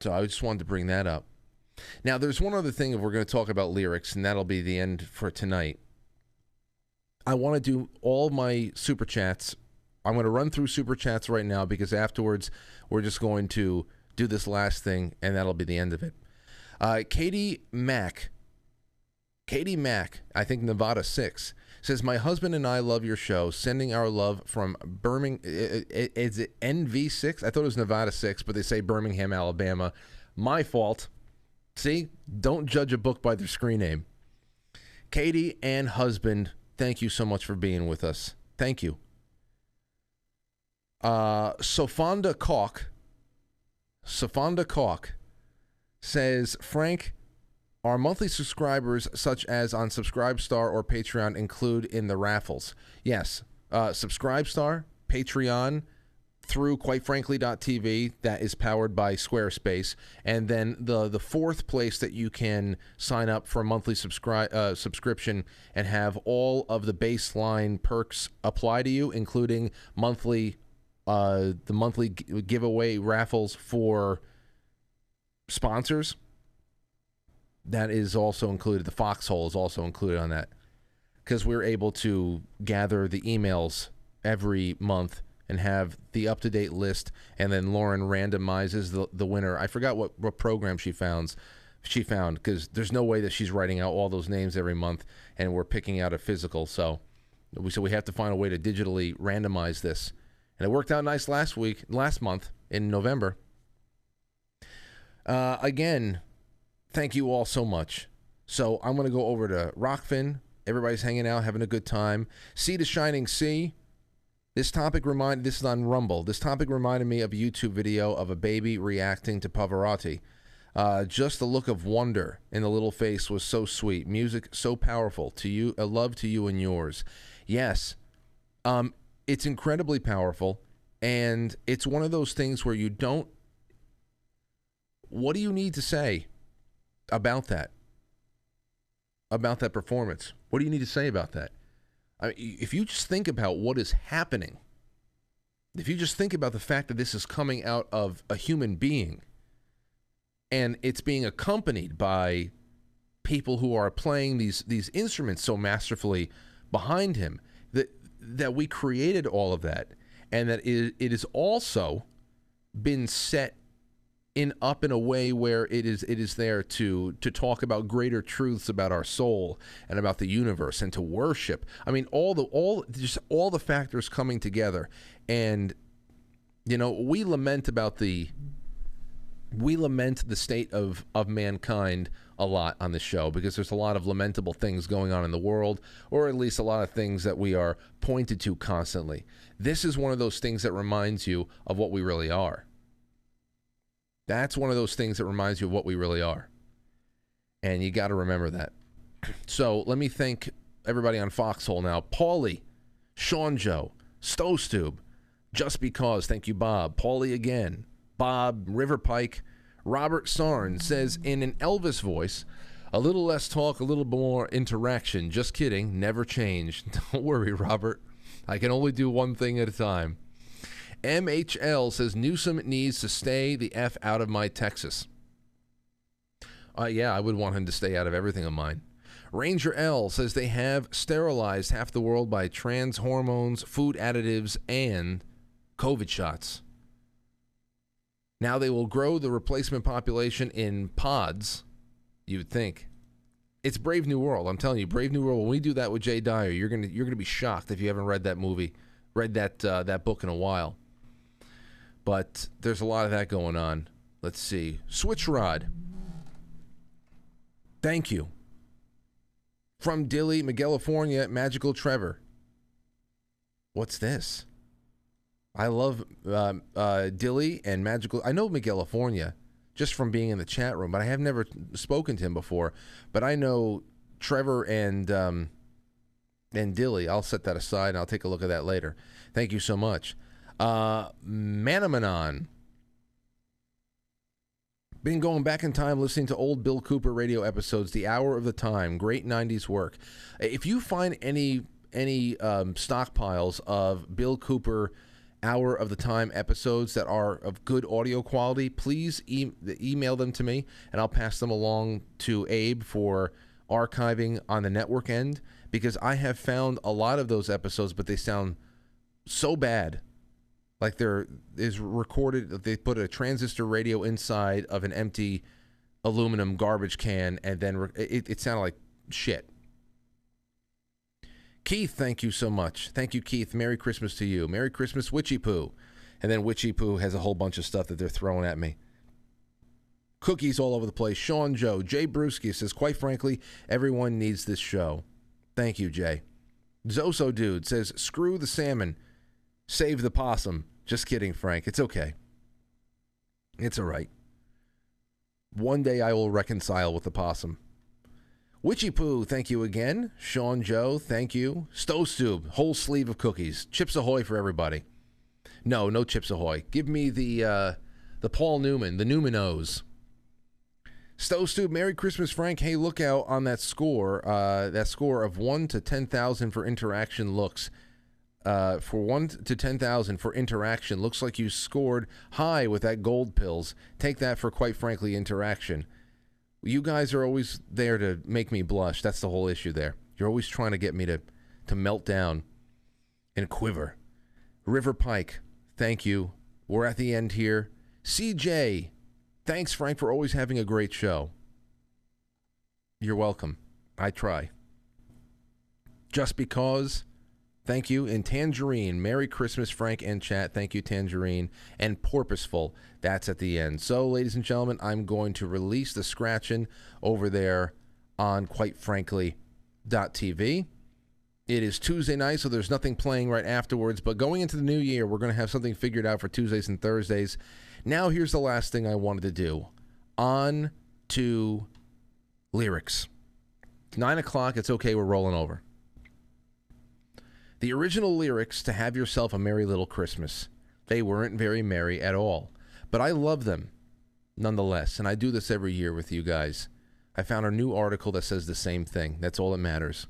So I just wanted to bring that up. Now, there's one other thing if we're going to talk about lyrics, and that'll be the end for tonight. I want to do all my Super Chats. I'm going to run through Super Chats right now, because afterwards we're just going to do this last thing, and that'll be the end of it. Uh, Katie Mack, Katie Mack, I think Nevada six, says, my husband and I love your show, sending our love from Birmingham. Is it N V six? I thought it was Nevada six, but they say Birmingham, Alabama. My fault. See, don't judge a book by their screen name. Katie and husband, thank you so much for being with us. Thank you. Uh, Sofonda Kalk, Sofonda Kalk says, Frank, our monthly subscribers, such as on Subscribestar or Patreon, include in the raffles. Yes, uh, Subscribestar, Patreon, through quite frankly dot t v, that is powered by Squarespace, and then the the fourth place that you can sign up for a monthly subscribe uh, subscription and have all of the baseline perks apply to you, including monthly uh, the monthly g giveaway raffles for sponsors. That is also included. The foxhole is also included on that, because we're able to gather the emails every month and have the up-to-date list, and then Lauren randomizes the, the winner. I forgot what, what program she found, she found, because there's no way that she's writing out all those names every month, and we're picking out a physical. So we, so we have to find a way to digitally randomize this. And it worked out nice last week, last month in November. Uh, again, thank you all so much. So I'm going to go over to Rockfin. Everybody's hanging out, having a good time. Sea to Shining Sea. This topic reminded, this is on Rumble. This topic reminded me of a YouTube video of a baby reacting to Pavarotti. Uh, just the look of wonder in the little face was so sweet. Music so powerful. To you, a love to you and yours. Yes, um, it's incredibly powerful, and it's one of those things where you don't. What do you need to say about that? About that performance? What do you need to say about that? I mean, if you just think about what is happening, if you just think about the fact that this is coming out of a human being and it's being accompanied by people who are playing these these instruments so masterfully behind him, that that we created all of that, and that it, it is also been set in up in a way where it is it is there to to talk about greater truths about our soul and about the universe, and to worship. I mean, all the all just all the factors coming together. And you know, we lament about the we lament the state of of mankind a lot on the show, because there's a lot of lamentable things going on in the world, or at least a lot of things that we are pointed to constantly. This is one of those things that reminds you of what we really are. That's one of those things that reminds you of what we really are. And you got to remember that. So let me thank everybody on Foxhole now. Paulie, Sean Joe, Stowstube, Just Because, thank you, Bob. Paulie again, Bob, River Pike. Robert Sarn says, in an Elvis voice, a little less talk, a little more interaction. Just kidding, never change. Don't worry, Robert. I can only do one thing at a time. M H L says, Newsom needs to stay the F out of my Texas. Uh, yeah, I would want him to stay out of everything of mine. Ranger L says, they have sterilized half the world by trans hormones, food additives, and COVID shots. Now they will grow the replacement population in pods, you would think. It's Brave New World. I'm telling you, Brave New World, when we do that with Jay Dyer, you're gonna, you're gonna be shocked if you haven't read that movie, read that, uh, that book in a while. But there's a lot of that going on. Let's see. Switchrod, thank you. From Dilly, California, Magical Trevor. What's this? I love uh, uh, Dilly and Magical. I know California just from being in the chat room, but I have never spoken to him before. But I know Trevor and um, and Dilly. I'll set that aside, and I'll take a look at that later. Thank you so much. Uh, Manamanon, been going back in time listening to old Bill Cooper radio episodes, The Hour of the Time, great nineties work. If you find any any um, stockpiles of Bill Cooper Hour of the Time episodes that are of good audio quality, please e email them to me, and I'll pass them along to Abe for archiving on the network end, because I have found a lot of those episodes, but they sound so bad. Like they're is recorded, they put a transistor radio inside of an empty aluminum garbage can, and then re it, it sounded like shit. Keith, thank you so much. Thank you, Keith. Merry Christmas to you. Merry Christmas, Witchy Poo. And then Witchy Poo has a whole bunch of stuff that they're throwing at me. Cookies all over the place. Sean Joe. Jay Brewski says, quite frankly, everyone needs this show. Thank you, Jay. Zoso Dude says, screw the salmon. Save the possum. Just kidding, Frank. It's okay. It's all right. One day I will reconcile with the possum. Witchy Poo, thank you again. Sean Joe, thank you. Stowstube, whole sleeve of cookies. Chips Ahoy for everybody. No, no Chips Ahoy. Give me the uh, the Paul Newman, the Newman-O's. Stowstube, Merry Christmas, Frank. Hey, look out on that score. Uh, that score of one to ten thousand for interaction looks. Uh, for one to ten thousand for interaction looks like you scored high with that gold pills. Take that for quite frankly interaction. You guys are always there to make me blush. That's the whole issue there. You're always trying to get me to, to melt down and quiver. River Pike, thank you. We're at the end here. C J, thanks, Frank, for always having a great show. You're welcome. I try. Just Because, thank you. And Tangerine, Merry Christmas, Frank and chat. Thank you, Tangerine. And Porpoiseful, that's at the end. So, ladies and gentlemen, I'm going to release the scratching over there on quite frankly dot t v. It is Tuesday night, so there's nothing playing right afterwards. But going into the new year, we're going to have something figured out for Tuesdays and Thursdays. Now, here's the last thing I wanted to do. On to lyrics. nine o'clock, it's okay, we're rolling over. The original lyrics to Have Yourself a Merry Little Christmas, they weren't very merry at all, but I love them nonetheless, and I do this every year with you guys. I found a new article that says the same thing. That's all that matters.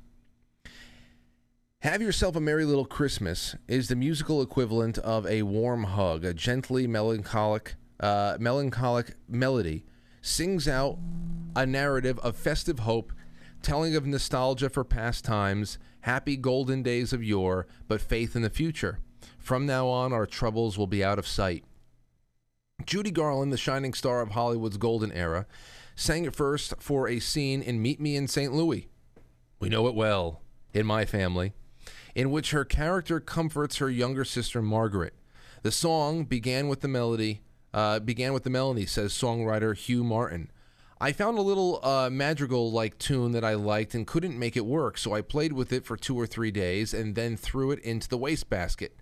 Have Yourself a Merry Little Christmas is the musical equivalent of a warm hug. A gently melancholic, uh, melancholic melody sings out a narrative of festive hope, telling of nostalgia for past times, happy golden days of yore, but faith in the future. From now on, our troubles will be out of sight. Judy Garland, the shining star of Hollywood's golden era, sang it first for a scene in Meet Me in Saint Louis. We know it well, in my family, in which her character comforts her younger sister, Margaret. The song began with the melody, uh, began with the melody, says songwriter Hugh Martin. I found a little uh, madrigal-like tune that I liked and couldn't make it work, so I played with it for two or three days and then threw it into the wastebasket.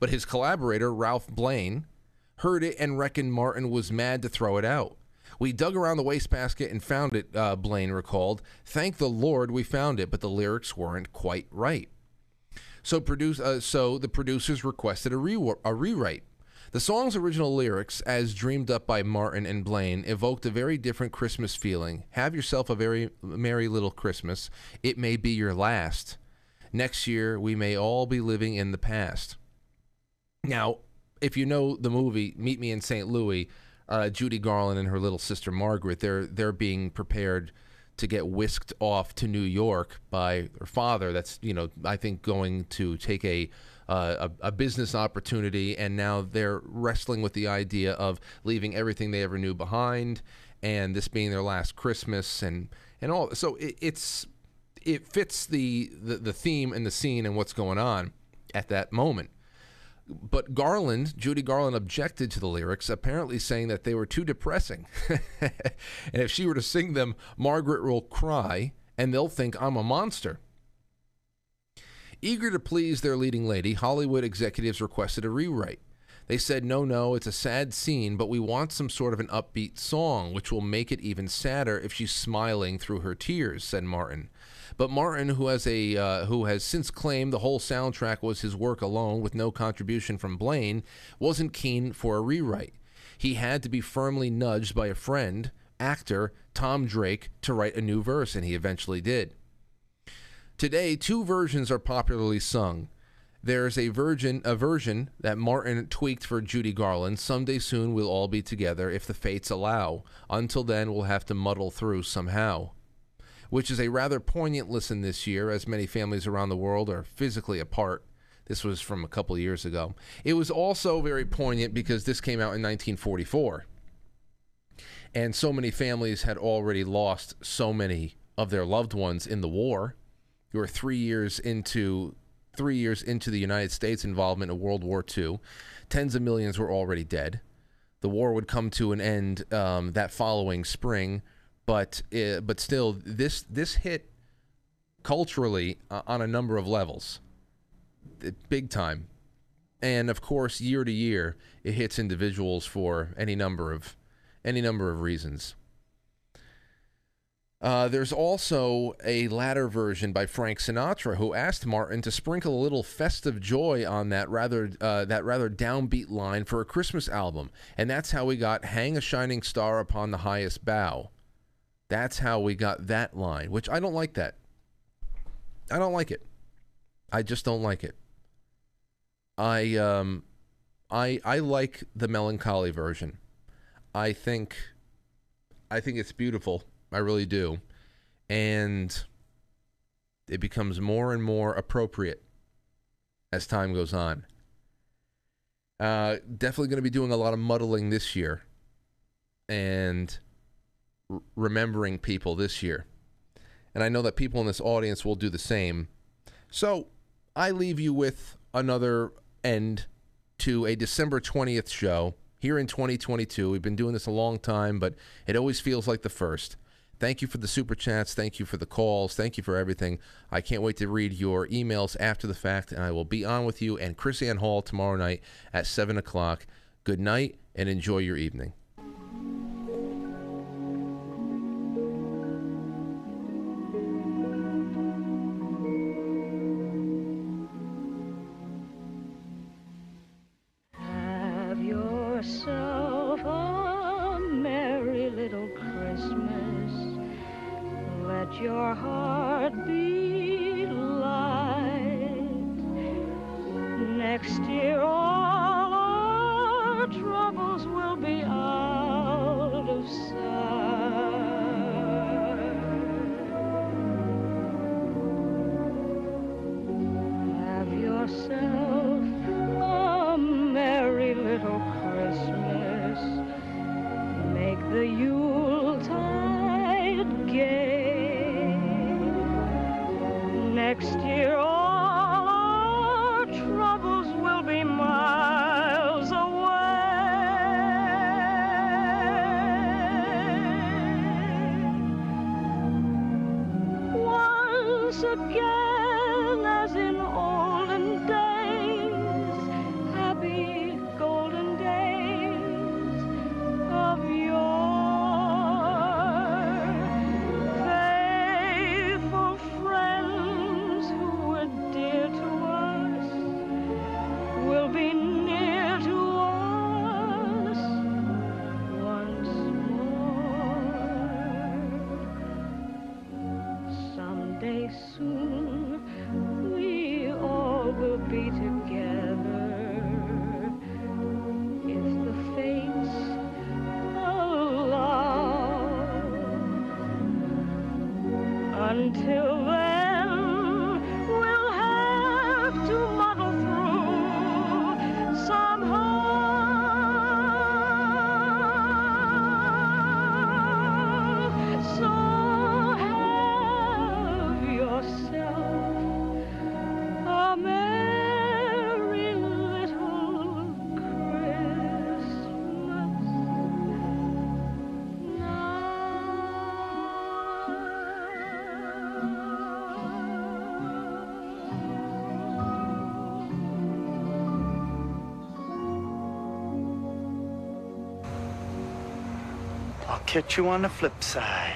But his collaborator, Ralph Blaine, heard it and reckoned Martin was mad to throw it out. We dug around the wastebasket and found it, uh, Blaine recalled. Thank the Lord we found it, but the lyrics weren't quite right. So, produce, uh, so the producers requested a, re a rewrite. The song's original lyrics, as dreamed up by Martin and Blaine, evoked a very different Christmas feeling. Have yourself a very merry little Christmas. It may be your last. Next year, we may all be living in the past. Now, if you know the movie Meet Me in Saint Louis, uh, Judy Garland and her little sister Margaret, they're, they're being prepared to get whisked off to New York by her father. That's, you know, I think going to take a... Uh, a, a business opportunity, and now they're wrestling with the idea of leaving everything they ever knew behind, and this being their last Christmas, and and all. So it, it's it fits the, the the theme and the scene and what's going on at that moment. But Garland, Judy Garland, objected to the lyrics, apparently saying that they were too depressing, and if she were to sing them, Margaret will cry, and they'll think I'm a monster. Eager to please their leading lady, Hollywood executives requested a rewrite. They said, no, no, it's a sad scene, but we want some sort of an upbeat song, which will make it even sadder if she's smiling through her tears, said Martin. But Martin, who has, a, uh, who has since claimed the whole soundtrack was his work alone with no contribution from Blaine, wasn't keen for a rewrite. He had to be firmly nudged by a friend, actor Tom Drake, to write a new verse, and he eventually did. Today, two versions are popularly sung. There's a, virgin, a version that Martin tweaked for Judy Garland. Someday soon we'll all be together if the fates allow. Until then, we'll have to muddle through somehow. Which is a rather poignant listen this year, as many families around the world are physically apart. This was from a couple of years ago. It was also very poignant because this came out in nineteen forty-four. And so many families had already lost so many of their loved ones in the war. We were three years into, three years into the United States involvement in World War Two. Tens of millions were already dead. The war would come to an end um, that following spring. But uh, but still, this this hit culturally uh, on a number of levels, big time, and of course, year to year, it hits individuals for any number of any number of reasons. Uh, there's also a latter version by Frank Sinatra, who asked Martin to sprinkle a little festive joy on that rather uh, that rather downbeat line for a Christmas album, and that's how we got "Hang a Shining Star Upon the Highest Bough." That's how we got that line, which I don't like that. I don't like it. I just don't like it. I um, I I like the melancholy version. I think, I think it's beautiful. I really do, and it becomes more and more appropriate as time goes on. Uh, definitely going to be doing a lot of muddling this year, and remembering people this year, and I know that people in this audience will do the same. So I leave you with another end to a December twentieth show here in twenty twenty-two. We've been doing this a long time, but it always feels like the first. Thank you for the super chats. Thank you for the calls. Thank you for everything. I can't wait to read your emails after the fact, and I will be on with you and Chrisanne Hall tomorrow night at seven o'clock. Good night and enjoy your evening. Catch you on the flip side.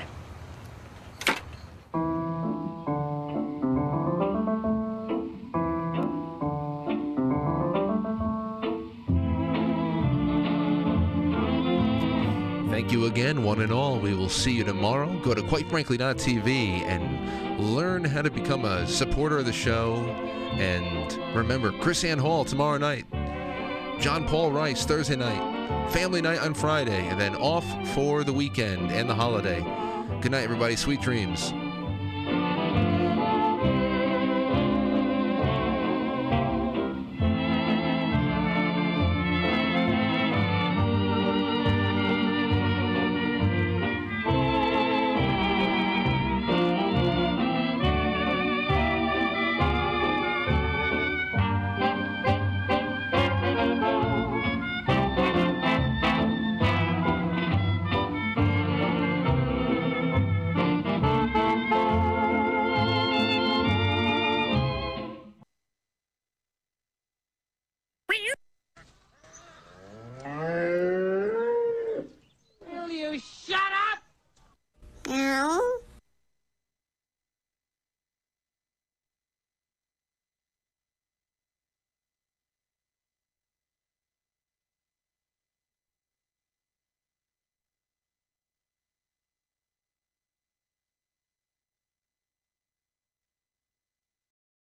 thank you again, one and all. We will see you tomorrow. Go to quite frankly dot t v and learn how to become a supporter of the show. And remember, Chrisanne Hall tomorrow night, John Paul Rice Thursday night, family night on Friday, and then off for the weekend and the holiday. Good night, everybody. Sweet dreams.